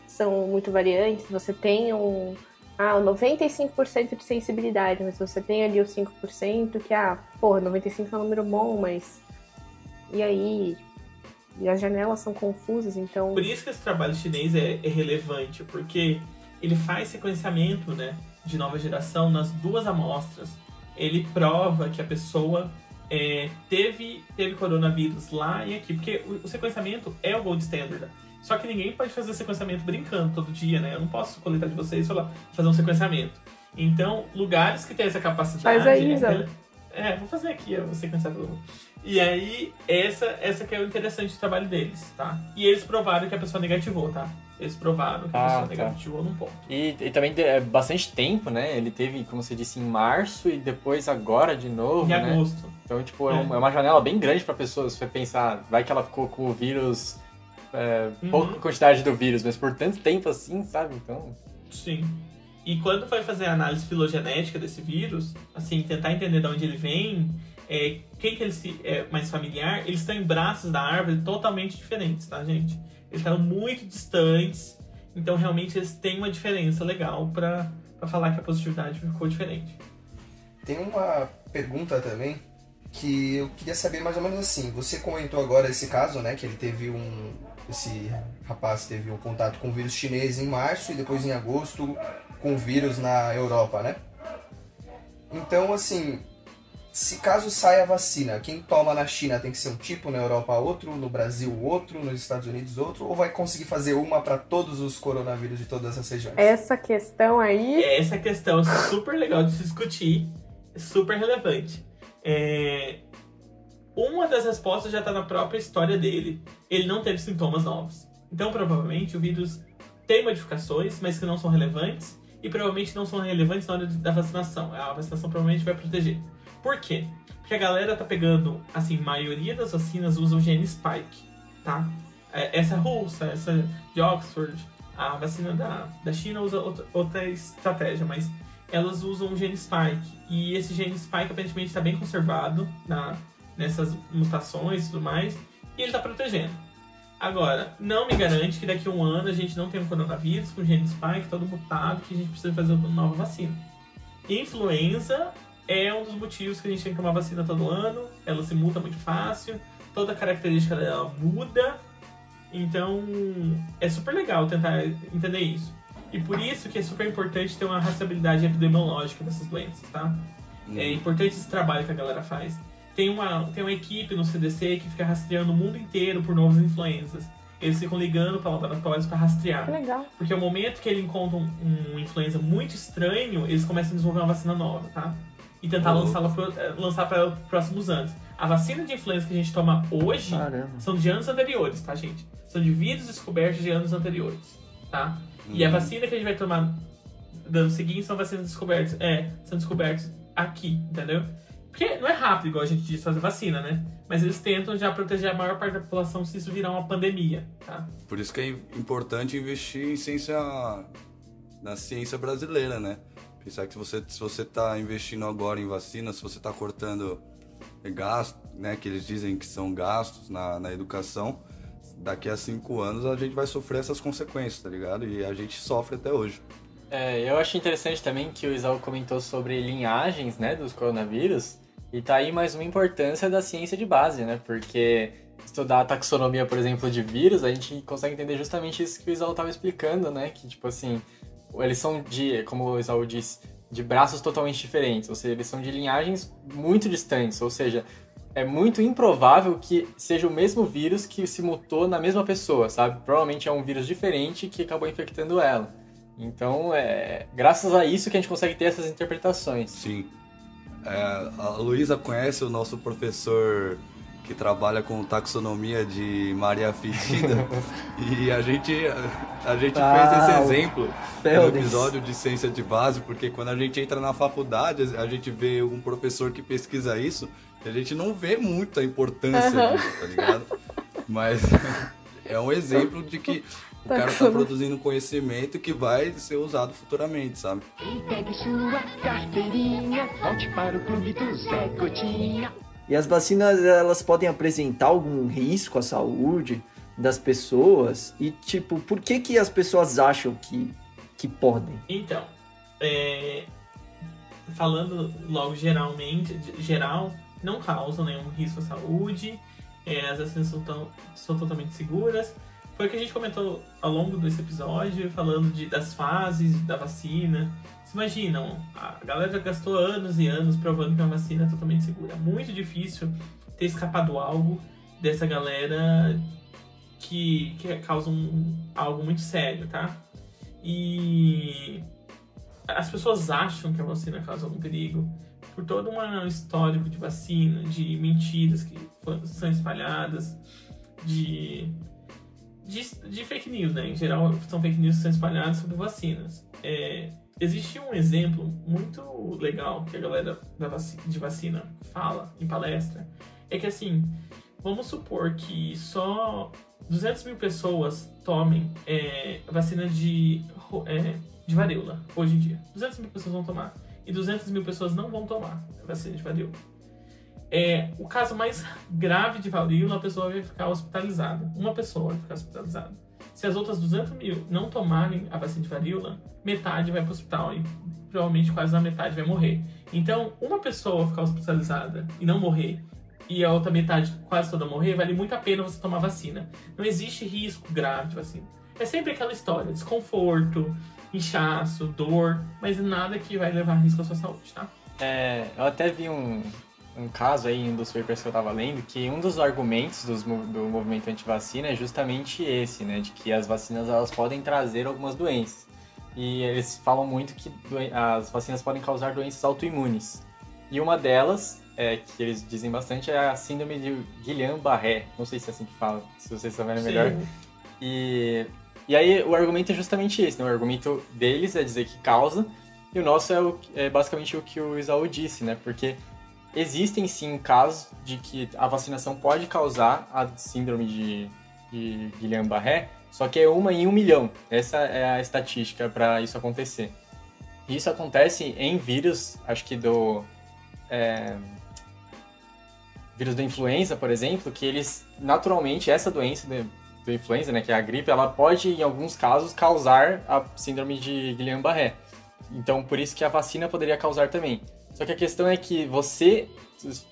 são muito variantes. Você tem um ah, noventa e cinco por cento de sensibilidade, mas você tem ali os cinco por cento que, ah, porra, noventa e cinco por cento é um número bom, mas... E aí... E as janelas são confusas, então... Por isso que esse trabalho chinês é, é relevante, porque... ele faz sequenciamento, né, de nova geração nas duas amostras. Ele prova que a pessoa é, teve, teve coronavírus lá e aqui, porque o, o sequenciamento é o gold standard. Só que ninguém pode fazer sequenciamento brincando todo dia, né? Eu não posso coletar de vocês e falar, fazer um sequenciamento. Então, lugares que têm essa capacidade... Faz aí, Isa. É, é, vou fazer aqui, eu vou sequenciar todo mundo. E aí, essa, essa que é o interessante do trabalho deles, tá? E eles provaram que a pessoa negativou, tá? Eles provaram que a pessoa ah, tá. negativou num ponto. E, e também é bastante tempo, né? Ele teve, como você disse, em março e depois agora de novo, em né? agosto. Então, tipo, é. é uma janela bem grande pra pessoa, se você pensar, vai que ela ficou com o vírus, é, uhum. pouca quantidade do vírus, mas por tanto tempo assim, sabe? Então... Sim. E quando foi fazer a análise filogenética desse vírus, assim, tentar entender de onde ele vem, é, quem que ele se, é mais familiar, eles estão em braços da árvore totalmente diferentes, tá, gente? Eles estavam muito distantes, então realmente eles têm uma diferença legal para falar que a positividade ficou diferente. Tem uma pergunta também que eu queria saber mais ou menos assim. Você comentou agora esse caso, né, que ele teve um... esse rapaz teve um contato com o vírus chinês em março e depois em agosto com o vírus na Europa, né? Então, assim, se caso saia a vacina, quem toma na China tem que ser um tipo, na Europa outro, no Brasil outro, nos Estados Unidos outro, ou vai conseguir fazer uma para todos os coronavírus de todas as regiões? Essa questão aí... Essa questão super legal de se discutir, super relevante. É... Uma das respostas já está na própria história dele. Ele não teve sintomas novos. Então, provavelmente, o vírus tem modificações, mas que não são relevantes e provavelmente não são relevantes na hora da vacinação. A vacinação provavelmente vai proteger. Por quê? Porque a galera tá pegando, assim, a maioria das vacinas usa o gene Spike, tá? Essa russa, essa de Oxford, a vacina da, da China usa outra, outra estratégia, mas elas usam o gene Spike. E esse gene Spike aparentemente tá bem conservado na, nessas mutações e tudo mais, e ele tá protegendo. Agora, não me garante que daqui a um ano a gente não tenha um coronavírus com gene Spike todo mutado, que a gente precisa fazer uma nova vacina. Influenza é um dos motivos que a gente tem que tomar vacina todo ano, ela se muta muito fácil, toda a característica dela muda, então é super legal tentar entender isso. E por isso que é super importante ter uma rastreabilidade epidemiológica dessas doenças, tá? É importante esse trabalho que a galera faz. Tem uma, tem uma equipe no C D C que fica rastreando o mundo inteiro por novas influenzas. Eles ficam ligando para laboratórios para rastrear. Que legal. Porque ao momento que eles encontram um, um influenza muito estranho, eles começam a desenvolver uma vacina nova, tá? E tentar oh. lançá-la pro, lançar para os próximos anos. A vacina de influenza que a gente toma hoje Caramba. são de anos anteriores, tá, gente? São de vírus descobertos de anos anteriores, tá? Hum. E a vacina que a gente vai tomar no ano seguinte são vacinas descobertas. É, são descobertos aqui, entendeu? Porque não é rápido, igual a gente diz, fazer vacina, né? Mas eles tentam já proteger a maior parte da população se isso virar uma pandemia, tá? Por isso que é importante investir em ciência, na ciência brasileira, né? Pensar que se você, se você tá investindo agora em vacina, se você tá cortando gastos, né? Que eles dizem que são gastos na, na educação, daqui a cinco anos a gente vai sofrer essas consequências, tá ligado? E a gente sofre até hoje. É, eu achei interessante também que o Isau comentou sobre linhagens, né, dos coronavírus. E tá aí mais uma importância da ciência de base, né? Porque estudar a taxonomia, por exemplo, de vírus, a gente consegue entender justamente isso que o Isau estava explicando, né? Que, tipo assim, eles são de, como o Isau diz, de braços totalmente diferentes. Ou seja, eles são de linhagens muito distantes. Ou seja, é muito improvável que seja o mesmo vírus que se mutou na mesma pessoa, sabe? Provavelmente é um vírus diferente que acabou infectando ela. Então, é graças a isso que a gente consegue ter essas interpretações. Sim. É, a Luísa conhece o nosso professor que trabalha com taxonomia de Maria Fedida e a gente, a gente ah, fez esse exemplo no episódio de ciência de base, porque quando a gente entra na faculdade, a gente vê um professor que pesquisa isso, a gente não vê muito a importância uhum. disso, tá ligado? Mas é um exemplo de que o cara tá produzindo conhecimento que vai ser usado futuramente, sabe? E pegue sua carteirinha, volte para o clube do Zé Gotinha. E as vacinas, elas podem apresentar algum risco à saúde das pessoas? E, tipo, por que que as pessoas acham que, que podem? Então, é... falando logo geralmente, geral, não causam nenhum risco à saúde, é, as vacinas são, tão, são totalmente seguras. Foi o que a gente comentou ao longo desse episódio, falando de, das fases da vacina. Vocês imaginam, a galera gastou anos e anos provando que uma vacina é totalmente segura. É muito difícil ter escapado algo dessa galera que, que causa um, algo muito sério, tá? E as pessoas acham que a vacina causa algum perigo por todo um histórico de vacina, de mentiras que foram, são espalhadas, de... De, de fake news, né? Em geral, são fake news que são espalhadas sobre vacinas. É, existe um exemplo muito legal que a galera da vacina, de vacina fala em palestra. É que, assim, vamos supor que só duzentas mil pessoas tomem é, vacina de, é, de varíola, hoje em dia. duzentas mil pessoas vão tomar. E duzentas mil pessoas não vão tomar vacina de varíola. É, o caso mais grave de varíola, a pessoa vai ficar hospitalizada. Uma pessoa vai ficar hospitalizada. Se as outras duzentas mil não tomarem a vacina de varíola, metade vai para o hospital e provavelmente quase a metade vai morrer. Então, uma pessoa ficar hospitalizada e não morrer, e a outra metade quase toda morrer, vale muito a pena você tomar vacina. Não existe risco grave de vacina. É sempre aquela história, desconforto, inchaço, dor, mas nada que vai levar risco à sua saúde, tá? É, eu até vi um... um caso aí, um dos papers que eu tava lendo, que um dos argumentos dos, do movimento antivacina é justamente esse, né? De que as vacinas, elas podem trazer algumas doenças. E eles falam muito que doen- as vacinas podem causar doenças autoimunes. E uma delas, é, que eles dizem bastante, é a síndrome de Guillain-Barré. Não sei se é assim que fala, se vocês souberem melhor. E E aí o argumento é justamente esse, né? O argumento deles é dizer que causa, e o nosso é, o, é basicamente o que o Isau disse, né? Porque existem sim casos de que a vacinação pode causar a síndrome de, de Guillain-Barré, só que é uma em um milhão. Essa é a estatística para isso acontecer. E isso acontece em vírus, acho que do... É, vírus da influenza, por exemplo, que eles, naturalmente, essa doença de, da influenza, né, que é a gripe, ela pode, em alguns casos, causar a síndrome de Guillain-Barré. Então, por isso que a vacina poderia causar também. Só que a questão é que você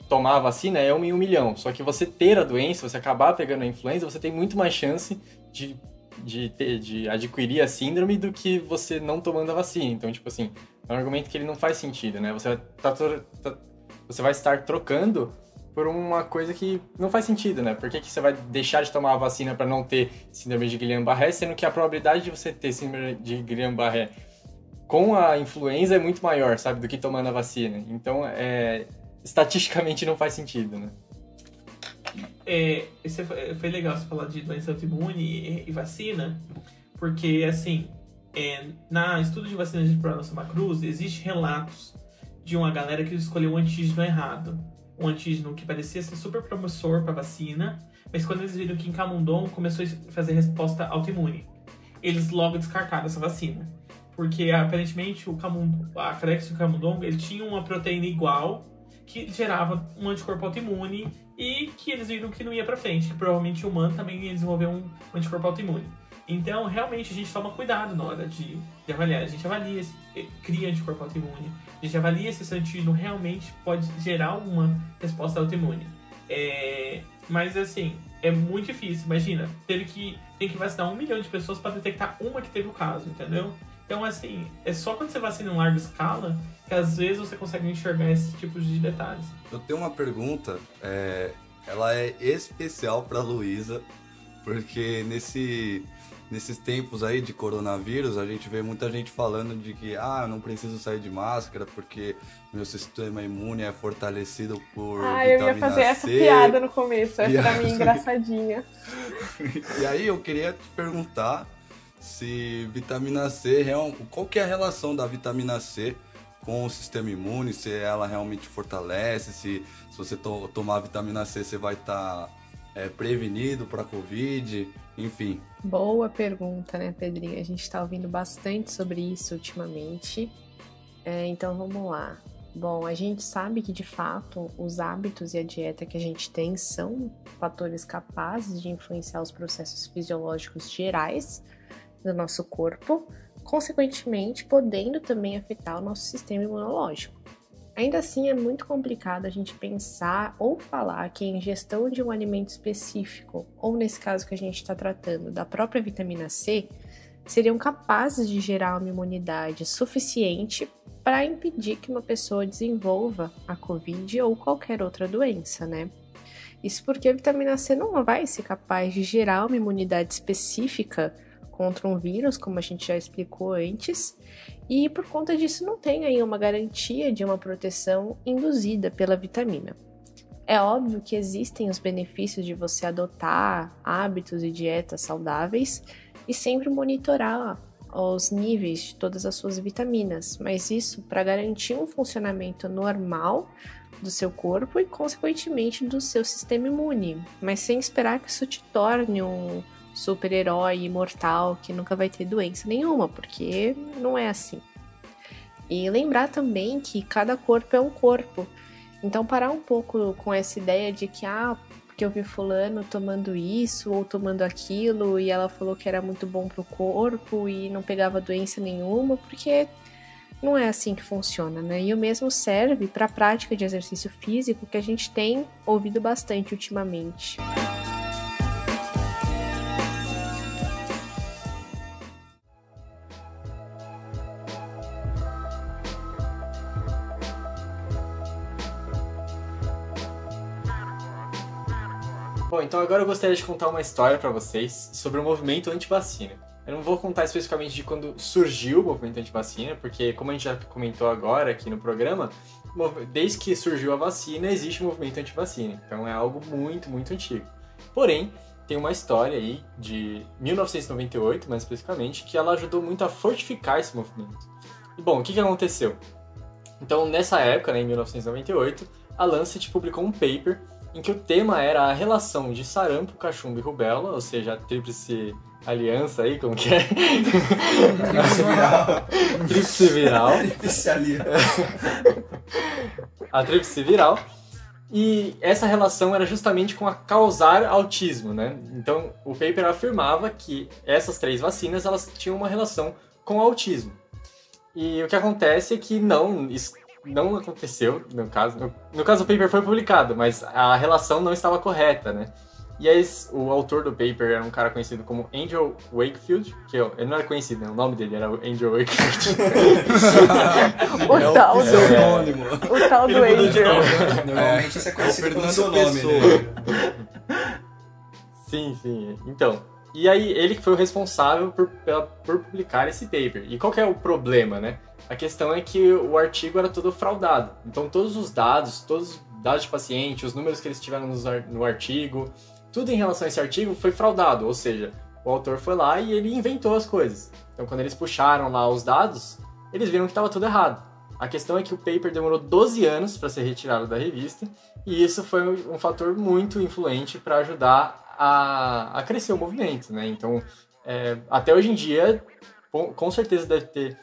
tomar a vacina é uma em um milhão. Só que você ter a doença, você acabar pegando a influenza, você tem muito mais chance de, de, ter, de adquirir a síndrome do que você não tomando a vacina. Então, tipo assim, é um argumento que ele não faz sentido, né? Você, tá, tá, você vai estar trocando por uma coisa que não faz sentido, né? Por que, que você vai deixar de tomar a vacina para não ter síndrome de Guillain-Barré, sendo que a probabilidade de você ter síndrome de Guillain-Barré com a influenza é muito maior, sabe, do que tomando a vacina. Então, é, estatisticamente não faz sentido, né? É, isso foi legal você falar de doença autoimune e vacina, porque, assim, é, na estudo de vacina de Trypanosoma cruzi, existe relatos de uma galera que escolheu o antígeno errado. Um antígeno que parecia ser super promissor para vacina, mas quando eles viram que em camundongo começou a fazer resposta autoimune, eles logo descartaram essa vacina, porque aparentemente o camundongo, a carex do camundongo, ele tinha uma proteína igual que gerava um anticorpo autoimune e que eles viram que não ia para frente, que provavelmente o humano também ia desenvolver um anticorpo autoimune. Então, realmente, a gente toma cuidado na hora de, de avaliar. A gente avalia, cria anticorpo autoimune. A gente avalia se esse antígeno realmente pode gerar uma resposta autoimune. É, mas, assim, é muito difícil. Imagina, teve que, tem que vacinar um milhão de pessoas para detectar uma que teve o caso, entendeu? Então, assim, é só quando você vacina em larga escala que, às vezes, você consegue enxergar esses tipos de detalhes. Eu tenho uma pergunta. É, ela é especial para a Luísa, porque nesse... Nesses tempos aí de coronavírus, a gente vê muita gente falando de que ah, eu não preciso sair de máscara porque meu sistema imune é fortalecido por vitamina C. Ah, eu ia fazer essa piada no começo, essa era minha engraçadinha. E aí eu queria te perguntar se vitamina C, qual que é a relação da vitamina C com o sistema imune, se ela realmente fortalece, se, se você to- tomar vitamina C você vai estar... Tá... É, prevenido para Covid, enfim. Boa pergunta, né, Pedrinho? A gente está ouvindo bastante sobre isso ultimamente. É, então, vamos lá. Bom, a gente sabe que, de fato, os hábitos e a dieta que a gente tem são fatores capazes de influenciar os processos fisiológicos gerais do nosso corpo, consequentemente, podendo também afetar o nosso sistema imunológico. Ainda assim, é muito complicado a gente pensar ou falar que a ingestão de um alimento específico, ou nesse caso que a gente está tratando, da própria vitamina C, seriam capazes de gerar uma imunidade suficiente para impedir que uma pessoa desenvolva a Covid ou qualquer outra doença, né? Isso porque a vitamina C não vai ser capaz de gerar uma imunidade específica contra um vírus, como a gente já explicou antes, e por conta disso não tem aí uma garantia de uma proteção induzida pela vitamina. É óbvio que existem os benefícios de você adotar hábitos e dietas saudáveis e sempre monitorar os níveis de todas as suas vitaminas, mas isso para garantir um funcionamento normal do seu corpo e, consequentemente, do seu sistema imune, mas sem esperar que isso te torne um super-herói imortal que nunca vai ter doença nenhuma, porque não é assim. E lembrar também que cada corpo é um corpo, então parar um pouco com essa ideia de que, ah, porque eu vi fulano tomando isso ou tomando aquilo e ela falou que era muito bom pro corpo e não pegava doença nenhuma, porque não é assim que funciona, né? E o mesmo serve para a prática de exercício físico que a gente tem ouvido bastante ultimamente. Bom, então agora eu gostaria de contar uma história para vocês sobre o movimento anti-vacina. Eu não vou contar especificamente de quando surgiu o movimento anti-vacina, porque como a gente já comentou agora aqui no programa, desde que surgiu a vacina existe o movimento anti-vacina, então é algo muito, muito antigo. Porém, tem uma história aí de mil novecentos e noventa e oito, mais especificamente, que ela ajudou muito a fortificar esse movimento. E, bom, o que, que aconteceu? Então, nessa época, né, em mil novecentos e noventa e oito, a Lancet publicou um paper em que o tema era a relação de sarampo, cachumba e rubéola, ou seja, a tríplice aliança aí, como que é? Tríplice viral. Tríplice viral. Tríplice aliança. A tríplice viral. E essa relação era justamente com a causar autismo, né? Então, o paper afirmava que essas três vacinas, elas tinham uma relação com o autismo. E o que acontece é que não, isso não aconteceu, no caso, no, no caso o paper foi publicado, mas a relação não estava correta, né? E aí o autor do paper era um cara conhecido como Andrew Wakefield, que eu, ele não era conhecido, né? O nome dele era Andrew Wakefield. o, tal do, é, o tal do Andrew. Normalmente isso é conhecido pelo seu nome, né? Sim, sim, então... E aí ele que foi o responsável por, por publicar esse paper. E qual que é o problema, né? A questão é que o artigo era todo fraudado. Então todos os dados, todos os dados de paciente, os números que eles tiveram no artigo, tudo em relação a esse artigo foi fraudado. Ou seja, o autor foi lá e ele inventou as coisas. Então quando eles puxaram lá os dados, eles viram que estava tudo errado. A questão é que o paper demorou doze anos para ser retirado da revista. E isso foi um fator muito influente para ajudar A, a crescer o movimento, né? Então, é, até hoje em dia, com certeza deve ter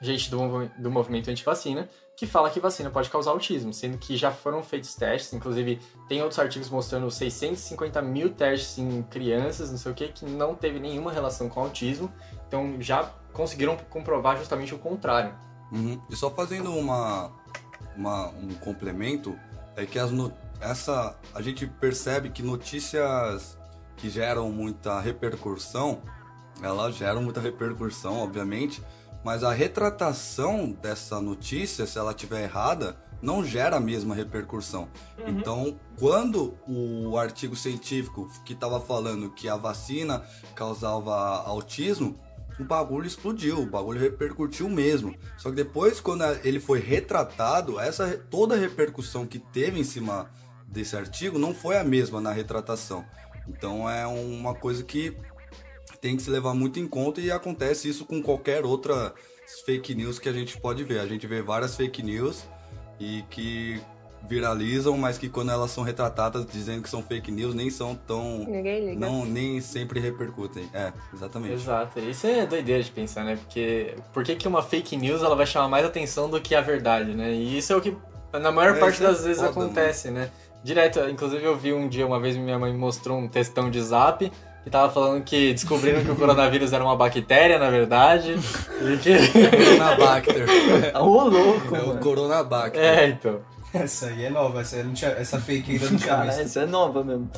gente do, do movimento anti-vacina que fala que vacina pode causar autismo, sendo que já foram feitos testes, inclusive tem outros artigos mostrando seiscentos e cinquenta mil testes em crianças, não sei o que, que não teve nenhuma relação com autismo, então já conseguiram comprovar justamente o contrário. Uhum. E só fazendo uma, uma, um complemento, é que as notícias Essa, a gente percebe que notícias que geram muita repercussão, elas geram muita repercussão, obviamente, mas a retratação dessa notícia, se ela estiver errada, não gera a mesma repercussão. Uhum. Então, quando o artigo científico que estava falando que a vacina causava autismo, o bagulho explodiu, o bagulho repercutiu mesmo. Só que depois, quando ele foi retratado, essa, toda a repercussão que teve em cima desse artigo não foi a mesma na retratação. Então é uma coisa que tem que se levar muito em conta, e acontece isso com qualquer outra fake news que a gente pode ver. A gente vê várias fake news e que viralizam, mas que quando elas são retratadas dizendo que são fake news, nem são tão... Ninguém liga. Não, nem sempre repercutem. É, exatamente. Exato. Isso é doideira de pensar, né? Porque por que que uma fake news ela vai chamar mais atenção do que a verdade, né? E isso é o que na maior é, parte das é vezes foda, acontece, né? né? Direto, inclusive eu vi um dia, uma vez minha mãe mostrou um textão de zap que tava falando que descobriram que o coronavírus era uma bactéria, na verdade. E que... Coronabacter. Ô, louco! É o coronabacter. É, então. Essa aí é nova, essa, não tinha, essa fake ainda não tinha visto. Cara, essa é nova mesmo.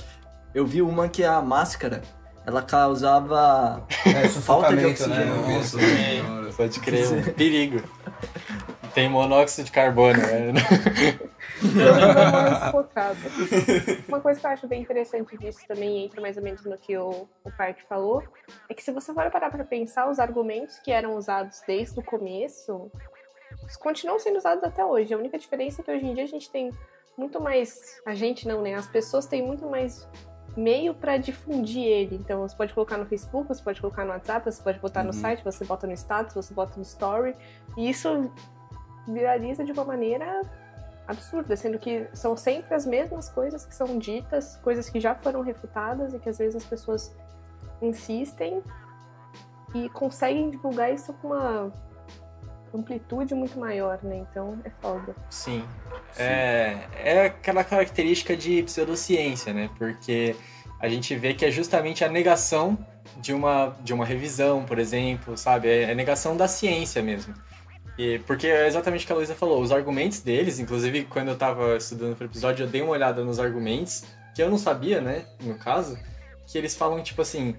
Eu vi uma que a máscara, ela causava é, falta de oxigênio. Né? Nossa, é, pode crer, um perigo. Tem monóxido de carbono, né? Uma coisa que eu acho bem interessante disso também, entra mais ou menos no que o, o Parte falou, é que se você for parar pra pensar, os argumentos que eram usados desde o começo continuam sendo usados até hoje. A única diferença é que hoje em dia a gente tem muito mais... A gente não, né? As pessoas têm muito mais meio para difundir ele. Então, você pode colocar no Facebook, você pode colocar no WhatsApp, você pode botar uhum. no site, você bota no status, você bota no story. E isso viraliza de uma maneira absurda, sendo que são sempre as mesmas coisas que são ditas, coisas que já foram refutadas e que às vezes as pessoas insistem e conseguem divulgar isso com uma amplitude muito maior, né? Então é foda. Sim. Sim. É, é aquela característica de pseudociência, né? Porque a gente vê que é justamente a negação de uma, de uma revisão, por exemplo, sabe? É a negação da ciência mesmo. E, porque é exatamente o que a Luísa falou, os argumentos deles, inclusive quando eu tava estudando pro episódio, eu dei uma olhada nos argumentos, que eu não sabia, né? No caso, que eles falam tipo assim.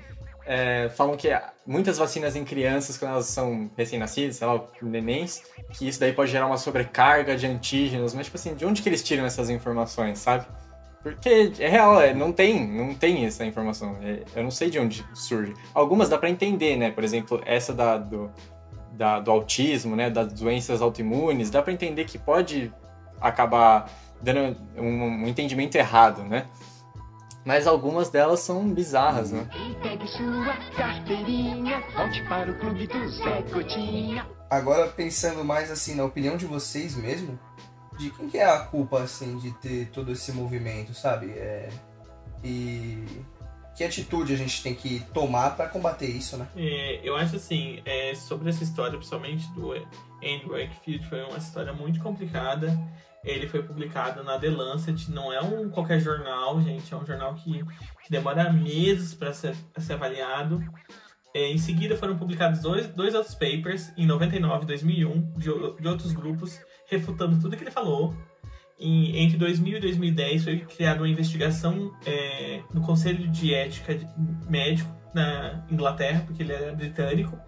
É, falam que muitas vacinas em crianças, quando elas são recém-nascidas, sei lá, nenéns, que isso daí pode gerar uma sobrecarga de antígenos, mas tipo assim, de onde que eles tiram essas informações, sabe? Porque é real, é, não tem, não tem essa informação, é, eu não sei de onde surge. Algumas dá pra entender, né? Por exemplo, essa da, do, da, do autismo, né? Das doenças autoimunes, dá pra entender que pode acabar dando um, um entendimento errado, né? mas algumas delas são bizarras, né? Agora, pensando mais assim na opinião de vocês mesmo, de quem que é a culpa, assim, de ter todo esse movimento, sabe? É... E... Que atitude a gente tem que tomar para combater isso, né? É, eu acho assim, é, sobre essa história, principalmente do Andrew Wakefield, foi uma história muito complicada. Ele foi publicado na The Lancet, não é um qualquer jornal, gente, é um jornal que, que demora meses para ser, ser avaliado. É, em seguida foram publicados dois, dois outros papers, em noventa e nove e dois mil e um, de, de outros grupos, refutando tudo que ele falou. Entre dois mil e dois mil e dez foi criada uma investigação é, no Conselho de Ética Médico na Inglaterra, porque ele era britânico,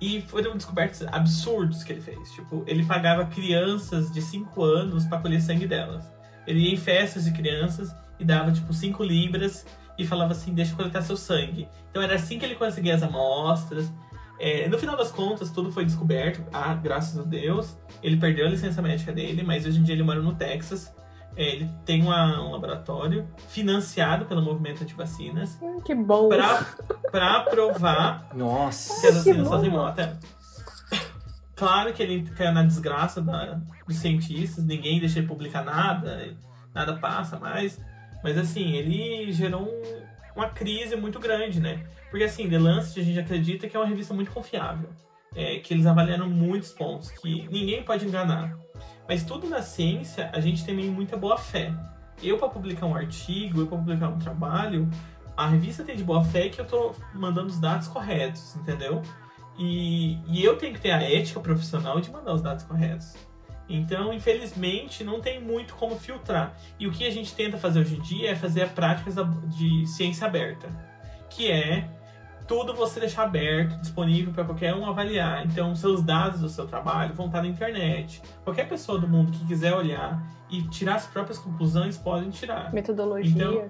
e foram descobertos absurdos que ele fez. Tipo, ele pagava crianças de cinco anos para colher sangue delas. Ele ia em festas de crianças e dava tipo cinco libras e falava assim, deixa eu coletar seu sangue. Então era assim que ele conseguia as amostras. É, no final das contas, tudo foi descoberto, ah, graças a Deus. Ele perdeu a licença médica dele, mas hoje em dia ele mora no Texas. É, ele tem uma, um laboratório financiado pelo movimento anti-vacinas. Hum, que bom! Pra, pra provar Nossa. que as vacinas fazem mal. Claro que ele caiu na desgraça da, dos cientistas, ninguém deixa ele publicar nada, nada passa mais. Mas assim, ele gerou um, uma crise muito grande, né? Porque assim, The Lancet, a gente acredita que é uma revista muito confiável, é, que eles avaliaram muitos pontos, que ninguém pode enganar. Mas tudo na ciência, a gente tem muita boa-fé. Eu, para publicar um artigo, eu, para publicar um trabalho, a revista tem de boa-fé que eu tô mandando os dados corretos, entendeu? E, e eu tenho que ter a ética profissional de mandar os dados corretos. Então, infelizmente, não tem muito como filtrar. E o que a gente tenta fazer hoje em dia é fazer práticas de ciência aberta, que é... tudo você deixar aberto, disponível para qualquer um avaliar. Então, seus dados do seu trabalho vão estar na internet. Qualquer pessoa do mundo que quiser olhar e tirar as próprias conclusões, podem tirar. Metodologias. Então,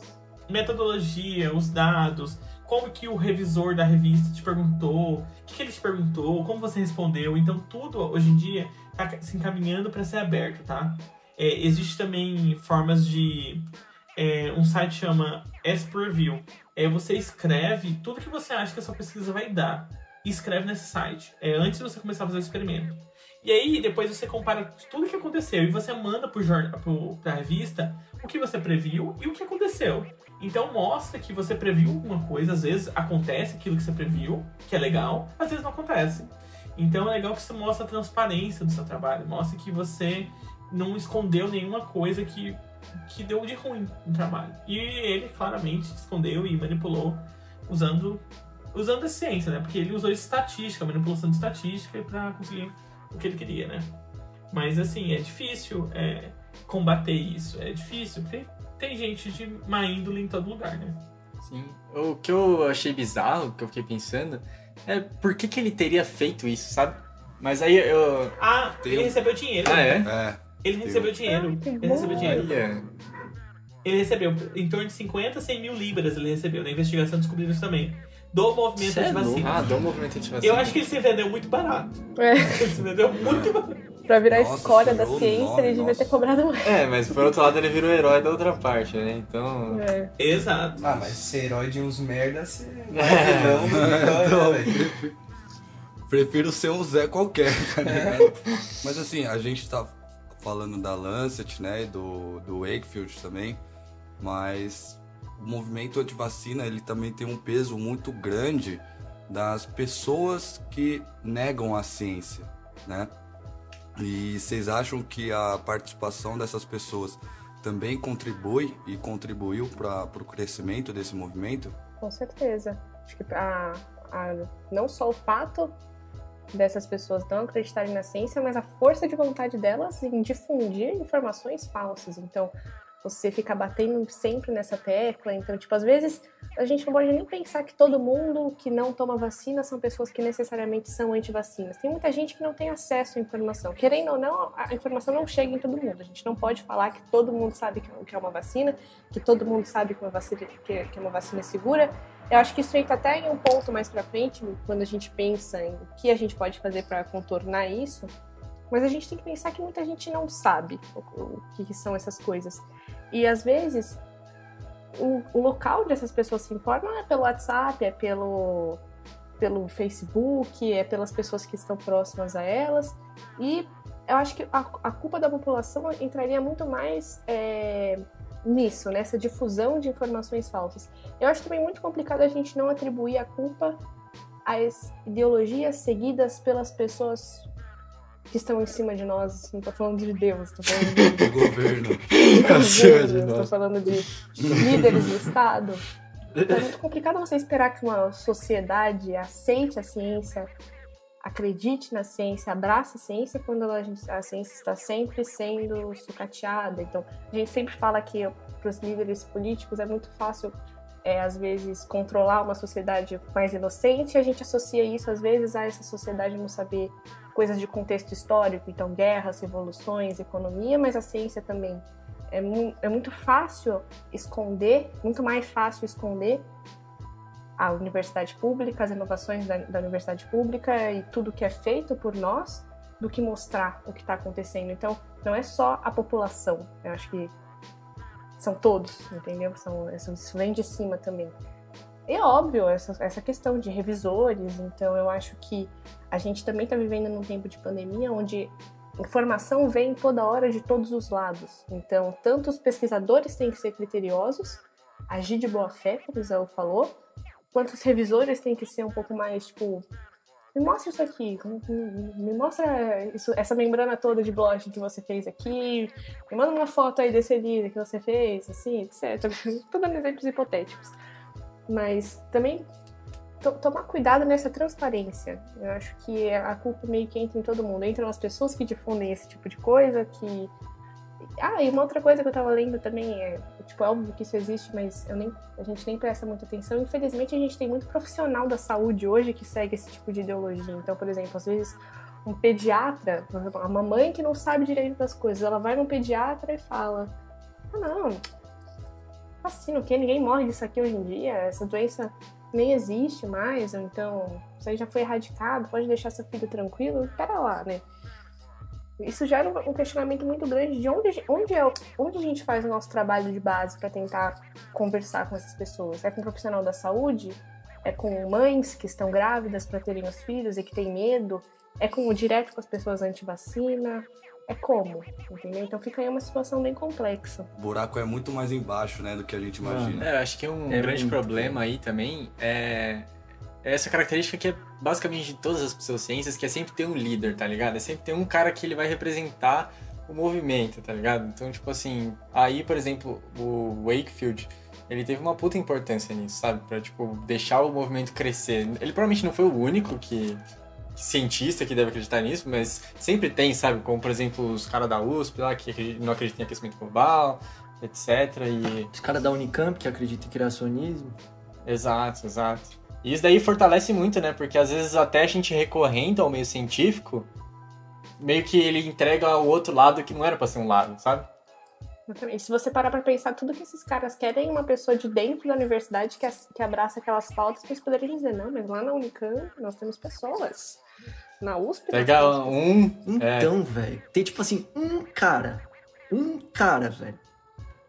metodologia, os dados, como que o revisor da revista te perguntou, o que, que ele te perguntou, como você respondeu. Então, tudo, hoje em dia, está se encaminhando para ser aberto, tá? É, existe também formas de... É, um site chama S-Preview. É, você escreve tudo que você acha que a sua pesquisa vai dar e escreve nesse site, é, antes de você começar a fazer o experimento. E aí depois você compara tudo o que aconteceu e você manda para a revista o que você previu e o que aconteceu. Então mostra que você previu alguma coisa. Às vezes acontece aquilo que você previu, que é legal, às vezes não acontece. Então é legal que você mostra a transparência do seu trabalho, mostra que você não escondeu nenhuma coisa que que deu de ruim no trabalho. E ele claramente escondeu e manipulou usando, usando a ciência, né? Porque ele usou estatística, manipulação de estatística para conseguir o que ele queria, né? Mas assim, é difícil é, combater isso. É difícil, porque tem gente de má índole em todo lugar, né? Sim. O que eu achei bizarro, o que eu fiquei pensando, é por que que ele teria feito isso, sabe? Mas aí eu... Ah, Tem... ele recebeu dinheiro. Ah, é? Né? É. Ele recebeu dinheiro. Ai, ele recebeu dinheiro. Olha. Ele recebeu em torno de cinquenta a cem mil libras, ele recebeu. Na investigação descobriram isso também. Do movimento de vacina. Ah, do movimento de vacina. Eu acho que ele se vendeu muito barato. É. Ele se vendeu muito barato. Pra virar nossa, escória da ciência, nome, ele devia ter cobrado mais. É, mas por outro lado ele virou herói da outra parte, né? Então... É. Exato. Ah, mas ser herói de uns merda, você... É. É. Prefiro ser um Zé qualquer, tá ligado? É. Mas assim, a gente tá... falando da Lancet, né, e do, do Wakefield também, mas o movimento antivacina, ele também tem um peso muito grande das pessoas que negam a ciência, né? E vocês acham que a participação dessas pessoas também contribui e contribuiu para o crescimento desse movimento? Com certeza. Acho que a, a, não só o fato dessas pessoas não acreditarem na ciência, mas a força de vontade delas em difundir informações falsas. Então, você fica batendo sempre nessa tecla. Então, tipo, às vezes a gente não pode nem pensar que todo mundo que não toma vacina são pessoas que necessariamente são antivacinas. Tem muita gente que não tem acesso à informação. Querendo ou não, a informação não chega em todo mundo. A gente não pode falar que todo mundo sabe o que é uma vacina, que todo mundo sabe que uma vacina, que uma vacina é segura. Eu acho que isso entra até em um ponto mais pra frente, quando a gente pensa em o que a gente pode fazer para contornar isso, mas a gente tem que pensar que muita gente não sabe o que são essas coisas. E às vezes, o, o local onde essas pessoas se informam é pelo WhatsApp, é pelo, pelo Facebook, é pelas pessoas que estão próximas a elas. E eu acho que a, a culpa da população entraria muito mais é, nisso, nessa difusão de informações falsas. Eu acho também muito complicado a gente não atribuir a culpa às ideologias seguidas pelas pessoas que estão em cima de nós. Não tô falando de Deus, tô falando de... do governo. Não tô falando de líderes do Estado. Então é muito complicado você esperar que uma sociedade aceite a ciência, acredite na ciência, abrace a ciência, quando ela, a ciência está sempre sendo sucateada. Então, a gente sempre fala que para os líderes políticos é muito fácil, é, às vezes, controlar uma sociedade mais inocente, e a gente associa isso, às vezes, a essa sociedade não saber coisas de contexto histórico, então guerras, revoluções, economia, mas a ciência também é, mu- é muito fácil esconder, muito mais fácil esconder a universidade pública, as inovações da, da universidade pública e tudo que é feito por nós, do que mostrar o que está acontecendo. Então, não é só a população, eu acho que são todos, entendeu? São, isso vem de cima também. É óbvio essa, essa questão de revisores, então eu acho que a gente também está vivendo num tempo de pandemia onde informação vem toda hora de todos os lados. Então, tanto os pesquisadores têm que ser criteriosos, agir de boa fé, como o Zé falou, quanto os revisores têm que ser um pouco mais, tipo, me mostra isso aqui, me mostra isso, essa membrana toda de blog que você fez aqui, me manda uma foto aí desse livro que você fez, assim, etcétera. Estou dando exemplos hipotéticos. Mas também to- tomar cuidado nessa transparência. Eu acho que a culpa meio que entra em todo mundo. Entram as pessoas que difundem esse tipo de coisa, que... Ah, e uma outra coisa que eu tava lendo também é... Tipo, é óbvio que isso existe, mas eu nem, a gente nem presta muita atenção. Infelizmente, a gente tem muito profissional da saúde hoje que segue esse tipo de ideologia. Então, por exemplo, às vezes um pediatra... A mamãe que não sabe direito das coisas, ela vai num pediatra e fala... Ah, não... Assim, o que? Ninguém morre disso aqui hoje em dia, essa doença nem existe mais, ou então isso aí já foi erradicado, pode deixar seu filho tranquilo, pera lá, né? Isso já era um questionamento muito grande de onde, onde, é, onde a gente faz o nosso trabalho de base para tentar conversar com essas pessoas. É com um profissional da saúde? É com mães que estão grávidas para terem os filhos e que têm medo? É com, direto com as pessoas anti-vacina? É como, entendeu? Então fica aí uma situação bem complexa. O buraco é muito mais embaixo, né, do que a gente imagina. É, acho que um é grande problema bem. Aí também é essa característica que é basicamente de todas as pseudociências, que é sempre ter um líder, tá ligado? É sempre ter um cara que ele vai representar o movimento, tá ligado? Então, tipo assim, aí, por exemplo, o Wakefield, ele teve uma puta importância nisso, sabe? Pra, tipo, deixar o movimento crescer. Ele provavelmente não foi o único que... cientista que deve acreditar nisso, mas sempre tem, sabe, como por exemplo os caras da U S P lá que não acreditam em aquecimento global, etc, e... os caras da Unicamp que acreditam em criacionismo. Exato, exato. E isso daí fortalece muito, né, porque às vezes até a gente recorrendo ao meio científico, meio que ele entrega o outro lado que não era pra ser um lado, sabe? E se você parar pra pensar, tudo que esses caras querem é uma pessoa de dentro da universidade que, que abraça aquelas pautas pra eles poderem dizer, não, mas lá na Unicamp nós temos pessoas. Na U S P... Pega um... Então, é. velho, tem tipo assim, um cara. Um cara, velho.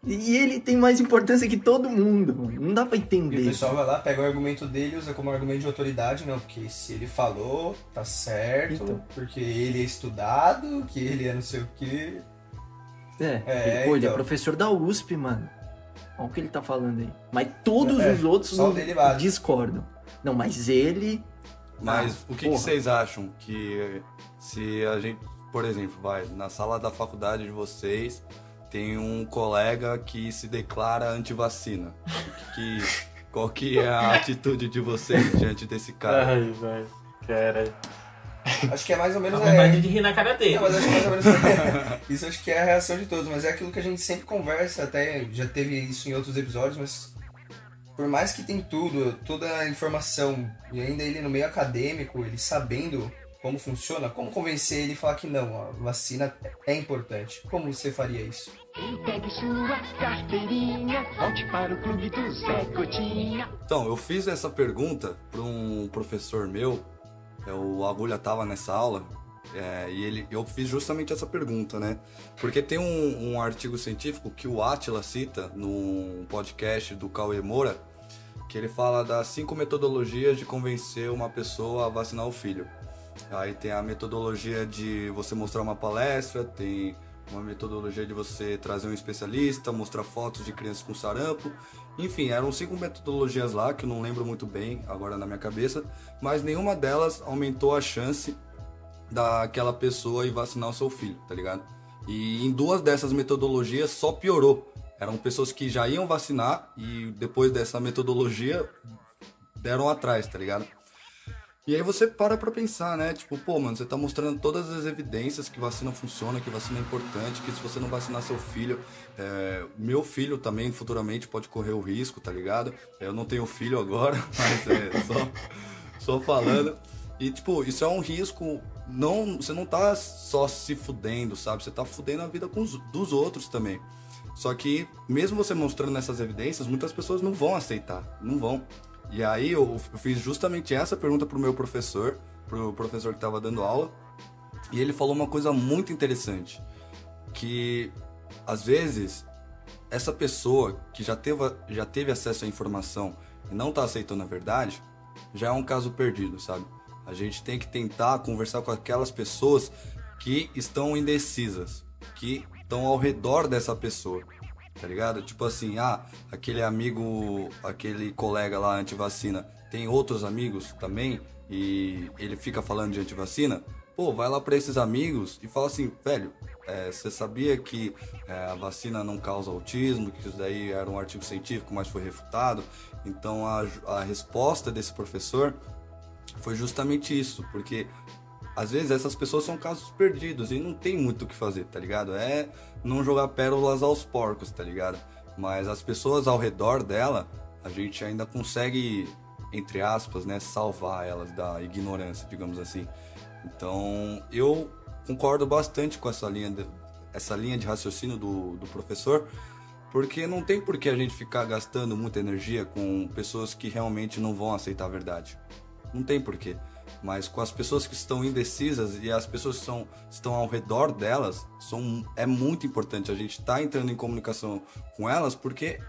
E ele tem mais importância que todo mundo, mano. Não dá pra entender. E o pessoal vai lá, pega o argumento dele e usa como argumento de autoridade, não, porque se ele falou, tá certo, então. Porque ele é estudado, que ele é não sei o quê... É, é, ele, pô, então. Ele é professor da U S P, mano. Olha o que ele tá falando aí. Mas todos é, os outros não discordam. Não, mas ele... Mas ah, o que, que vocês acham? Que se a gente, por exemplo, vai na sala da faculdade de vocês, tem um colega que se declara antivacina. Que, qual que é a atitude de vocês diante desse cara? Ai, vai, cara... Acho que é mais ou menos... A vontade é... de rir na cara dele. Não, mas acho que mais ou menos... isso acho que é a reação de todos, mas é aquilo que a gente sempre conversa, até já teve isso em outros episódios, mas por mais que tem tudo, toda a informação, e ainda ele no meio acadêmico, ele sabendo como funciona, como convencer ele a falar que não, a vacina é importante? Como você faria isso? Pegue sua carteirinha, volte para o clube do Zé Gotinha. Então, eu fiz essa pergunta para um professor meu, o Agulha tava nessa aula É, e ele, eu fiz justamente essa pergunta, né? Porque tem um, um artigo científico que o Atila cita num podcast do Cauê Moura, que ele fala das cinco metodologias de convencer uma pessoa a vacinar o filho. Aí tem a metodologia de você mostrar uma palestra, tem uma metodologia de você trazer um especialista, mostrar fotos de crianças com sarampo. Enfim, eram cinco metodologias lá, que eu não lembro muito bem agora na minha cabeça, mas nenhuma delas aumentou a chance daquela pessoa ir vacinar o seu filho, tá ligado? E em duas dessas metodologias só piorou. Eram pessoas que já iam vacinar e depois dessa metodologia deram atrás, tá ligado? E aí você para pra pensar, né? Tipo, pô, mano, você tá mostrando todas as evidências que vacina funciona, que vacina é importante, que se você não vacinar seu filho, é, meu filho também futuramente pode correr o risco, tá ligado? Eu não tenho filho agora, mas é só, só falando. E, tipo, isso é um risco, não, você não tá só se fudendo, sabe? Você tá fudendo a vida com os, dos outros também. Só que, mesmo você mostrando essas evidências, muitas pessoas não vão aceitar, não vão. E aí eu fiz justamente essa pergunta pro meu professor, pro professor que estava dando aula, e ele falou uma coisa muito interessante, que às vezes essa pessoa que já teve, já teve acesso à informação e não tá aceitando a verdade, já é um caso perdido, sabe? A gente tem que tentar conversar com aquelas pessoas que estão indecisas, que estão ao redor dessa pessoa. Tá ligado? Tipo assim, ah, aquele amigo, aquele colega lá antivacina tem outros amigos também e ele fica falando de antivacina, pô, vai lá pra esses amigos e fala assim, velho, é, você sabia que é, a vacina não causa autismo, que isso daí era um artigo científico, mas foi refutado? Então a, a resposta desse professor foi justamente isso, porque às vezes essas pessoas são casos perdidos e não tem muito o que fazer, tá ligado? É não jogar pérolas aos porcos, tá ligado? Mas as pessoas ao redor dela, a gente ainda consegue, entre aspas, né, salvar elas da ignorância, digamos assim. Então, eu concordo bastante com essa linha de, essa linha de raciocínio do, do professor, porque não tem por que a gente ficar gastando muita energia com pessoas que realmente não vão aceitar a verdade. Não tem por quê. Mas com as pessoas que estão indecisas e as pessoas que são, estão ao redor delas, são, é muito importante a gente estar tá entrando em comunicação com elas, porque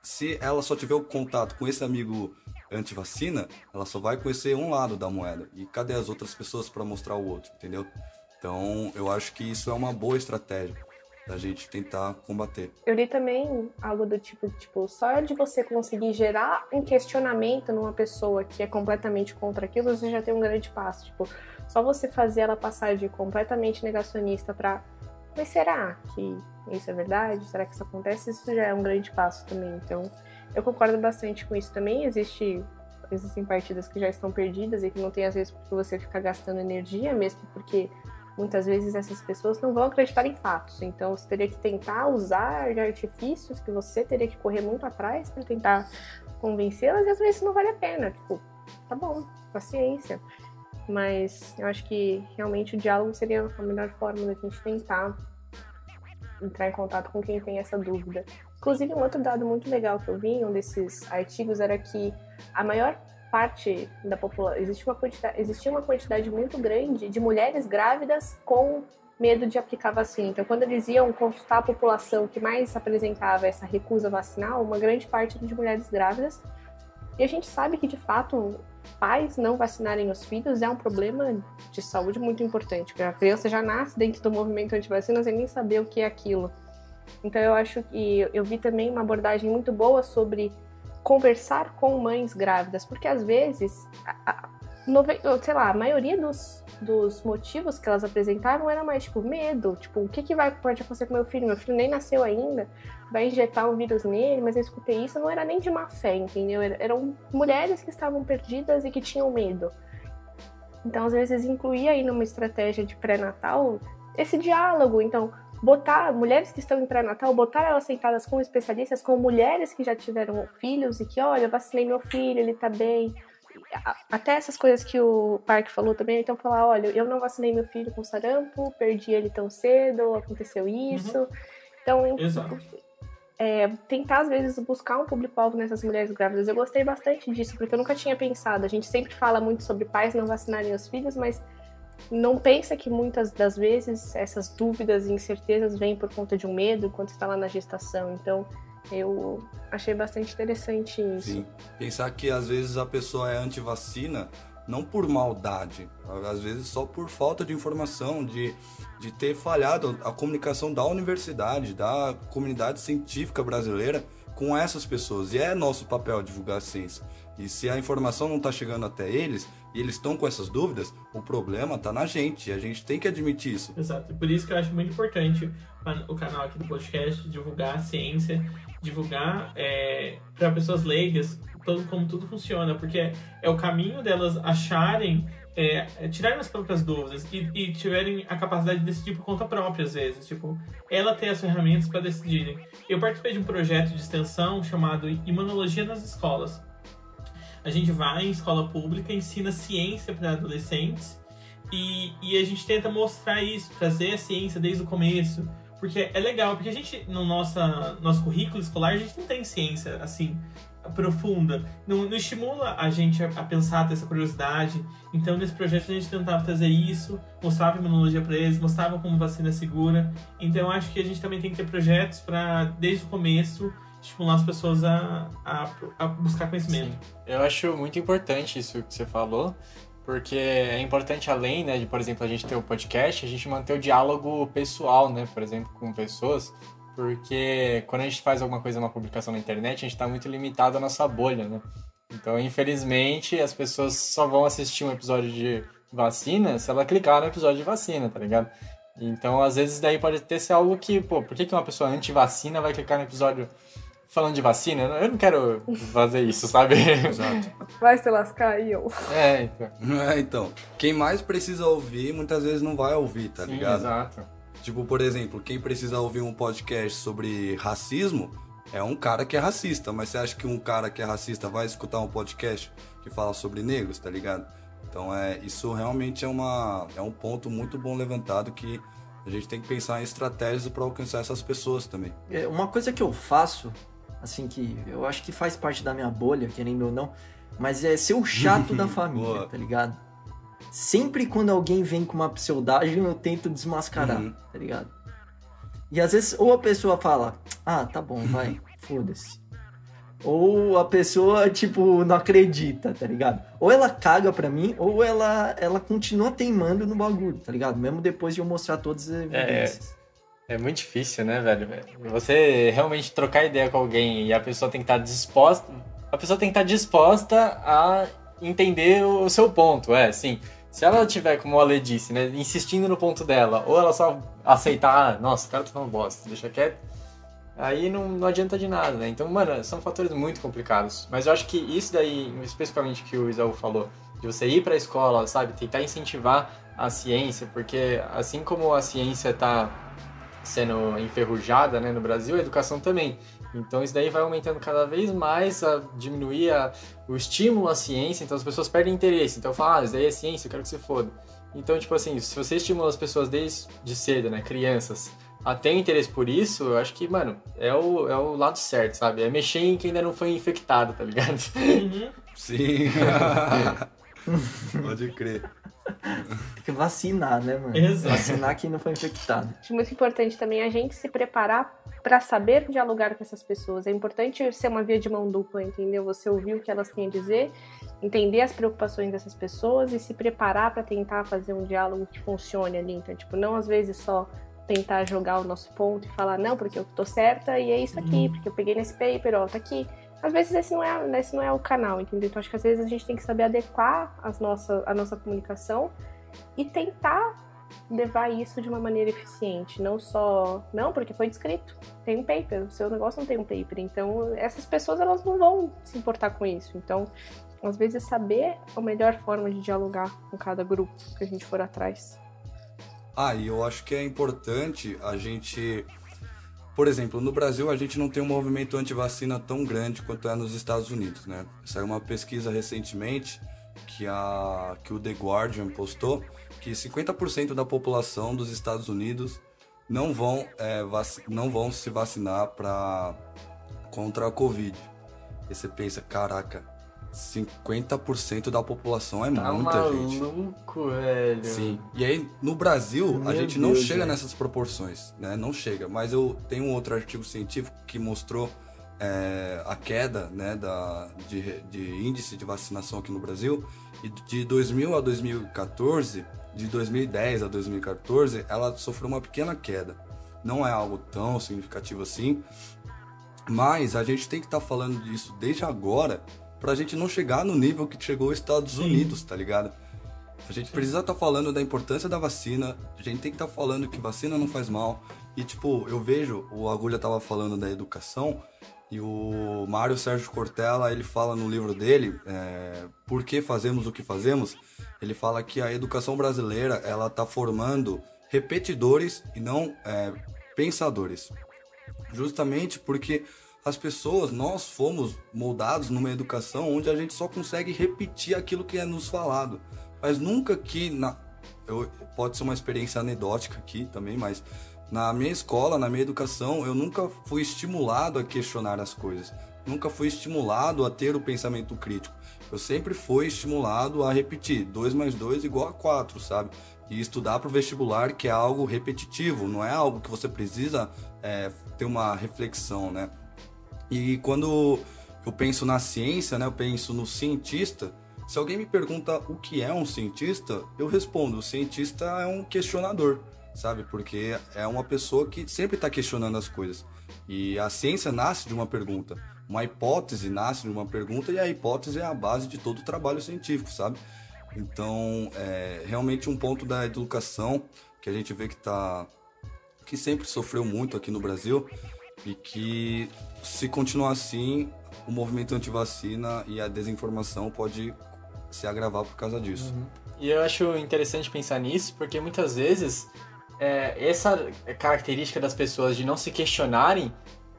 se ela só tiver o contato com esse amigo antivacina, ela só vai conhecer um lado da moeda. E cadê as outras pessoas para mostrar o outro, entendeu? Então, eu acho que isso é uma boa estratégia da gente tentar combater. Eu li também algo do tipo, tipo, só de você conseguir gerar um questionamento numa pessoa que é completamente contra aquilo, você já tem um grande passo. Tipo, só você fazer ela passar de completamente negacionista para, mas será que isso é verdade? Será que isso acontece? Isso já é um grande passo também. Então, eu concordo bastante com isso também. Existe, existem partidas que já estão perdidas e que não tem, às vezes, porque você ficar gastando energia, mesmo porque muitas vezes essas pessoas não vão acreditar em fatos, então você teria que tentar usar de artifícios que você teria que correr muito atrás para tentar convencê-las, e às vezes não vale a pena, tipo, tá bom, paciência. Mas eu acho que realmente o diálogo seria a melhor forma da gente tentar entrar em contato com quem tem essa dúvida. Inclusive, um outro dado muito legal que eu vi em um desses artigos era que a maior parte da população, existia uma quantidade, existia uma quantidade muito grande de mulheres grávidas com medo de aplicar vacina. Então, quando eles iam consultar a população que mais apresentava essa recusa vacinal, uma grande parte de mulheres grávidas. E a gente sabe que, de fato, pais não vacinarem os filhos é um problema de saúde muito importante, porque a criança já nasce dentro do movimento antivacina sem nem saber o que é aquilo. Então, eu acho que eu vi também uma abordagem muito boa sobre conversar com mães grávidas, porque às vezes, a, a, sei lá, a maioria dos, dos motivos que elas apresentaram era mais tipo medo, tipo, o que, que vai, pode acontecer com meu filho? Meu filho nem nasceu ainda, vai injetar o vírus nele, mas eu escutei isso, não era nem de má fé, entendeu? Eram mulheres que estavam perdidas e que tinham medo. Então, às vezes, incluir aí numa estratégia de pré-natal esse diálogo, então, botar mulheres que estão em pré-natal, botar elas sentadas com especialistas, com mulheres que já tiveram filhos e que, olha, eu vacinei meu filho, ele tá bem. Até essas coisas que o Parque falou também, então falar, olha, eu não vacinei meu filho com sarampo, perdi ele tão cedo, aconteceu isso. Uhum. Então, exato. É, tentar, às vezes, buscar um público-alvo nessas mulheres grávidas. Eu gostei bastante disso, porque eu nunca tinha pensado. A gente sempre fala muito sobre pais não vacinarem os filhos, mas não pensa que muitas das vezes essas dúvidas e incertezas vêm por conta de um medo quando está lá na gestação. Então, eu achei bastante interessante isso. Sim. Pensar que às vezes a pessoa é antivacina, não por maldade, às vezes só por falta de informação, de, de ter falhado a comunicação da universidade, da comunidade científica brasileira com essas pessoas. E é nosso papel divulgar a ciência. E se a informação não está chegando até eles, e eles estão com essas dúvidas, o problema está na gente, e a gente tem que admitir isso. Exato, e por isso que eu acho muito importante o canal aqui do podcast divulgar a ciência, divulgar é, para pessoas leigas todo, como tudo funciona, porque é, é o caminho delas acharem, é, é, tirarem as próprias dúvidas e, e tiverem a capacidade de decidir por conta própria, às vezes, tipo, ela ter as ferramentas para decidirem. Eu participei de um projeto de extensão chamado Imunologia nas Escolas. A gente vai em escola pública, ensina ciência para adolescentes e, e a gente tenta mostrar isso, trazer a ciência desde o começo, porque é legal, porque a gente, no nossa, nosso currículo escolar, a gente não tem ciência, assim, profunda, não, não estimula a gente a, a pensar, ter essa curiosidade. Então, nesse projeto, a gente tentava trazer isso, mostrava a imunologia para eles, mostrava como vacina é segura. Então, eu acho que a gente também tem que ter projetos para, desde o começo, estimular as pessoas a, a, a buscar conhecimento. Sim. Eu acho muito importante isso que você falou, porque é importante, além, né, de, por exemplo, a gente ter o podcast, a gente manter o diálogo pessoal, né, por exemplo, com pessoas, porque quando a gente faz alguma coisa, uma publicação na internet, a gente está muito limitado à nossa bolha, né? Então, infelizmente, as pessoas só vão assistir um episódio de vacina se ela clicar no episódio de vacina, tá ligado? Então, às vezes, daí pode ter ser algo que, pô, por que que uma pessoa anti-vacina vai clicar no episódio falando de vacina? Eu não quero fazer isso, sabe? Exato. Vai se lascar e eu. É, então. É, então. Quem mais precisa ouvir, muitas vezes não vai ouvir, tá Sim, ligado? Exato. Tipo, por exemplo, quem precisa ouvir um podcast sobre racismo é um cara que é racista, mas você acha que um cara que é racista vai escutar um podcast que fala sobre negros, tá ligado? Então, é, isso realmente é, uma, é um ponto muito bom levantado que a gente tem que pensar em estratégias para alcançar essas pessoas também. É, uma coisa que eu faço, assim, que eu acho que faz parte da minha bolha, querendo ou não, mas é ser o chato da família, boa, tá ligado? Sempre quando alguém vem com uma pseudagem, eu tento desmascarar, uhum, tá ligado? E às vezes, ou a pessoa fala, ah, tá bom, vai, foda-se. Ou a pessoa, tipo, não acredita, tá ligado? Ou ela caga pra mim, ou ela, ela continua teimando no bagulho, tá ligado? Mesmo depois de eu mostrar todas as evidências. É. É muito difícil, né, velho? Você realmente trocar ideia com alguém e a pessoa tem que estar disposta... A pessoa tem que estar disposta a entender o seu ponto, é, sim. Se ela tiver, como o Ale disse, né, insistindo no ponto dela, ou ela só aceitar, ah, nossa, o cara tá falando bosta, deixa quieto, aí não, não adianta de nada, né? Então, mano, são fatores muito complicados. Mas eu acho que isso daí, especificamente que o Isau falou, de você ir pra escola, sabe, tentar incentivar a ciência, porque assim como a ciência tá sendo enferrujada, né, no Brasil, a educação também. Então isso daí vai aumentando cada vez mais, a diminuir a, o estímulo à ciência, então as pessoas perdem interesse. Então falam, ah, isso daí é ciência, eu quero que se foda. Então, tipo assim, se você estimula as pessoas desde de cedo, né, crianças, a ter interesse por isso, eu acho que, mano, é o, é o lado certo, sabe? É mexer em quem ainda não foi infectado, tá ligado? Uhum. Sim. Pode crer. Tem que vacinar, né, mano? Exato. Vacinar quem não foi infectado. Acho muito importante também a gente se preparar para saber dialogar com essas pessoas. É importante ser uma via de mão dupla, entendeu? Você ouvir o que elas têm a dizer, entender as preocupações dessas pessoas e se preparar para tentar fazer um diálogo que funcione ali. Então, tipo, não às vezes só tentar jogar o nosso ponto e falar, não, porque eu tô certa e é isso aqui, hum. porque eu peguei nesse paper, ó, tá aqui. Às vezes esse não, é, esse não é o canal, entendeu? Então acho que às vezes a gente tem que saber adequar as nossa, a nossa comunicação e tentar levar isso de uma maneira eficiente. Não só, não, porque foi descrito, tem um paper, o seu negócio não tem um paper. Então essas pessoas, elas não vão se importar com isso. Então, às vezes saber a melhor forma de dialogar com cada grupo que a gente for atrás. Ah, e eu acho que é importante a gente... Por exemplo, no Brasil a gente não tem um movimento anti-vacina tão grande quanto é nos Estados Unidos, né? Saiu uma pesquisa recentemente que, a, que o The Guardian postou que cinquenta por cento da população dos Estados Unidos não vão, é, vac, não vão se vacinar pra, contra a Covid. E você pensa, caraca, cinquenta por cento da população é tá muita maluco, gente. Maluco, velho. Sim. E aí, no Brasil, Meu a gente Deus não chega Deus. nessas proporções, né? Não chega. Mas eu tenho um outro artigo científico que mostrou é, a queda, né, da, de, de índice de vacinação aqui no Brasil. E de dois mil a dois mil e quatorze, de dois mil e dez a dois mil e quatorze, ela sofreu uma pequena queda. Não é algo tão significativo assim. Mas a gente tem que estar tá falando disso desde agora, pra gente não chegar no nível que chegou os Estados Sim. Unidos, tá ligado? A gente Sim. precisa estar tá falando da importância da vacina, a gente tem que estar tá falando que vacina não faz mal. E, tipo, eu vejo, o Agulha tava falando da educação, e o Mário Sérgio Cortella, ele fala no livro dele, é, Por que fazemos o que fazemos? Ele fala que a educação brasileira, ela tá formando repetidores e não é, pensadores. Justamente porque... as pessoas, nós fomos moldados numa educação onde a gente só consegue repetir aquilo que é nos falado. Mas nunca que... Na... Eu... Pode ser uma experiência anedótica aqui também, mas na minha escola, na minha educação, eu nunca fui estimulado a questionar as coisas. Nunca fui estimulado a ter o pensamento crítico. Eu sempre fui estimulado a repetir dois mais dois igual a quatro, sabe? E estudar para o vestibular, que é algo repetitivo, não é algo que você precisa é, ter uma reflexão, né? E quando eu penso na ciência, né, eu penso no cientista. Se alguém me pergunta o que é um cientista, eu respondo, o cientista é um questionador, sabe? Porque é uma pessoa que sempre está questionando as coisas. E a ciência nasce de uma pergunta, uma hipótese nasce de uma pergunta, e a hipótese é a base de todo o trabalho científico, sabe? Então, é realmente um ponto da educação que a gente vê que, tá, que sempre sofreu muito aqui no Brasil, e que, se continuar assim, o movimento antivacina e a desinformação pode se agravar por causa disso. Uhum. E eu acho interessante pensar nisso, porque muitas vezes é, essa característica das pessoas de não se questionarem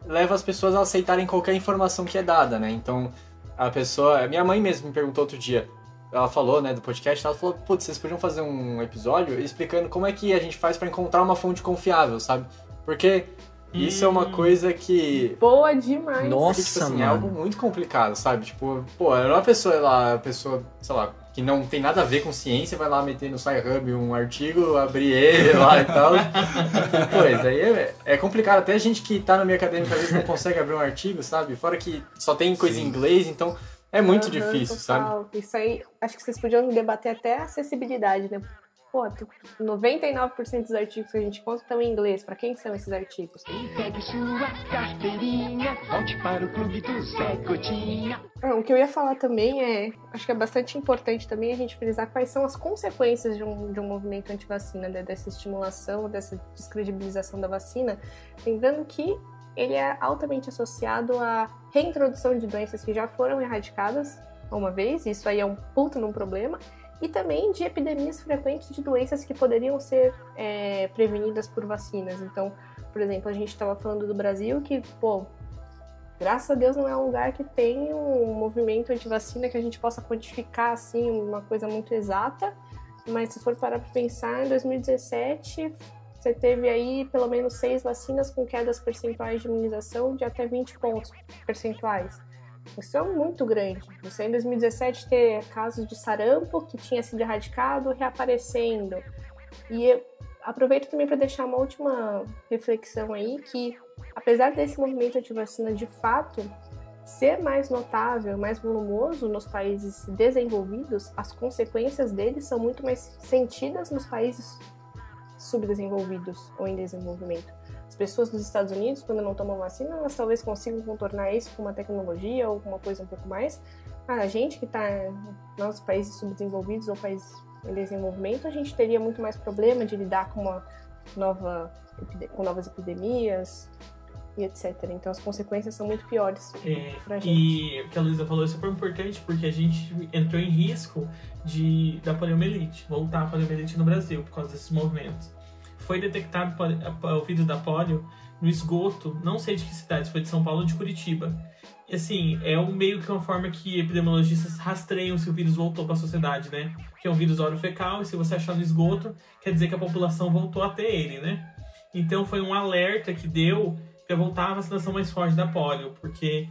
leva as pessoas a aceitarem qualquer informação que é dada, né? Então, a pessoa... Minha mãe mesmo me perguntou outro dia, ela falou, né, do podcast, ela falou, putz, vocês podiam fazer um episódio explicando como é que a gente faz para encontrar uma fonte confiável, sabe? Porque... isso é uma coisa que... boa demais. Nossa, porque, tipo, assim, mano. É algo muito complicado, sabe? Tipo, pô, é uma pessoa lá, pessoa, sei lá, que não tem nada a ver com ciência, vai lá meter no SciHub um artigo, abrir ele lá e tal. Pois, aí é, é complicado. Até gente que tá no meio acadêmico às vezes não consegue abrir um artigo, sabe? Fora que só tem coisa Sim. em inglês, então é muito uhum, difícil, total. Sabe? Isso aí, acho que vocês podiam debater até a acessibilidade, né? Pô, noventa e nove por cento dos artigos que a gente conta estão em inglês. Pra quem são esses artigos? Pegue sua carteirinha, volte para o clube do Zé Gotinha. Ah, o que eu ia falar também é... acho que é bastante importante também a gente frisar quais são as consequências de um, de um movimento antivacina, né? Dessa estimulação, dessa descredibilização da vacina. Lembrando que ele é altamente associado à reintrodução de doenças que já foram erradicadas uma vez. Isso aí é um puto num problema. E também de epidemias frequentes de doenças que poderiam ser é, prevenidas por vacinas. Então, por exemplo, a gente estava falando do Brasil que, pô, graças a Deus não é um lugar que tem um movimento antivacina que a gente possa quantificar, assim, uma coisa muito exata. Mas se for parar para pensar, em dois mil e dezessete você teve aí pelo menos seis vacinas com quedas percentuais de imunização de até vinte pontos percentuais. Isso é muito grande. Você em dois mil e dezessete ter casos de sarampo que tinha sido erradicado reaparecendo. E aproveito também para deixar uma última reflexão aí, que apesar desse movimento antivacina de fato ser mais notável, mais volumoso nos países desenvolvidos, as consequências dele são muito mais sentidas nos países subdesenvolvidos ou em desenvolvimento. As pessoas dos Estados Unidos, quando não tomam vacina, elas talvez consigam contornar isso com uma tecnologia ou alguma coisa um pouco mais. Mas a gente que está nos países subdesenvolvidos ou países em desenvolvimento, a gente teria muito mais problema de lidar com, uma nova, com novas epidemias e etcétera. Então as consequências são muito piores é, para a gente. E o que a Luísa falou é super importante, porque a gente entrou em risco de, da poliomielite, voltar a poliomielite no Brasil por causa desses movimentos. Foi detectado o vírus da polio no esgoto, não sei de que cidade, foi de São Paulo ou de Curitiba. E assim, é um meio que uma forma que epidemiologistas rastreiam se o vírus voltou para a sociedade, né? Que é um vírus óreo-fecal, e se você achar no esgoto, quer dizer que a população voltou a ter ele, né? Então foi um alerta que deu para voltar a vacinação mais forte da polio, porque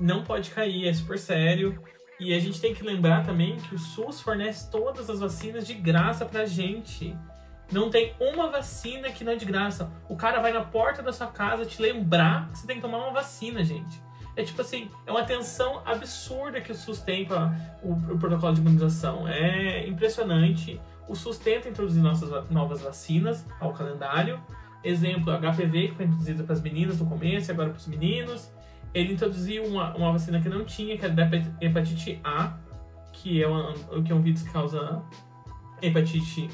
não pode cair, é super sério. E a gente tem que lembrar também que o SUS fornece todas as vacinas de graça pra gente. Não tem uma vacina que não é de graça. O cara vai na porta da sua casa te lembrar que você tem que tomar uma vacina, gente. É tipo assim, é uma atenção absurda que o SUS tem para o, o protocolo de imunização. É impressionante. O SUS tenta introduzir nossas novas vacinas ao calendário. Exemplo, H P V, que foi introduzido para as meninas no começo e agora para os meninos. Ele introduziu uma, uma vacina que não tinha, que é da hepatite A, que é, uma, que é um vírus que causa hepatite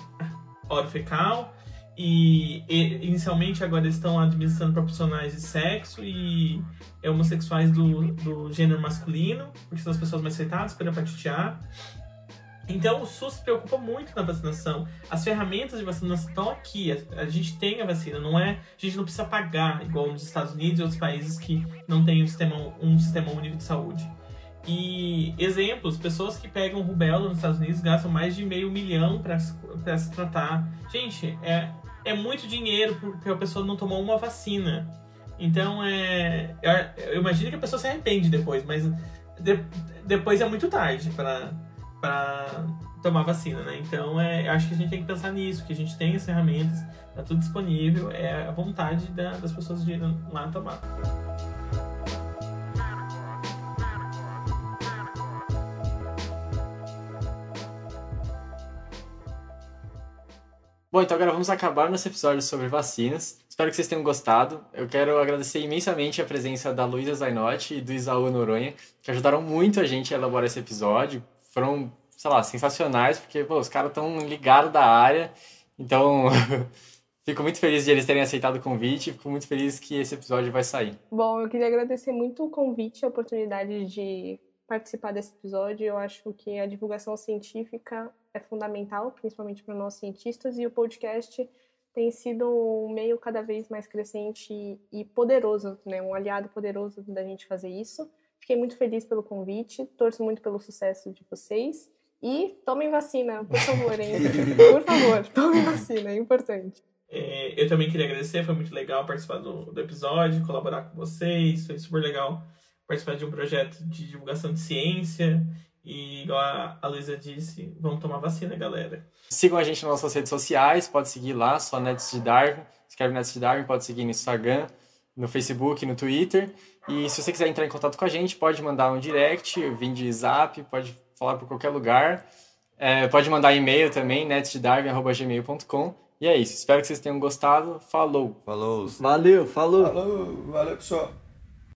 orofecal. E, e inicialmente agora eles estão administrando para profissionais de sexo e homossexuais do, do gênero masculino, porque são as pessoas mais afetadas pela hepatite A. Então o SUS se preocupa muito na vacinação. As ferramentas de vacinação estão aqui. A, a gente tem a vacina, não é, a gente não precisa pagar, igual nos Estados Unidos e outros países que não têm um sistema, um sistema único de saúde. E exemplos, pessoas que pegam rubéola nos Estados Unidos gastam mais de meio milhão para se tratar. Gente, é, é muito dinheiro porque a pessoa não tomou uma vacina. Então, é, eu, eu imagino que a pessoa se arrepende depois, mas de, depois é muito tarde para... para tomar vacina, né? Então, é, acho que a gente tem que pensar nisso, que a gente tem as ferramentas, tá tudo disponível, é a vontade da, das pessoas de ir lá tomar. Bom, então agora vamos acabar nosso episódio sobre vacinas. Espero que vocês tenham gostado. Eu quero agradecer imensamente a presença da Luísa Zainotti e do Isau Noronha, que ajudaram muito a gente a elaborar esse episódio. Foram, sei lá, sensacionais, porque pô, os caras estão ligados da área, então fico muito feliz de eles terem aceitado o convite, fico muito feliz que esse episódio vai sair. Bom, eu queria agradecer muito o convite, a oportunidade de participar desse episódio. Eu acho que a divulgação científica é fundamental, principalmente para nós cientistas, e o podcast tem sido um meio cada vez mais crescente e poderoso, né? Um aliado poderoso da gente fazer isso. Fiquei muito feliz pelo convite, torço muito pelo sucesso de vocês. E tomem vacina, por favor, hein? Por favor, tomem vacina, é importante. É, eu também queria agradecer, foi muito legal participar do, do episódio, colaborar com vocês. Foi super legal participar de um projeto de divulgação de ciência. E igual a Luísa disse, vamos tomar vacina, galera. Sigam a gente nas nossas redes sociais, pode seguir lá, só Netos de Darwin. Escreve Netos de Darwin, pode seguir no Instagram, no Facebook, no Twitter. E se você quiser entrar em contato com a gente, pode mandar um direct, vir de zap, pode falar por qualquer lugar. É, pode mandar e-mail também, netsdedarwin arroba gmail ponto com. E é isso, espero que vocês tenham gostado. Falou! Falou! Valeu, falou! Falou, valeu pessoal!